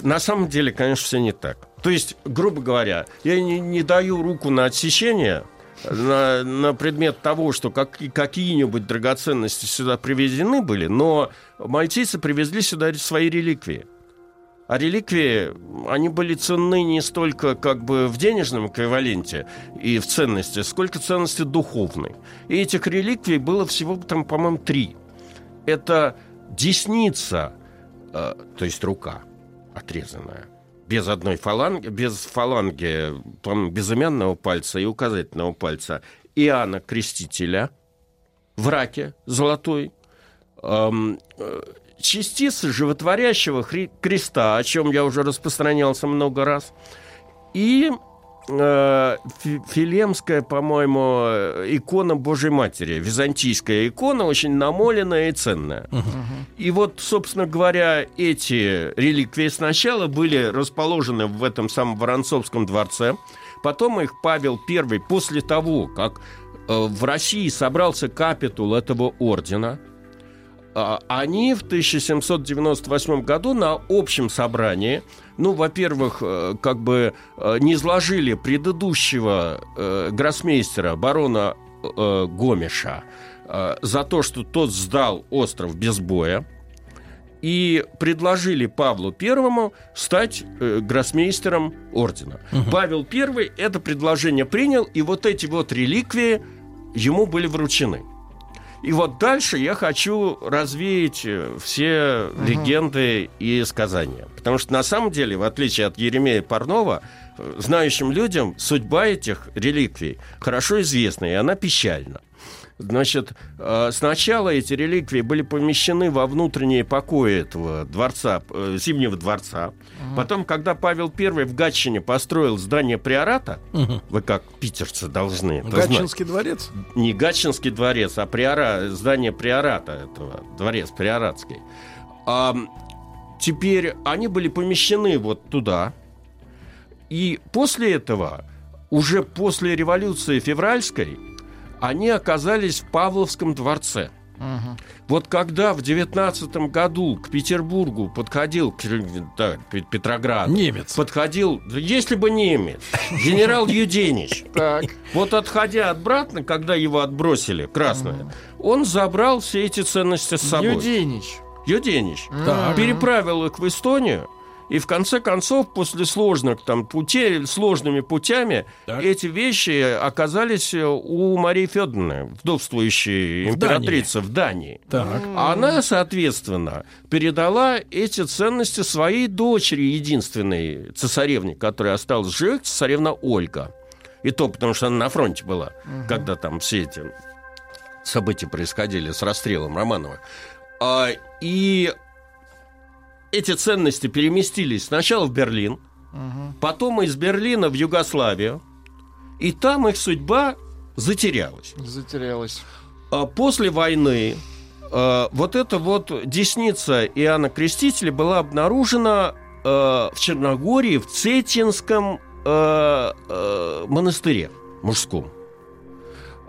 На самом деле, конечно, все не так. То есть, грубо говоря, я не, не даю руку на отсечение на, на предмет того, что как, какие-нибудь драгоценности сюда привезены были, но мальтийцы привезли сюда свои реликвии. А реликвии, они были ценны не столько как бы в денежном эквиваленте и в ценности, сколько ценности духовной. И этих реликвий было всего, там, по-моему, три. Это десница, э, то есть рука, отрезанная. Без одной фаланги, без фаланги, там, безымянного пальца и указательного пальца Иоанна Крестителя в раке золотой, эм, э, частицы животворящего хри- креста, о чем я уже распространялся много раз, и э, филемская, по-моему, икона Божьей Матери, византийская икона, очень намоленная и ценная. Угу. И вот, собственно говоря, эти реликвии сначала были расположены в этом самом Воронцовском дворце, потом их Павел Первый, после того, как э, в России собрался капитул этого ордена, э, они в тысяча семьсот девяносто восьмом году на общем собрании, ну, во-первых, э, как бы э, низложили предыдущего э, гроссмейстера, барона э, Гомеша, э, за то, что тот сдал остров без боя, и предложили Павлу Первому стать э, гроссмейстером ордена. Угу. Павел Первый это предложение принял, и вот эти вот реликвии ему были вручены. И вот дальше я хочу развеять все угу. легенды и сказания. Потому что на самом деле, в отличие от Еремея Парнова, знающим людям судьба этих реликвий хорошо известна, и она печальна. Значит, сначала эти реликвии были помещены во внутренние покои этого дворца, Зимнего дворца. Uh-huh. Потом, когда Павел Первый в Гатчине построил здание приората, uh-huh. вы как питерцы должны это знать. Гатчинский дворец? Не Гатчинский дворец, а приора... здание приората этого, дворец приоратский. А теперь они были помещены вот туда. И после этого, уже после революции февральской, они оказались в Павловском дворце. Uh-huh. Вот когда в девятнадцатом году к Петербургу подходил, к да, Петрограду... Немец. Подходил, если бы немец, генерал Юденич. Вот отходя обратно, когда его отбросили, красное, он забрал все эти ценности с собой. Юденич. Юденич. Переправил их в Эстонию. И в конце концов, после сложных там путей, сложными путями, так. эти вещи оказались у Марии Федоровны, вдовствующей императрицы в Дании. В Дании. Так. Она, соответственно, передала эти ценности своей дочери, единственной цесаревне, которая осталась жив, цесаревна Ольга. И то, потому что она на фронте была, угу. когда там все эти события происходили с расстрелом Романова. А, и... Эти ценности переместились сначала в Берлин, угу. потом из Берлина в Югославию, и там их судьба затерялась. Затерялась. После войны э, вот эта вот десница Иоанна Крестителя была обнаружена э, в Черногории, в Цетинском э, э, монастыре мужском.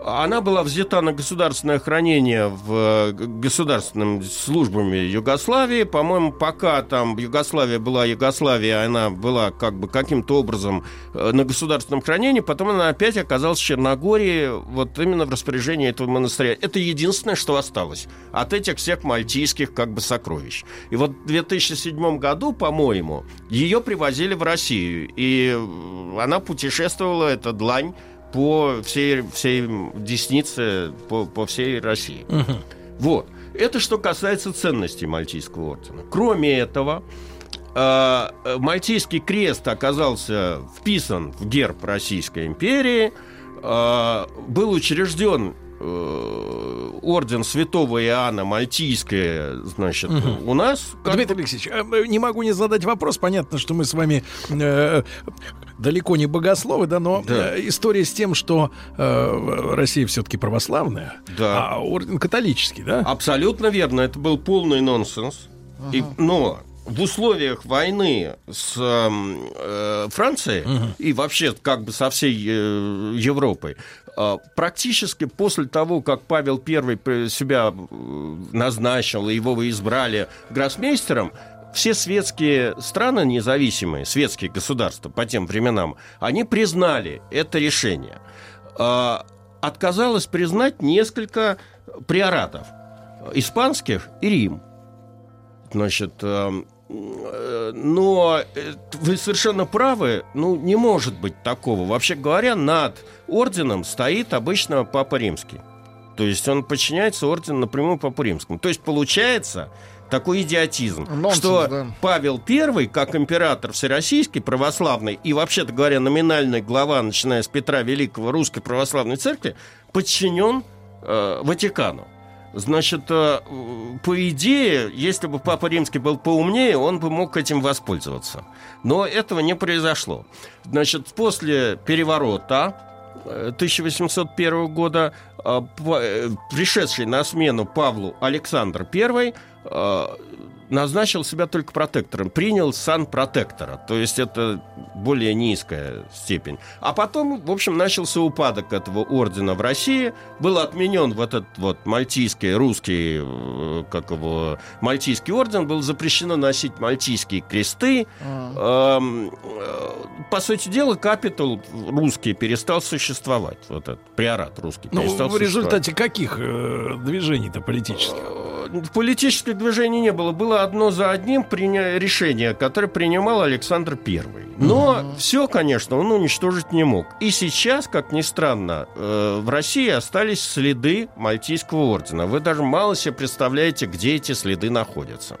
Она была взята на государственное хранение в государственными службами Югославии. По-моему, пока там Югославия была Югославия, она была как бы каким-то образом на государственном хранении. Потом она опять оказалась в Черногории, вот именно в распоряжении этого монастыря. Это единственное, что осталось от этих всех мальтийских как бы сокровищ. И вот в две тысячи седьмом году, по-моему, ее привозили в Россию. И она путешествовала, эта длань, по всей, всей деснице, по, по всей России. Uh-huh. Вот. Это что касается ценностей Мальтийского ордена. Кроме этого, э, Мальтийский крест оказался вписан в герб Российской империи, э, был учрежден э, орден Святого Иоанна Мальтийское, значит, uh-huh. у нас... Как... Дмитрий Алексеевич, не могу не задать вопрос. Понятно, что мы с вами... Э, далеко не богословы, да, но да. история с тем, что э, Россия все-таки православная, да. а орден католический, да? Абсолютно верно, это был полный нонсенс. Ага. И, но в условиях войны с э, Францией ага. и вообще как бы со всей э, Европой, э, практически после того, как Павел I себя назначил, и его избрали гроссмейстером, все светские страны независимые, светские государства по тем временам, они признали это решение. Отказалось признать несколько приоратов испанских и Рим. Значит, но вы совершенно правы, ну, не может быть такого. Вообще говоря, над орденом стоит обычно Папа Римский. То есть он подчиняется ордену напрямую Папу Римскому. То есть получается... такой идиотизм. Нонсенс, что да. Павел I, как император всероссийский, православный и, вообще-то говоря, номинальный глава, начиная с Петра Великого, Русской Православной Церкви, подчинен э, Ватикану. Значит, э, по идее, если бы Папа Римский был поумнее, он бы мог этим воспользоваться. Но этого не произошло. Значит, после переворота тысяча восемьсот первого года, пришедший на смену Павлу Александр I, назначил себя только протектором, принял сан протектора, то есть это более низкая степень. А потом, в общем, начался упадок этого ордена в России, был отменен вот этот вот мальтийский, русский, как его, мальтийский орден, было запрещено носить мальтийские кресты. Mm. По сути дела, капитул русский перестал существовать, вот этот приорат русский ну, перестал существовать. В результате каких движений-то политических? Политических движений не было, было одно за одним приня... решение, которое принимал Александр I. Но mm-hmm. все, конечно, он уничтожить не мог. И сейчас, как ни странно, э, в России остались следы Мальтийского ордена. Вы даже мало себе представляете, где эти следы находятся.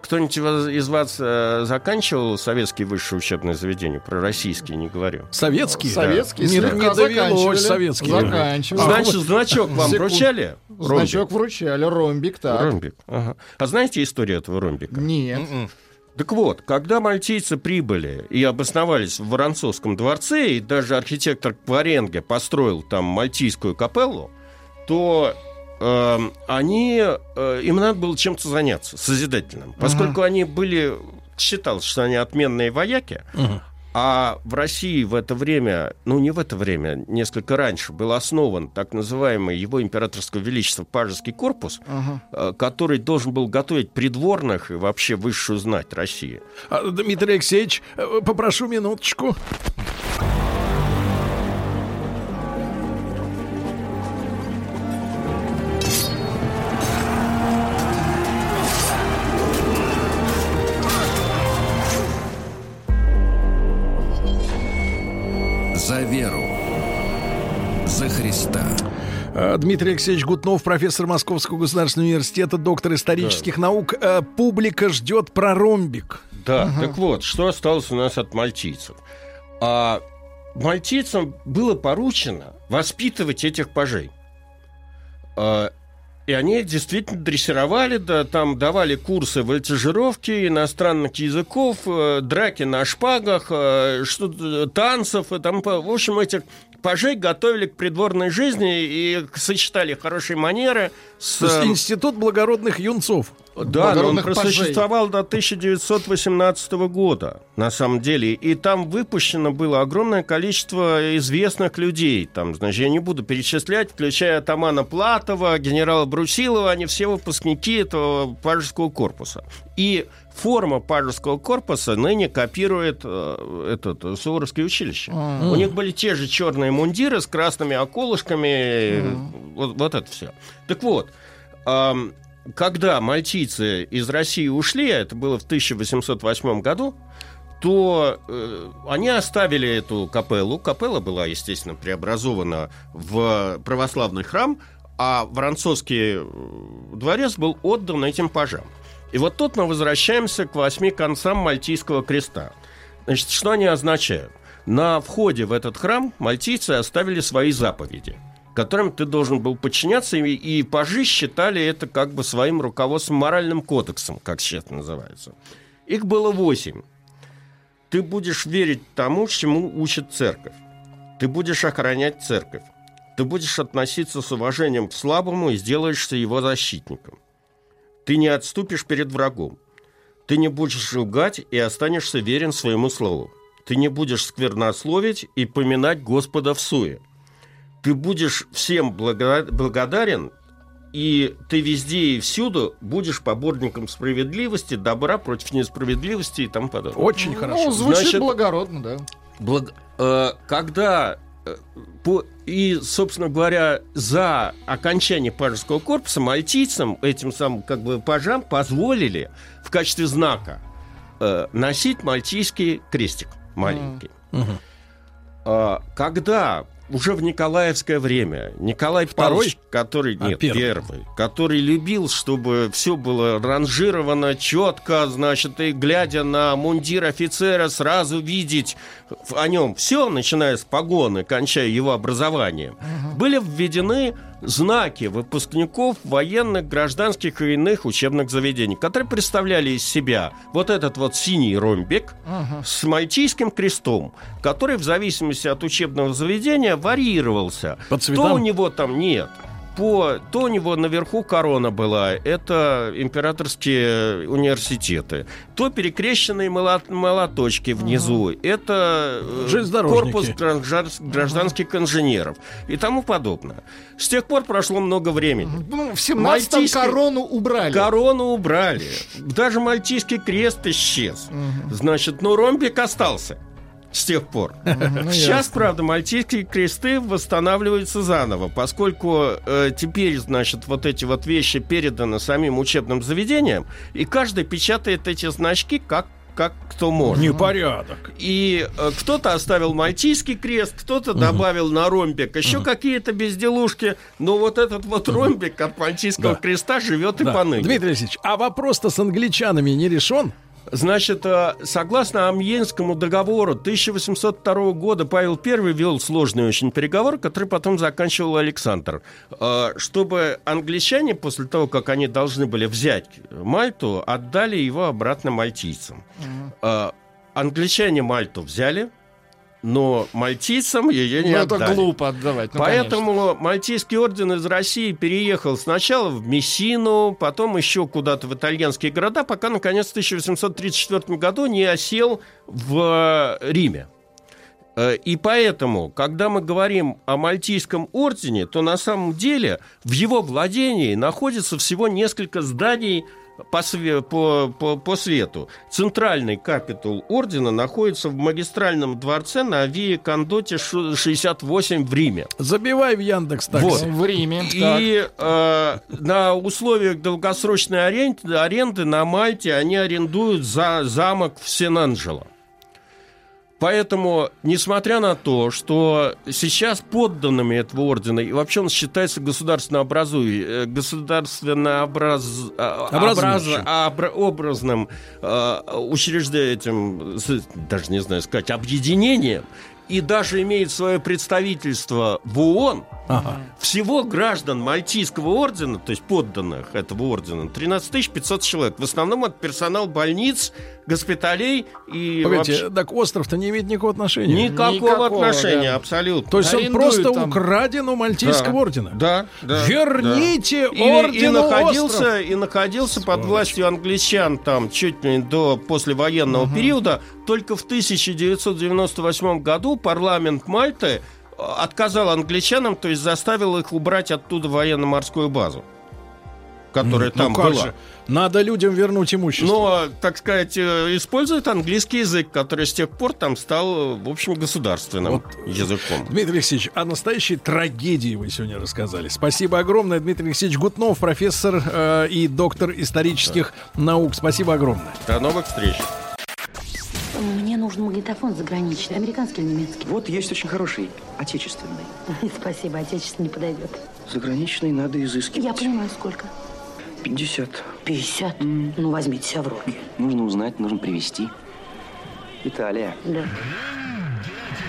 Кто-нибудь из вас э, заканчивал советские высшие учебные заведения? Про российские не говорю. Советские? Советские. Да. Не, не довелось советские. Заканчивали. Значит, а, значок вам секунд. Вручали? Ромбик. Значок вручали, ромбик, так. Ромбик, ага. А знаете историю этого ромбика? Нет. Mm-mm. Так вот, когда мальтийцы прибыли и обосновались в Воронцовском дворце, и даже архитектор Кваренге построил там мальтийскую капеллу, то... Они, им надо было чем-то заняться созидательным, поскольку uh-huh. они были, считалось, что они отменные вояки, uh-huh. а в России в это время, ну не в это время, несколько раньше был основан так называемый его императорского величества Пажеский корпус, uh-huh. который должен был готовить придворных и вообще высшую знать России. Дмитрий Алексеевич, попрошу минуточку. Дмитрий Алексеевич Гутнов, профессор Московского государственного университета, доктор исторических да. наук. Публика ждет про ромбик. Да, ага. так вот, что осталось у нас от мальтийцев? А мальтийцам было поручено воспитывать этих пажей. А, и они их действительно дрессировали, да, там давали курсы вольтежировки, иностранных языков, драки на шпагах, что, танцев. И там, в общем, этих... пажей готовили к придворной жизни и сочетали хорошие манеры с... То есть институт благородных юнцов. Да, благородных он просуществовал пажей. До тысяча девятьсот восемнадцатого года, на самом деле. И там выпущено было огромное количество известных людей. Там, значит, я не буду перечислять, включая атамана Платова, генерала Брусилова. Они все выпускники этого пажеского корпуса. И форма пажеского корпуса ныне копирует э, этот, суворовские училища. Mm-hmm. У них были те же черные мундиры с красными околышками. Mm-hmm. Вот, вот это все. Так вот, э, когда мальтийцы из России ушли, это было в тысяча восемьсот восьмом году, то э, они оставили эту капеллу. Капелла была, естественно, преобразована в православный храм, а Воронцовский дворец был отдан этим пажам. И вот тут мы возвращаемся к восьми концам Мальтийского креста. Значит, что они означают? На входе в этот храм мальтийцы оставили свои заповеди, которым ты должен был подчиняться, и, и пажи считали это как бы своим руководством, моральным кодексом, как сейчас называется. Их было восемь. Ты будешь верить тому, чему учит церковь. Ты будешь охранять церковь. Ты будешь относиться с уважением к слабому и сделаешься его защитником. Ты не отступишь перед врагом. Ты не будешь лгать и останешься верен своему слову. Ты не будешь сквернословить и поминать Господа в суе. Ты будешь всем благодарен, и ты везде и всюду будешь поборником справедливости, добра против несправедливости и тому подобное. Очень ну, хорошо. Ну, звучит Значит, благородно, да. Благ... Э, когда... По, и, собственно говоря, за окончание пажеского корпуса мальтийцам, этим самым как бы пажам, позволили в качестве знака э, носить мальтийский крестик маленький. Mm. Uh-huh. Э, когда уже в николаевское время Николай Второй, который нет, а, первый. первый, который любил, чтобы все было ранжировано четко, значит, и глядя на мундир офицера, сразу видеть о нем все, начиная с погоны, кончая его образованием, uh-huh. были введены знаки выпускников военных, гражданских и иных учебных заведений, которые представляли из себя вот этот вот синий ромбик uh-huh. с мальтийским крестом, который в зависимости от учебного заведения варьировался. По цветам? То у него там нет. По, то у него наверху корона была, это императорские университеты. То перекрещенные молот, молоточки внизу, uh-huh. это корпус гражданских uh-huh. инженеров и тому подобное. С тех пор прошло много времени. Ну, в семнадцатом корону убрали. Корону убрали. Даже мальтийский крест исчез. Uh-huh. Значит, ну ромбик остался. С тех пор. Ну, сейчас, ясно. Правда, мальтийские кресты восстанавливаются заново, поскольку э, теперь, значит, вот эти вот вещи переданы самим учебным заведениям, и каждый печатает эти значки как, как кто может. Непорядок. И э, кто-то оставил мальтийский крест, кто-то угу. добавил на ромбик еще угу. какие-то безделушки, но вот этот вот угу. ромбик от мальтийского да. креста живет да. и поныне. Дмитрий Алексеевич, а вопрос-то с англичанами не решен? Значит, согласно Амьенскому договору тысяча восемьсот второго года Павел I вел сложный очень переговор, который потом заканчивал Александр. Чтобы англичане, после того, как они должны были взять Мальту, отдали его обратно мальтийцам. Mm-hmm. Англичане Мальту взяли, но мальтийцам ее не ну, отдали. Это глупо отдавать. Ну, поэтому конечно. Мальтийский орден из России переехал сначала в Мессину, потом еще куда-то в итальянские города, пока, наконец, в тысяча восемьсот тридцать четвёртом году не осел в Риме. И поэтому, когда мы говорим о Мальтийском ордене, то на самом деле в его владении находится всего несколько зданий По, све- по, по, по свету. Центральный капитул ордена находится в магистральном дворце на Виа Кондотти шестьдесят восемь в Риме. Забивай в Яндекс.Такси. Вот. В Риме. И э, на условиях долгосрочной аренды, аренды на Мальте они арендуют за замок в Сен-Анджело. Поэтому, несмотря на то, что сейчас подданными этого ордена, и вообще он считается государственно образующим, государственно образ... образ... обра... образным э, учреждением, даже не знаю сказать, объединением, и даже имеет свое представительство в ООН, ага. всего граждан Мальтийского ордена, то есть подданных этого ордена, тринадцать тысяч пятьсот человек. В основном это персонал больниц, госпиталей и... Погодите, вообще... так остров-то не имеет никакого отношения? Никакого, никакого отношения, да. абсолютно. То есть арендует он просто там... украден у Мальтийского да. ордена? Да, да. Верните да. ордену и, и находился, остров! И находился Сколько. под властью англичан там чуть ли не до послевоенного угу. периода. Только в тысяча девятьсот девяносто восьмом году парламент Мальты отказал англичанам, то есть заставил их убрать оттуда военно-морскую базу, которая ну, там ну, была. Же. Надо людям вернуть имущество. Но, так сказать, используют английский язык, который с тех пор там стал, в общем, государственным вот. языком. Дмитрий Алексеевич, о настоящей трагедии вы сегодня рассказали. Спасибо огромное, Дмитрий Алексеевич Гутнов, профессор э, и доктор исторических да. наук. Спасибо огромное. До новых встреч. Мне нужен магнитофон заграничный, американский или немецкий? Вот есть очень хороший, отечественный. Спасибо, отечественный подойдет. Заграничный надо изыскивать. Я понимаю, сколько? пятьдесят. пятьдесят? Mm. Ну, возьмите себя в руки. Нужно узнать, нужно привезти. Италия. Да.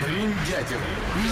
Брендятина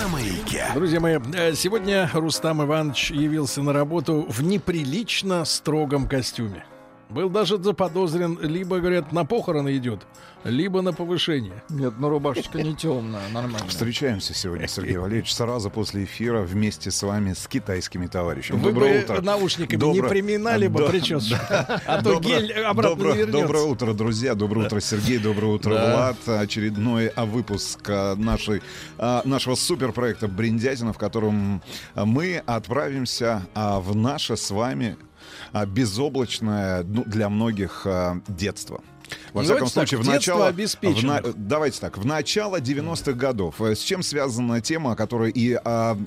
на маяке. Друзья мои, сегодня Рустам Иванович явился на работу в неприлично строгом костюме. Был даже заподозрен, либо, говорят, на похороны идет, либо на повышение. Нет, ну рубашечка не темная, нормально. Встречаемся сегодня, Сергей Валерьевич, сразу после эфира вместе с вами с китайскими товарищами. Вы доброе бы утро. Наушниками Добро... не приминали бы До... прическу, да. а то Добро... гель обратно Добро... не вернется. Доброе утро, друзья, доброе да. утро, Сергей, доброе утро, да. Влад. Очередной выпуск нашей, нашего суперпроекта «Брендятина», в котором мы отправимся в наше с вами... безоблачное, ну, для многих детство. Во всяком вот случае, так, в начало... В на... Давайте так, в начало девяностых годов. С чем связана тема, о которой и а,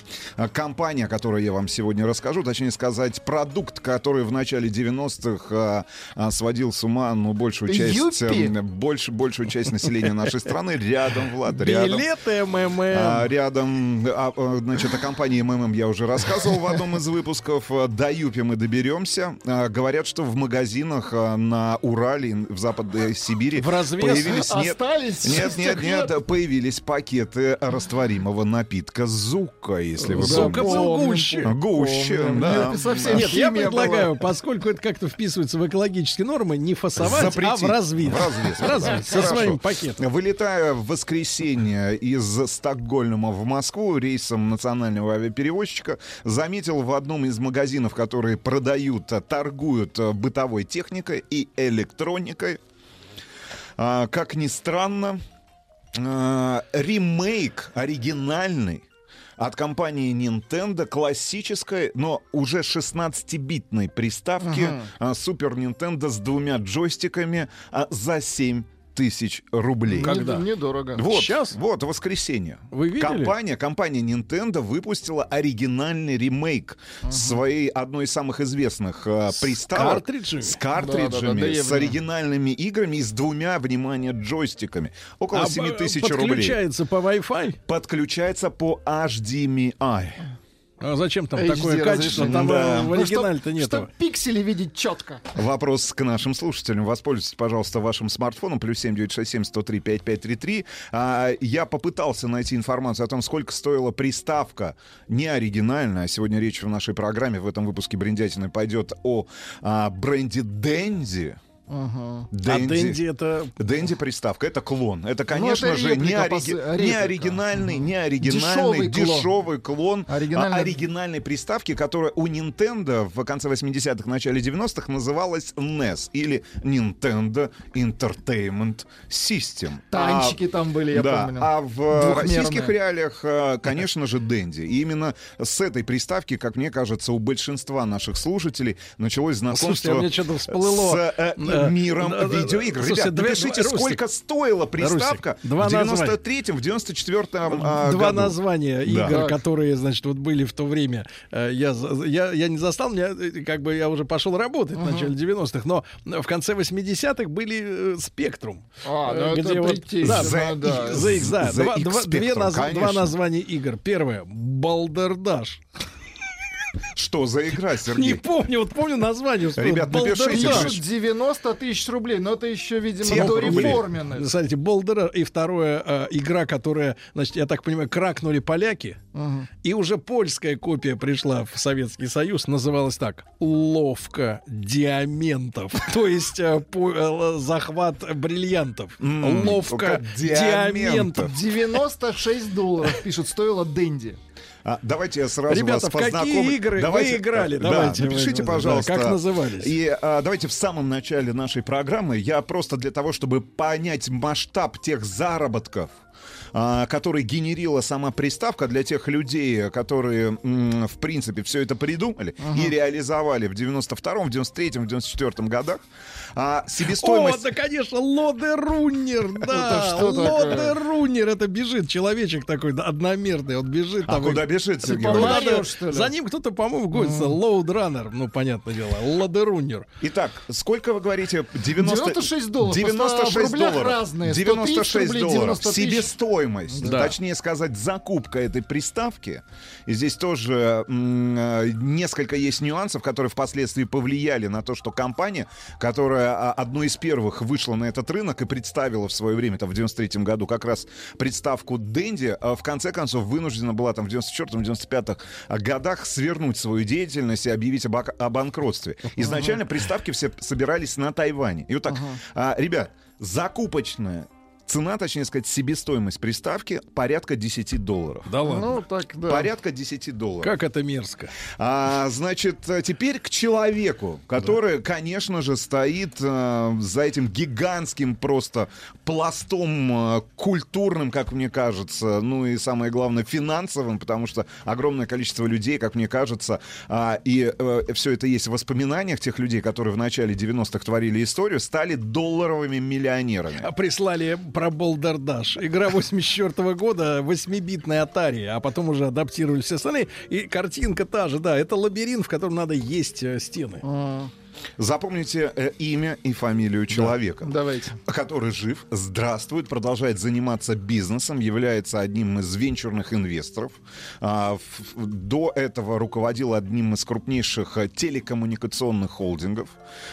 компания, о которой я вам сегодня расскажу, точнее сказать, продукт, который в начале девяностых а, а, сводил с ума, ну, большую часть, а, больш, большую часть населения нашей страны. Рядом, Влад, рядом. Билеты МММ. А, рядом, а, значит, о компании МММ я уже рассказывал в одном из выпусков. До Юпи мы доберемся. А, говорят, что в магазинах а, на Урале, в Западной Сибири в развес появились... Остались? Нет, нет, нет, нет, появились пакеты растворимого напитка Зука, если вы Зука помните. Был гуще. Гуще, помню, да. Совсем нет, я предлагаю, была... поскольку это как-то вписывается в экологические нормы, не фасовать, запретить, а в развес. В развес. Развес. Со своим пакетом. Вылетая в воскресенье из Стокгольма в Москву рейсом национального авиаперевозчика, заметил в одном из магазинов, которые продают, торгуют бытовой техникой и электроникой, а, как ни странно, а, ремейк оригинальный от компании Nintendo, классической, но уже шестнадцатибитной приставки uh-huh. а, Super Nintendo с двумя джойстиками а, за семь тысяч рублей. Когда? Недорого. Вот, сейчас? Вот, воскресенье. Вы видели? Компания, компания Nintendo выпустила оригинальный ремейк uh-huh. своей одной из самых известных э, приставок. Картриджи? С картриджами, да, да, да, с оригинальными играми и с двумя, внимание, джойстиками. Около а семь тысяч рублей. Подключается по Wi-Fi? Подключается по эйч ди эм ай. А зачем там эйч ди такое качество? Там да. в оригинале-то нет. Чтобы пиксели видеть четко. Вопрос к нашим слушателям. Воспользуйтесь, пожалуйста, вашим смартфоном. Плюс семь девять шесть семь сто три пять пять три три. А, я попытался найти информацию о том, сколько стоила приставка не оригинальная. Сегодня речь в нашей программе, в этом выпуске Брендятины пойдет о а, бренде Dendy. Uh-huh. Денди, а это... Денди приставка, это клон. Это, конечно, ну, это же реплика, не, ори... пос... не оригинальный, uh-huh. не оригинальный, дешевый, дешевый клон, клон оригинальный... оригинальной приставки, которая у Nintendo в конце восьмидесятых, начале девяностых называлась эн и эс или Nintendo Entertainment System. Танчики а... там были, я да. помню. А в российских реалиях, конечно же, Денди. И именно с этой приставки, как мне кажется, у большинства наших слушателей началось знакомство. Слушайте, у меня что-то всплыло. С миром да, видеоигр. Да, да. Ребят, Слушайте, напишите, два, сколько Рустик, стоила приставка два в девяносто третьем, в девяносто четвертом а, Два году. Названия да. игр, которые, значит, вот были в то время. Я, я, я не застал, меня, как бы я уже пошел работать uh-huh. в начале девяностых, но в конце восьмидесятых были Spectrum. А, где это вот, да, Z, да. зет икс, да. зет икс два, Spectrum, наз, два названия игр. Первое — Балдердаш. Что за игра, Сергей? Не помню, вот помню название. Ребят, напишите. девяносто тысяч рублей, но это еще, видимо, дореформенное. Смотрите, Baldur. И вторая э, игра, которая, значит, я так понимаю, кракнули поляки, угу. и уже польская копия пришла в Советский Союз, называлась так: ловка диаментов. То есть э, по, э, захват бриллиантов. Mm, ловка диаментов. девяносто шесть долларов, пишут, стоила Денди. А, давайте я сразу Ребята, вас познакомлю. Ребята, в какие игры давайте, вы играли? Да, давайте, напишите, вы, пожалуйста. Да, как назывались? И а, давайте в самом начале нашей программы я просто для того, чтобы понять масштаб тех заработков, а, который генерила сама приставка для тех людей, которые, м, в принципе, все это придумали uh-huh. и реализовали в девяносто втором, в девяносто третьем, в девяносто четвертом годах. А себестоимость... О, да, конечно, лодеруннер, да. Лодеруннер, это бежит человечек такой одномерный, он бежит. А куда бежит, Сергей? За ним кто-то, по-моему, гонится. Лоудраннер, ну, понятное дело, лодеруннер. Итак, сколько вы говорите? девяносто шесть долларов. девяносто шесть долларов. Разные. девяносто шесть долларов. Себестоимость. Да. Точнее сказать, закупка этой приставки. И здесь тоже м- несколько есть нюансов, которые впоследствии повлияли на то, что компания, которая одной из первых вышла на этот рынок и представила в свое время, там, в девяносто третьем году как раз приставку Dendy, в конце концов вынуждена была там в девяносто четвертом - девяносто пятом годах свернуть свою деятельность и объявить об, о банкротстве. Изначально приставки все собирались на Тайване. И вот так, uh-huh. а, ребят, закупочная Цена, точнее сказать, себестоимость приставки порядка десяти долларов. Да ладно? Ну, так, да. Порядка десяти долларов. Как это мерзко. А, значит, теперь к человеку, который, да. конечно же, стоит а, за этим гигантским просто пластом а, культурным, как мне кажется, ну и самое главное, финансовым, потому что огромное количество людей, как мне кажется, а, и а, все это есть в воспоминаниях тех людей, которые в начале девяностых творили историю, стали долларовыми миллионерами. А прислали про Болдардаш. Игра восемьдесят четвёртого года, восьмибитная Atari, а потом уже адаптировали все остальные. И картинка та же, да, это лабиринт, в котором надо есть э, стены. А-а-а. Запомните э, имя и фамилию человека, да, давайте. Который жив, здравствует, продолжает заниматься бизнесом, является одним из венчурных инвесторов. А, в, до этого руководил одним из крупнейших телекоммуникационных холдингов,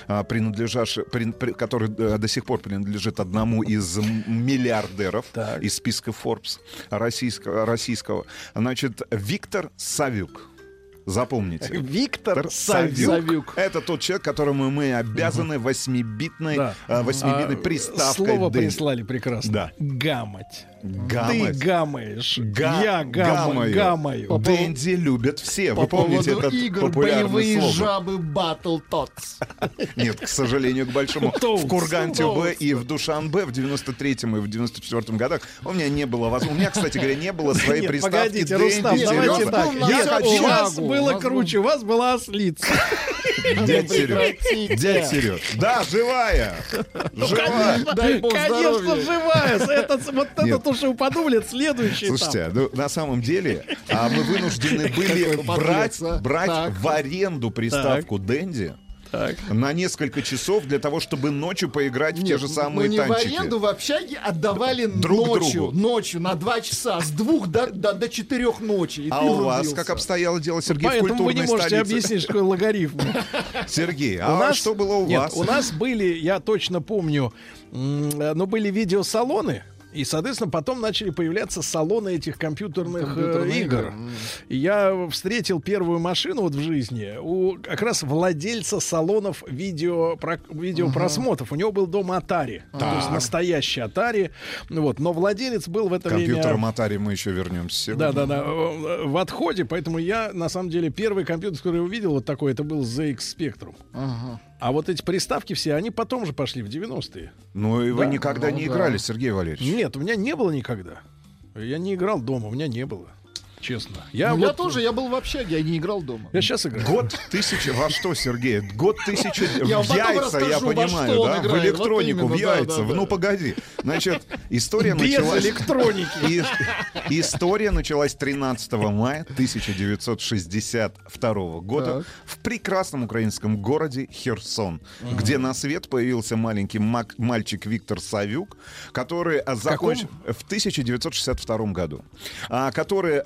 а, принадлежащий, при, при, который до сих пор принадлежит одному из миллиардеров так. из списка Forbes российского. российского. Значит, Виктор Савюк. Запомните. Виктор Савюк. Савюк. Это тот человек, которому мы обязаны восьмибитной, да. а, восьмибитной а, приставкой. Слово Дэнди. Прислали прекрасно. Да. Гамать. Гамать. Ты гамаешь. Га- Я гамаю. гамаю. Денди любят все. По Вы помните этот игр, боевые слово? Жабы Battle Tots. Нет, к сожалению, к большому. В Курган-Тюбе и в Душанбе в девяносто третьем и в девяносто четвёртом годах у меня не было возможности. У меня, кстати говоря, не было своей приставки Денди. Давайте так. Я хочу... Было круче, у вас была ослица. Дядь Серёж, дядь Серёж, да, живая, живая. Дай бог здоровья. Конечно, живая. Этот, вот это то, что вы подумали, это следующий этап. Слушайте, ну, на самом деле а мы вынуждены были брать, брать в аренду приставку Dendy. Так. На несколько часов для того, чтобы ночью поиграть Нет, в те же самые ну, танчики. Не в аренду, в общаге отдавали Друг ночью, другу. ночью на два часа, с двух до, до, до четырех ночи. И а у вас рубился. Как обстояло дело, Сергей, Поэтому в культурной столице? Поэтому вы не можете объяснить, что такое логарифм. Сергей, а у нас... что было у Нет, вас? У нас были, я точно помню, но были видеосалоны. И, соответственно, потом начали появляться салоны этих компьютерных, компьютерных игр. игр. И я встретил первую машину вот в жизни у как раз владельца салонов видео, про, видеопросмотров. Uh-huh. У него был дома Atari. Uh-huh. То есть настоящий Atari. Вот. Но владелец был в это Компьютером время... Компьютером Atari мы еще вернемся сегодня. Да-да-да. В отходе. Поэтому я, на самом деле, первый компьютер, который я увидел, вот такой, это был зет икс спектрум. Uh-huh. А вот эти приставки все, они потом же пошли в девяностые. Ну и вы да? никогда ну, не да. играли, Сергей Валерьевич? Нет, у меня не было никогда. Я не играл дома, у меня не было. Честно. Я, ну, вот... я тоже, я был в общаге, я не играл дома. Я сейчас играю. Год тысячи... Во что, Сергей? Год тысячи... В яйца, я понимаю, да? В электронику, в яйца. Ну, погоди. Значит, история началась... Без электроники. История началась тринадцатого мая тысяча девятьсот шестьдесят второго года в прекрасном украинском городе Херсон, где на свет появился маленький мальчик Виктор Савюк, который закончил... В тысяча девятьсот шестьдесят втором году. Который...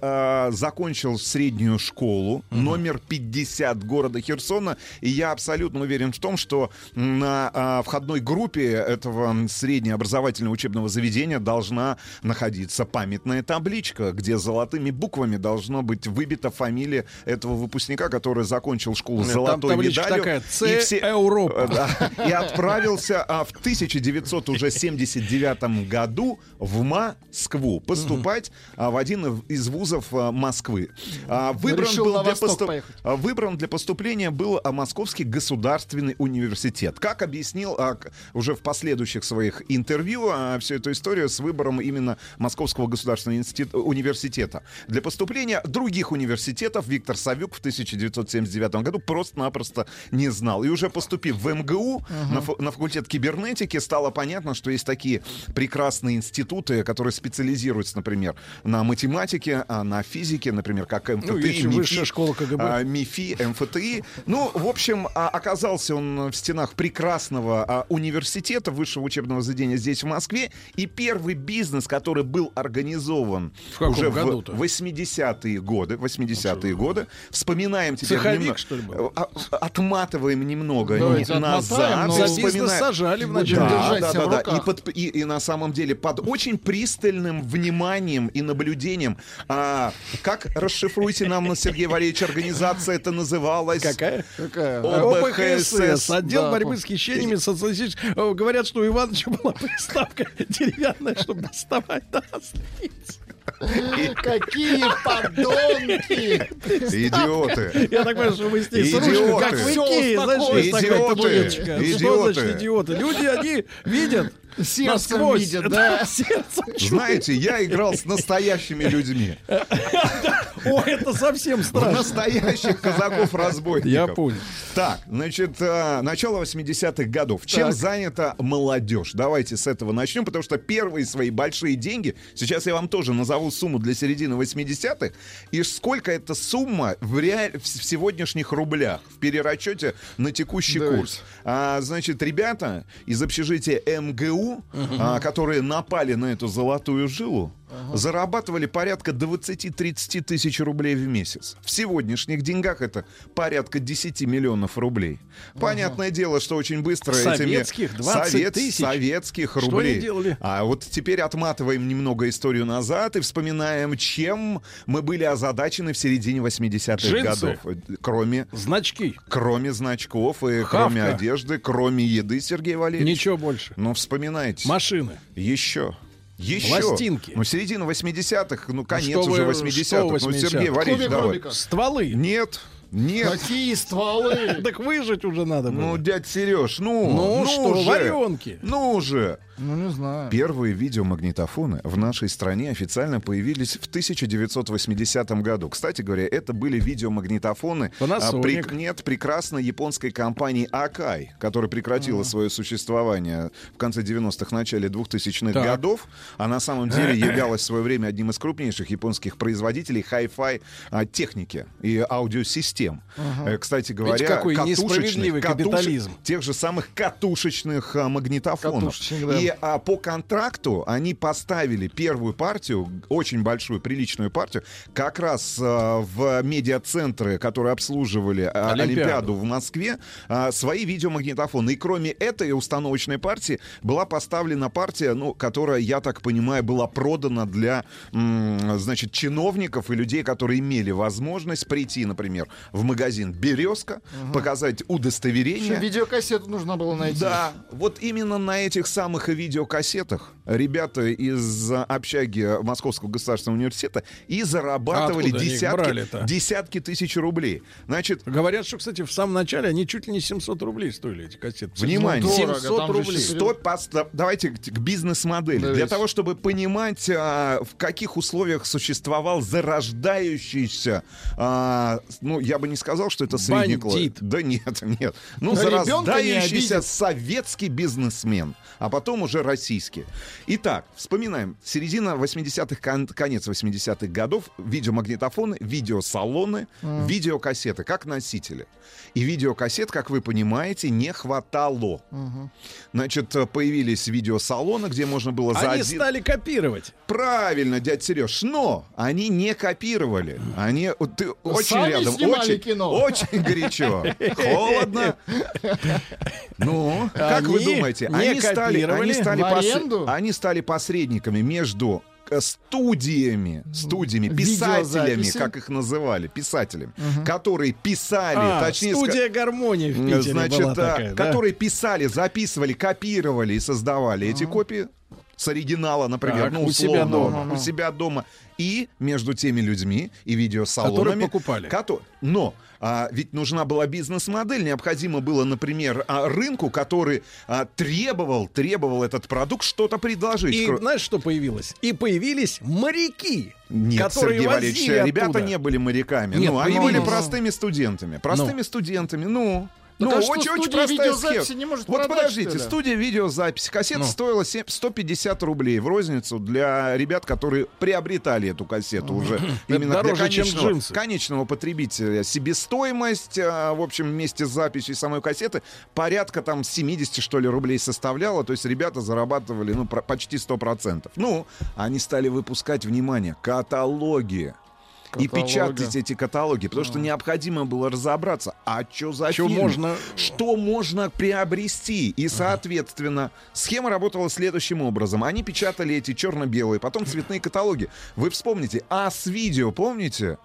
закончил среднюю школу номер пятьдесят города Херсона, и я абсолютно уверен в том, что на а, входной группе этого среднеобразовательного учебного заведения должна находиться памятная табличка, где золотыми буквами должна быть выбита фамилия этого выпускника, который закончил школу с золотой медалью. Такая, и, все, Европа. Да, и отправился а, в тысяча девятьсот семьдесят девятом году в Москву поступать а, в один из вузов Москвы. Выбран, был для поступ... Выбран для поступления был Московский государственный университет. Как объяснил уже в последующих своих интервью всю эту историю с выбором именно Московского государственного институ... университета. Для поступления других университетов Виктор Савюк в тысяча девятьсот семьдесят девятом году просто-напросто не знал. И уже поступив в эм гэ у, угу. на, фу... на факультет кибернетики, стало понятно, что есть такие прекрасные институты, которые специализируются, например, на математике, на физике, например, как эм эф тэ и, ну, МИФИ, МИФИ, эм эф тэ и. Ну, в общем, оказался он в стенах прекрасного университета, высшего учебного заведения здесь, в Москве. И первый бизнес, который был организован в уже году-то? в восьмидесятые годы, восьмидесятые годы. Вспоминаем теперь... Цеховик, немного, что ли, был? Отматываем немного Давайте назад. Но... За бизнес сажали вначале. Да, да, да, в да. И, под, и, и на самом деле под очень пристальным вниманием и наблюдением... А, Да. Как, расшифруйте нам, Сергей Валерьевич, организация это называлась? Какая? Какая? О Б Х С С. Отдел да. борьбы с хищениями социалистических. Говорят, что у Ивановича была приставка деревянная, чтобы доставать до ослиц. Какие подонки! Идиоты! Я так понимаю, что вы с ней с ручкой, как в Икее, знаешь, такая что значит идиоты? Люди, они видят сердцем видят, да? Знаете, я играл с настоящими людьми. О, это совсем страшно. Настоящих казаков-разбойников. Я понял. Так, значит, начало восьмидесятых годов. Чем занята молодежь? Давайте с этого начнем, потому что первые свои большие деньги, сейчас я вам тоже назову сумму для середины восьмидесятых, и сколько эта сумма в, реаль... в сегодняшних рублях, в перерасчете на текущий да. курс. А, значит, ребята из общежития М Г У, Uh-huh. а, которые напали на эту золотую жилу, uh-huh. зарабатывали порядка двадцать-тридцать тысяч рублей в месяц. В сегодняшних деньгах это порядка десять миллионов рублей. Uh-huh. Понятное дело, что очень быстро советских этими... двадцать совет... тысяч? Советских рублей. Что они делали? А вот теперь отматываем немного историю назад и вспоминаем, чем мы были озадачены в середине восьмидесятых Джинсы. Годов. Кроме... Значки. Кроме значков, и кроме одежды, кроме еды, Сергей Валерьевич. Ничего больше. Но вспоминаем. Машины. Еще. Еще. Пластинки. Ну, середина восьмидесятых, ну, конец что уже восьмидесятых. Ну, Сергей Валерьевич, давай. Стволы. Нет. Нет. Какие стволы? Так выжить уже надо было. Ну, дядь Сереж, ну. Ну, ну что, же. Варенки. Ну уже. Ну, не знаю. Первые видеомагнитофоны в нашей стране официально появились в тысяча девятьсот восьмидесятом году. Кстати говоря, это были видеомагнитофоны а, прек, нет, прекрасной японской компании Akai, которая прекратила А-а-а. свое существование в конце девяностых, начале двухтысячных так. годов. А на самом деле являлась в свое время одним из крупнейших японских производителей хай-фай а, техники и аудиосистем. А-а-а. Кстати говоря, ведь какой несправедливый капитализм. Катуш... Тех же самых катушечных а, магнитофонов. И А по контракту они поставили первую партию, очень большую, приличную партию, как раз а, в медиацентры, которые обслуживали а, Олимпиаду. Олимпиаду в Москве, а, свои видеомагнитофоны. И кроме этой установочной партии была поставлена партия, ну, которая, я так понимаю, была продана для м, значит, чиновников и людей, которые имели возможность прийти, например, в магазин «Березка», угу. показать удостоверение. Еще видеокассету нужно было найти. Да, вот именно на этих самых и видеокассетах ребята из общаги Московского государственного университета и зарабатывали а десятки, десятки тысяч рублей. Значит, говорят, что, кстати, в самом начале они чуть ли не семьсот рублей стоили, эти кассеты. Внимание, дорого, семьсот рублей. сто, давайте к бизнес-модели. Да, для того, чтобы понимать, а, в каких условиях существовал зарождающийся, а, ну, я бы не сказал, что это средний класс. Да нет, нет. Ну, да, зарождающийся советский бизнесмен. А потом уже российские. Итак, вспоминаем. Середина восьмидесятых, кон- конец восьмидесятых годов. Видеомагнитофоны, видеосалоны, mm. видеокассеты, как носители. И видеокассет, как вы понимаете, не хватало. Mm-hmm. Значит, появились видеосалоны, где можно было... За они один... стали копировать. Правильно, дядь Сереж. Но они не копировали. Они... Ты очень сами рядом. Очень, кино. Очень горячо. Холодно. Ну, как вы думаете? Они стали... Они стали, пос... они стали посредниками между студиями, студиями, писателями, как их называли, писателями, угу. которые писали, а, точнее, студия гармонии в Питере, значит, была такая, которые да? писали, записывали, копировали и создавали а-а-а. эти копии с оригинала, например, так, ну, условно, у себя дома, у себя дома. И между теми людьми и видеосалонами, которые покупали. Которые... Но а, ведь нужна была бизнес-модель. Необходимо было, например, а, рынку, который а, требовал, требовал этот продукт, что-то предложить. И знаешь, что появилось? И появились моряки. Нет, Сергей Валерьевич, ребята не были моряками. Нет, ну, они были но... простыми студентами. Простыми но. студентами, ну... Ну, очень-очень простая схема. Не может вот продать, подождите, студия видеозаписи. Кассета ну. стоила сто пятьдесят рублей в розницу для ребят, которые приобретали эту кассету уже. Именно дороже, для конечного, конечного потребителя. Себестоимость, а, в общем, вместе с записью самой кассеты порядка там семьдесят, что ли, рублей составляла. То есть ребята зарабатывали ну, про, почти сто процентов. Ну, они стали выпускать, внимание, каталоги. каталога. И печатать эти каталоги, потому а. что необходимо было разобраться, а что за чё фильм, можно... что можно приобрести. И, соответственно, схема работала следующим образом. Они печатали эти черно-белые, потом цветные каталоги. Вы вспомните, а с видео, помните?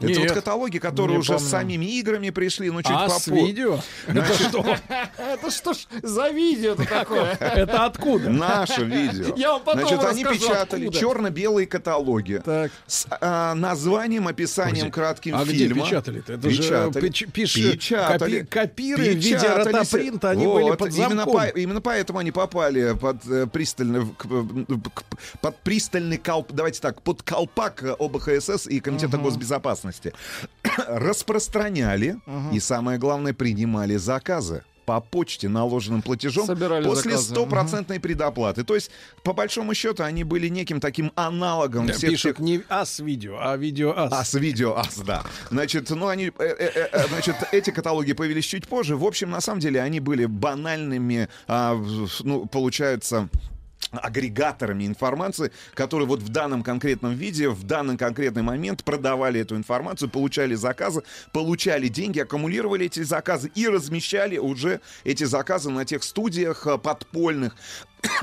Это Нет, вот каталоги, которые уже помню. с самими играми пришли, но чуть а, попозже. А, с видео? Значит, это что? Это что ж за видео-то такое? Это откуда? Наше видео. Я вам потом расскажу, откуда. Значит, они печатали черно-белые каталоги с названием, описанием кратким фильма. А где печатали-то? Это же копиры в виде ротопринта, они были под замком. Именно поэтому они попали под пристальный колпак, давайте так, под колпак ОБХСС и Комитета госбезопасности. Распространяли uh-huh. и, самое главное, принимали заказы по почте наложенным платежом. Собирали после стопроцентной uh-huh. предоплаты. То есть, по большому счету, они были неким таким аналогом. Да, всех пишут тех... не ас-видео, а видео-ас. Ас-видео-ас, да. Значит, ну, они, э, э, э, значит, эти каталоги появились чуть позже. В общем, на самом деле, они были банальными, а, ну, получается... агрегаторами информации, которые вот в данном конкретном виде, в данный конкретный момент продавали эту информацию, получали заказы, получали деньги, аккумулировали эти заказы и размещали уже эти заказы на тех студиях подпольных,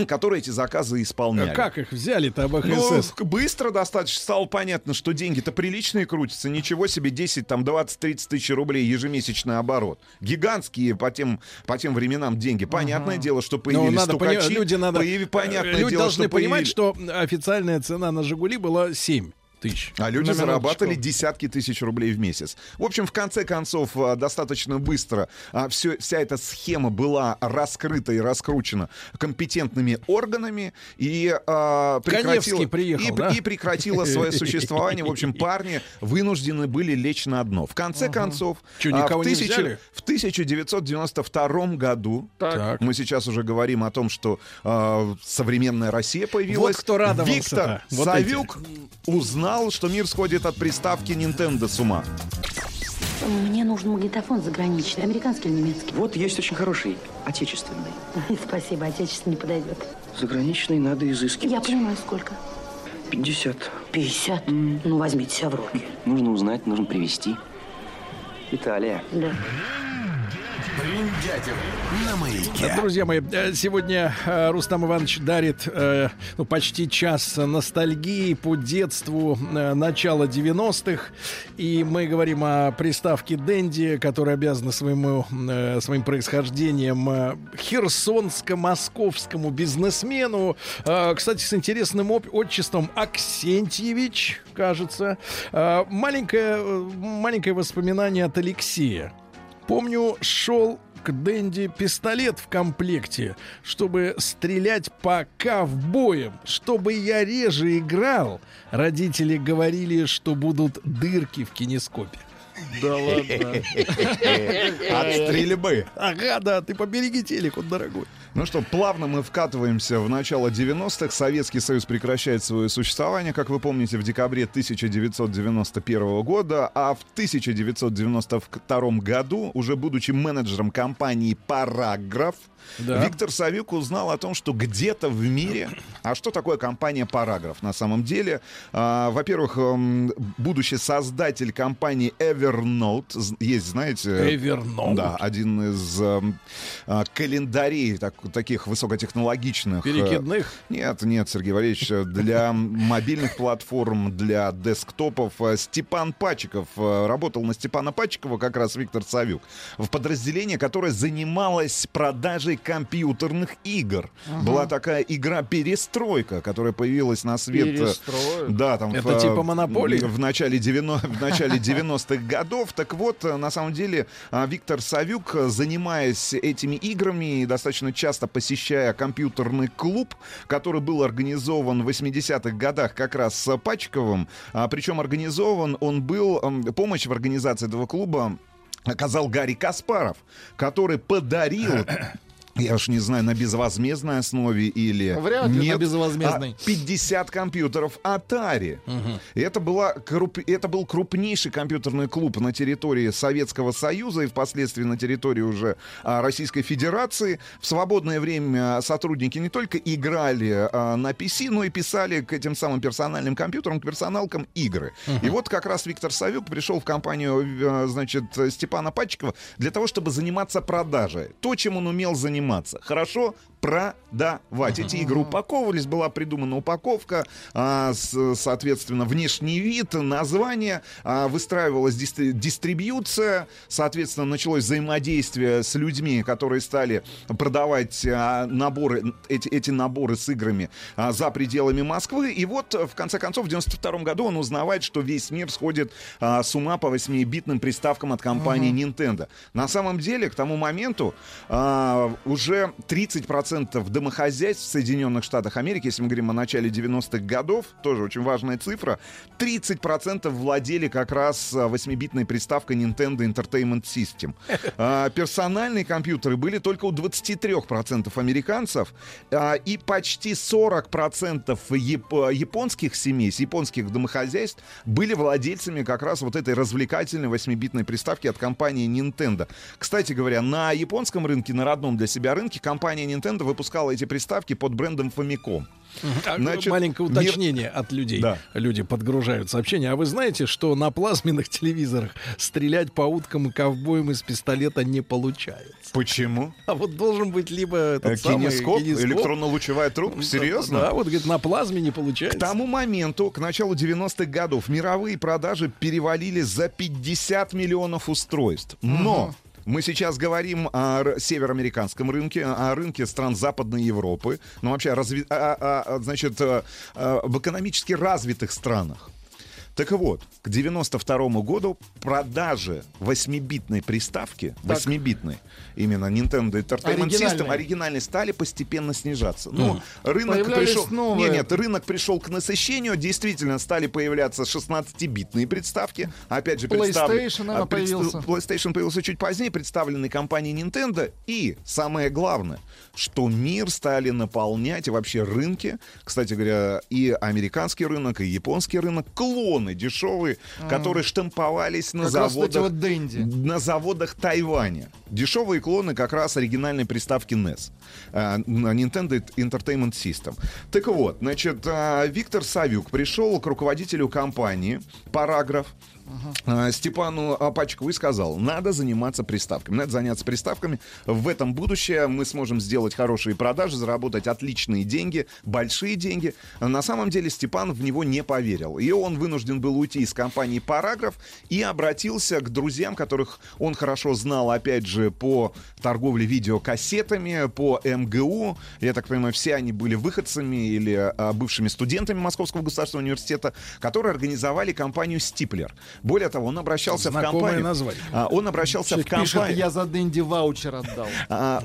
которые эти заказы исполняли. Как их взяли-то, АБХСС? Ну, быстро достаточно стало понятно, что деньги-то приличные крутятся. Ничего себе, десять, там, двадцать-тридцать тысяч рублей ежемесячный оборот. Гигантские по тем, по тем временам деньги. Понятное uh-huh. дело, что появились стукачи. Пони... Люди, надо... появи... Понятное люди дело, должны что понимать, появили... что официальная цена на «Жигули» была семь. Тысяч. А люди зарабатывали десятки тысяч рублей в месяц. В общем, в конце концов, достаточно быстро все, вся эта схема была раскрыта и раскручена компетентными органами и, а, прекратила, приехал, и, да? и прекратила свое существование. В общем, парни вынуждены были лечь на дно. В конце концов, Че, никого в, тысячи, не взяли? В тысяча девятьсот девяносто втором году, так. мы сейчас уже говорим о том, что а, современная Россия появилась. Вот кто радовался. Виктор вот Савюк узнал, что мир сходит от приставки Nintendo с ума. Мне нужен магнитофон заграничный, американский или немецкий? Вот есть очень хороший, отечественный. Спасибо, отечественный подойдет. Заграничный надо изыскивать. Я понимаю, сколько? пятьдесят. пятьдесят? Mm. Ну, возьмите себя в руки. Нужно узнать, нужно привезти. Италия. Да. На маяке. Друзья мои, сегодня Рустам Иванович дарит ну, почти час ностальгии по детству начала девяностых. И мы говорим о приставке Dendy, которая обязана своему, своим происхождением херсонско-московскому бизнесмену. Кстати, с интересным отчеством Аксентьевич, кажется. Маленькое, маленькое воспоминание от Алексея. Помню, шел к Dendy пистолет в комплекте, чтобы стрелять по ковбоям. Чтобы я реже играл, родители говорили, что будут дырки в кинескопе. Да ладно. От стрельбы. Ага, да, ты побереги телек, он дорогой. Ну что, плавно мы вкатываемся в начало девяностых. Советский Союз прекращает свое существование, как вы помните, в декабре тысяча девятьсот девяносто первого года. А в тысяча девятьсот девяносто втором году, уже будучи менеджером компании «Параграф», да. Виктор Савюк узнал о том, что где-то в мире... А что такое компания «Параграф» на самом деле? А, во-первых, будущий создатель компании Evernote, есть, знаете... Evernote. Да, один из а, календарей так, таких высокотехнологичных... Перекидных? Нет, нет, Сергей Валерьевич, для мобильных платформ, для десктопов. Степан Пачиков. Работал на Степана Пачикова как раз Виктор Савюк. В подразделении, которое занималось продажей компьютерных игр. Ага. Была такая игра «Перестройка», которая появилась на свет... Перестройка? Да, там... Это в, типа «Монополии»? В начале, девяно... в начале девяностых годов. Так вот, на самом деле, Виктор Савюк, занимаясь этими играми и достаточно часто посещая компьютерный клуб, который был организован в восьмидесятых годах как раз с Пачковым, причем организован он был... Помощь в организации этого клуба оказал Гарри Каспаров, который подарил... я уж не знаю, на безвозмездной основе или... Вряд ли. Нет, на безвозмездной. пятьдесят компьютеров Atari. Угу. Это, была, это был крупнейший компьютерный клуб на территории Советского Союза и впоследствии на территории уже а, Российской Федерации. В свободное время сотрудники не только играли а, на пи си, но и писали к этим самым персональным компьютерам, к персоналкам игры. Угу. И вот как раз Виктор Савюк пришел в компанию, значит, Степана Пачикова для того, чтобы заниматься продажей. То, чем он умел заниматься. Хорошо продавать. Эти игры упаковывались, была придумана упаковка, а, с, соответственно, внешний вид, название, а, выстраивалась дистри- дистрибьюция, соответственно, началось взаимодействие с людьми, которые стали продавать а, наборы, эти, эти наборы с играми а, за пределами Москвы. И вот, в конце концов, в девяносто втором году он узнавает, что весь мир сходит а, с ума по восьмибитным приставкам от компании Nintendo. На самом деле, к тому моменту а, уже тридцать процентов домохозяйств в Соединенных Штатах Америки, если мы говорим о начале девяностых годов, тоже очень важная цифра, тридцать процентов владели как раз восьмибитной приставкой Nintendo Entertainment System. А, персональные компьютеры были только у двадцать три процента американцев, а, и почти сорок процентов яп- японских семей, японских домохозяйств были владельцами как раз вот этой развлекательной восьмибитной приставки от компании Nintendo. Кстати говоря, на японском рынке, на родном для себя рынке, компания Nintendo выпускала эти приставки под брендом Famicom. Значит, маленькое уточнение мир... от людей. Да. Люди подгружают сообщения. А вы знаете, что на плазменных телевизорах стрелять по уткам и ковбоям из пистолета не получается? Почему? А вот должен быть либо этот кинескоп, кинескоп. электронно-лучевая трубка. Серьезно? Да, да, вот, говорит, на плазме не получается. К тому моменту, к началу девяностых годов, мировые продажи перевалили за пятьдесят миллионов устройств. Но... Угу. Мы сейчас говорим о североамериканском рынке, о рынке стран Западной Европы, ну вообще разви... а, а, значит, а, а, в экономически развитых странах. Так вот, к девяносто второму году продажи восьмибитной приставки, так. восьмибитной, именно Nintendo Entertainment System, оригинальной, стали постепенно снижаться. Ну, mm. рынок пришел... Новые... Нет, нет, рынок пришел к насыщению, действительно стали появляться шестнадцатибитные приставки. Опять же, представ... PlayStation, она Пред... появился. PlayStation появился чуть позднее, представленный компанией Nintendo. И самое главное, что мир стали наполнять, и вообще рынки, кстати говоря, и американский рынок, и японский рынок, клон дешевые, mm. которые штамповались на заводах, вот на заводах Тайваня. Дешевые клоны как раз оригинальной приставки эн и эс, Nintendo Entertainment System. Так вот, значит, Виктор Савюк пришел к руководителю компании «Параграф», Uh-huh. Степану Пачкову, и сказал: надо заниматься приставками, надо заняться приставками, в этом будущее мы сможем сделать хорошие продажи, заработать отличные деньги, большие деньги. На самом деле Степан в него не поверил, и он вынужден был уйти из компании «Параграф» и обратился к друзьям, которых он хорошо знал, опять же, по торговле видеокассетами, по эм гэ у. Я так понимаю, все они были выходцами или а, бывшими студентами Московского государственного университета, которые организовали компанию «Стиплер». Более того, он обращался Знакомое в компанию. Название. Он обращался Человек в компанию. Пишет, я за Денди ваучер отдал.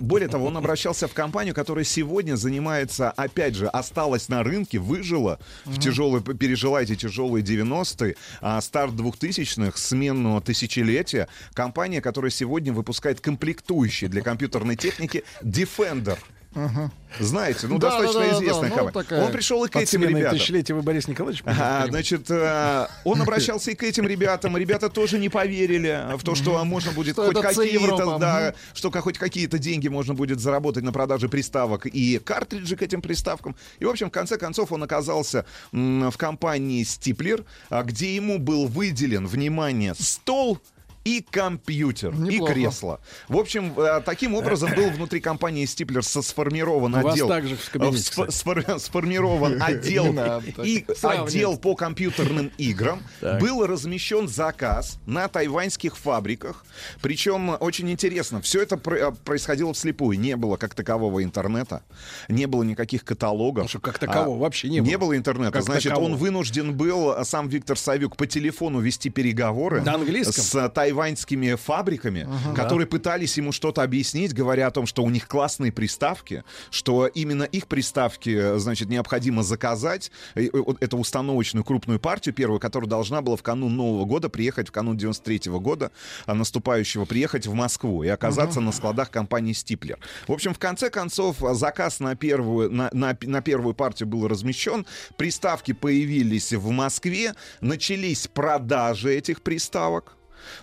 Более того, он обращался в компанию, которая сегодня занимается, опять же, осталась на рынке, выжила, в тяжелые, пережила эти тяжелые девяностые, старт двухтысячных, смену тысячелетия. Компания, которая сегодня выпускает комплектующие для компьютерной техники Defender. Ага. Знаете, ну да, достаточно да, да, известная да, да. компания. Ну, он пришел и к этим ребятам. Тысячелетие вы, Борис Николаевич. А, значит, а, он обращался и к этим ребятам. Ребята тоже не поверили в то, что можно будет что хоть какие-то, да, что хоть какие-то деньги можно будет заработать на продаже приставок и картриджи к этим приставкам. И, в общем, в конце концов он оказался м, в компании «Стиплер», где ему был выделен, внимание, стол и компьютер, неплохо, и кресло. В общем, таким образом был внутри компании «Стиплер» сформирован отдел. У вас также в кабинете. Сформирован отдел, и отдел по компьютерным играм. Был размещен заказ на тайваньских фабриках. Причем, очень интересно, все это происходило вслепую. Не было как такового интернета, не было никаких каталогов. Ну что, как такового вообще не было. Не было интернета. Значит, он вынужден был, сам Виктор Савюк, по телефону вести переговоры с тайваньскими тайваньскими фабриками, ага, которые да. пытались ему что-то объяснить, говоря о том, что у них классные приставки, что именно их приставки, значит, необходимо заказать, эту установочную крупную партию первую, которая должна была в канун Нового года приехать, в канун девяносто третьего года наступающего, приехать в Москву и оказаться ага. на складах компании «Стиплер». В общем, в конце концов, заказ на первую, на, на, на первую партию был размещен, приставки появились в Москве, начались продажи этих приставок.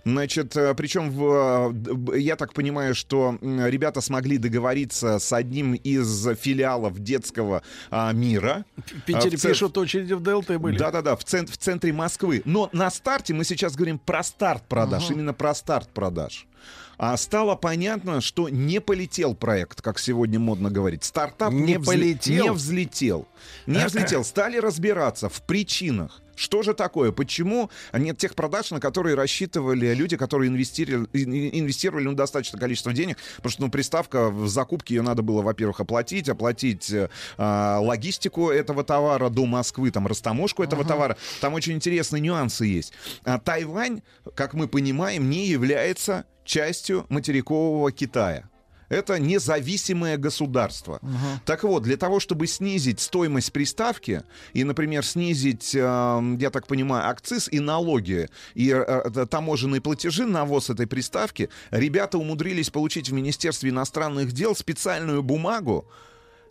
Значит, причем, в, я так понимаю, что ребята смогли договориться с одним из филиалов детского а, мира. Питер центр... пишут, очереди в ДЛТ были. Да-да-да, в, цент... в центре Москвы. Но на старте, мы сейчас говорим про старт продаж, ага. именно про старт продаж. А стало понятно, что не полетел проект, как сегодня модно говорить. Стартап не, не, полетел. не взлетел. Не взлетел. Стали разбираться в причинах. Что же такое? Почему нет тех продаж, на которые рассчитывали люди, которые инвестировали, инвестировали ну, достаточное количество денег? Потому что ну, приставка в закупке, ее надо было, во-первых, оплатить, оплатить э, логистику этого товара до Москвы, там, растаможку этого ага. товара. Там очень интересные нюансы есть. А Тайвань, как мы понимаем, не является частью материкового Китая. Это независимое государство. Uh-huh. Так вот, для того, чтобы снизить стоимость приставки и, например, снизить, э, я так понимаю, акциз и налоги, и э, таможенные платежи на ввоз этой приставки, ребята умудрились получить в Министерстве иностранных дел специальную бумагу,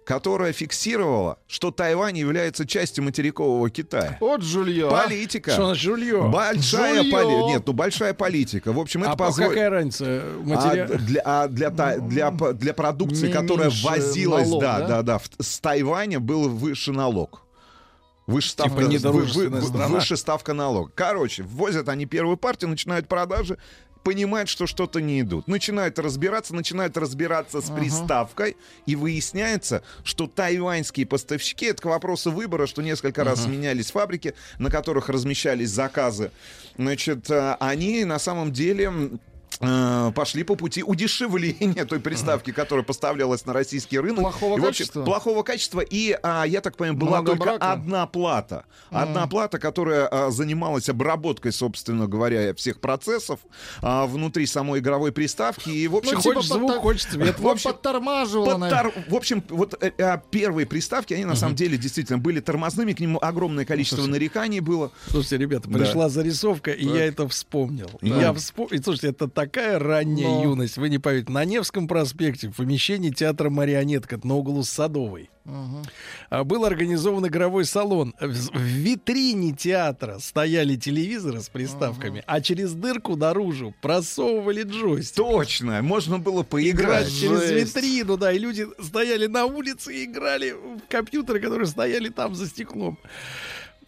которая фиксировала, что Тайвань является частью материкового Китая. Вот жульё. Политика. Что значит жульё? Большая политика. Нет, ну большая политика. В общем, это а позволит... какая разница? Матери... А для, а для, та... для, для продукции, не которая возилась налог, да, да? Да, да, с Тайваня, был выше налог. Выше ставка, типа вы, вы, выше ставка налога. Короче, ввозят они первую партию, начинают продажи, понимают, что что-то не идут. Начинают разбираться, начинают разбираться с приставкой, uh-huh. и выясняется, что тайваньские поставщики, это к вопросу выбора, что несколько uh-huh. раз сменялись фабрики, на которых размещались заказы, значит, они на самом деле... пошли по пути удешевления той приставки, которая поставлялась на российский рынок. Плохого и, общем, качества. Плохого качества. И, а, я так понимаю, была много только брака. одна плата. Одна mm. плата, которая а, занималась обработкой, собственно говоря, всех процессов а, внутри самой игровой приставки. И, в общем, ну, типа хочешь звук, подтор... хочешь цвет. В общем, подтормаживала. Подтор... В общем, вот а, первые приставки, они на mm-hmm. самом деле действительно были тормозными. К нему огромное количество слушайте, нареканий было. Слушайте, ребята, да. пришла зарисовка, так. и я это вспомнил. Да. Я вспом... и, слушайте, это так Такая ранняя Но... юность, вы не поверите. На Невском проспекте, в помещении театра «Марионетка» на углу с Садовой uh-huh. был организован игровой салон. В витрине театра стояли телевизоры с приставками, uh-huh. а через дырку наружу просовывали джойстик. Точно, можно было поиграть. Играть через витрину, да, и люди стояли на улице и играли в компьютеры, которые стояли там за стеклом.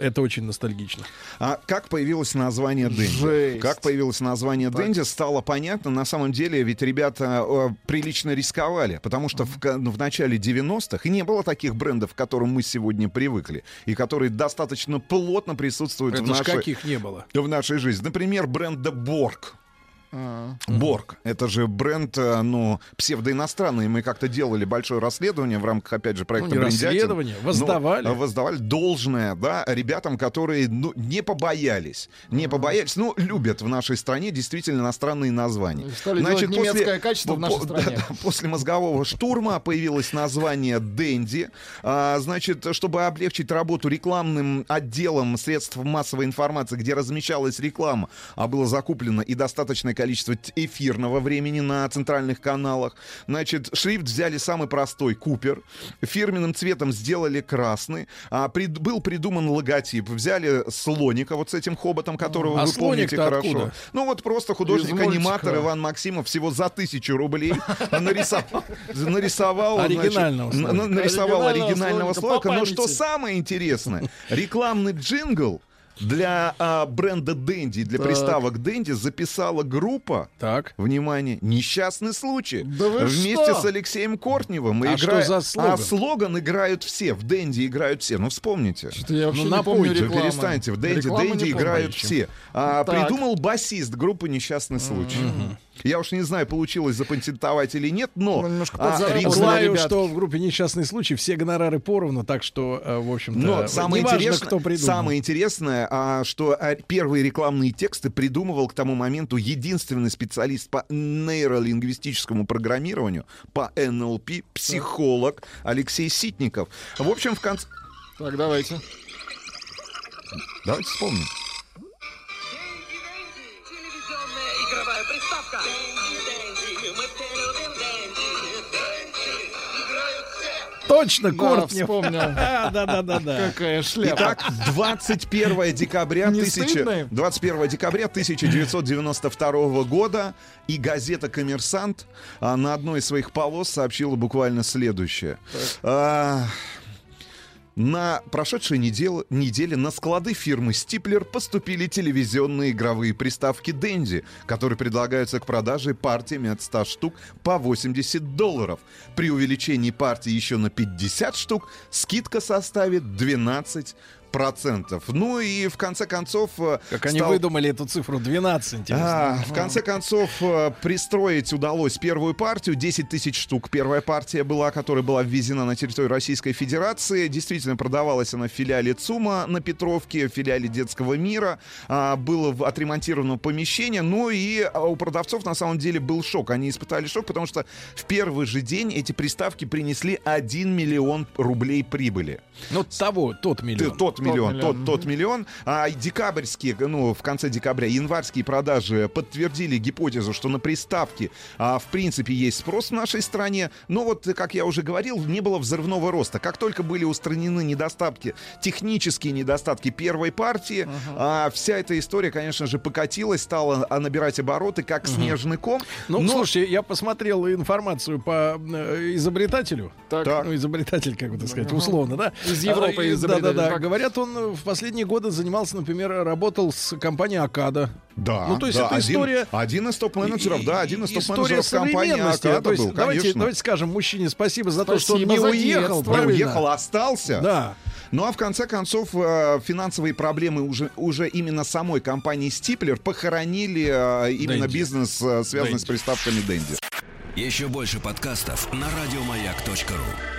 Это очень ностальгично. А как появилось название «Денди»? Как появилось название «Денди», стало понятно. На самом деле, ведь ребята э, прилично рисковали, потому что в, в начале девяностых и не было таких брендов, к которым мы сегодня привыкли, и которые достаточно плотно присутствуют это в нашей... каких не было? В нашей жизни. Например, бренда «Борг». Борг. Это же бренд, ну, псевдоиностранный. Мы как-то делали большое расследование в рамках, опять же, проекта ну, Брендятина. Расследование, воздавали. Воздавали должное, да, ребятам, которые, ну, не побоялись. Не uh-huh. побоялись, ну, любят в нашей стране действительно иностранные названия. Стали Значит, после, немецкое качество в нашей стране. Да, да, после мозгового штурма появилось название «Денди». А, значит, чтобы облегчить работу рекламным отделом средств массовой информации, где размещалась реклама, а было закуплено и достаточное количество эфирного времени на центральных каналах. Значит, шрифт взяли самый простой, Купер. Фирменным цветом сделали красный. А, прид, был придуман логотип. Взяли слоника вот с этим хоботом, которого а вы помните хорошо. Откуда? Ну вот просто художник-аниматор Иван Максимов всего за тысячу рублей нарисовал оригинального слоника. Но что самое интересное, рекламный джингл для а, бренда «Денди», для так. приставок «Денди» записала группа, так. внимание, «Несчастный случай», да вместе что? С Алексеем Кортневым. А, игра... что за слоган? А слоган играют все, в «Денди» играют все. Ну, вспомните. Что-то я вообще ну, не помню рекламу. Перестаньте, в «Денди», «Денди» играют все. А, придумал басист группы «Несчастный случай». Mm-hmm. Я уж не знаю, получилось запатентовать или нет, но... Ну, немножко подзаработали, ребят, что в группе «Несчастный случай» все гонорары поровну, так что, в общем-то, но самое неважно, интересное, кто придумал. Самое интересное, что первые рекламные тексты придумывал к тому моменту единственный специалист по нейролингвистическому программированию, по эн эл пи, психолог Алексей Ситников. В общем, в конце... Так, давайте. Давайте вспомним. Точно, Кортнев. Вспомнил. Да-да-да-да. Какая шляпа. Итак, двадцать первое декабря тысяча девятьсот девяносто второго года и газета «Коммерсант» на одной из своих полос сообщила буквально следующее. На прошедшей неделе, неделе на склады фирмы «Стиплер» поступили телевизионные игровые приставки «Dendy», которые предлагаются к продаже партиями от ста штук по восемьдесят долларов. При увеличении партии еще на пятьдесят штук скидка составит двенадцать процентов. Ну и в конце концов... Как стал... они выдумали эту цифру двенадцать, интересно. А, в конце концов пристроить удалось первую партию, десять тысяч штук. Первая партия была, которая была ввезена на территорию Российской Федерации. Действительно, продавалась она в филиале ЦУМа на Петровке, в филиале Детского мира. А, было отремонтировано помещение. Ну и у продавцов на самом деле был шок. Они испытали шок, потому что в первый же день эти приставки принесли один миллион рублей прибыли. Ну, того, тот миллион. Тот миллион, тот, тот миллион. А декабрьские, ну, в конце декабря, январские продажи подтвердили гипотезу, что на приставки, а, в принципе, есть спрос в нашей стране. Но вот, как я уже говорил, не было взрывного роста. Как только были устранены недостатки, технические недостатки первой партии, uh-huh. а, вся эта история, конечно же, покатилась, стала набирать обороты, как uh-huh. снежный ком. Ну, но... слушай, я посмотрел информацию по изобретателю. Так. Так. Ну, изобретатель, как бы так сказать, uh-huh. условно, да? Из Европы изобретатель. Да-да-да, говорят. Он в последние годы занимался, например, работал с компанией «Акада». Да, ну, то есть да, это история... Один, один из топ-менеджеров, и, да, один из топ-менеджеров компании «Акада» был, конечно. Давайте, давайте скажем мужчине спасибо за то, спасибо, что он не уехал. Не уехал, остался. Да. Ну, а в конце концов, финансовые проблемы уже, уже именно самой компании «Стиплер» похоронили именно Dendy. Бизнес, связанный Dendy. С приставками «Dendy». Еще больше подкастов на радиомаяк точка ру.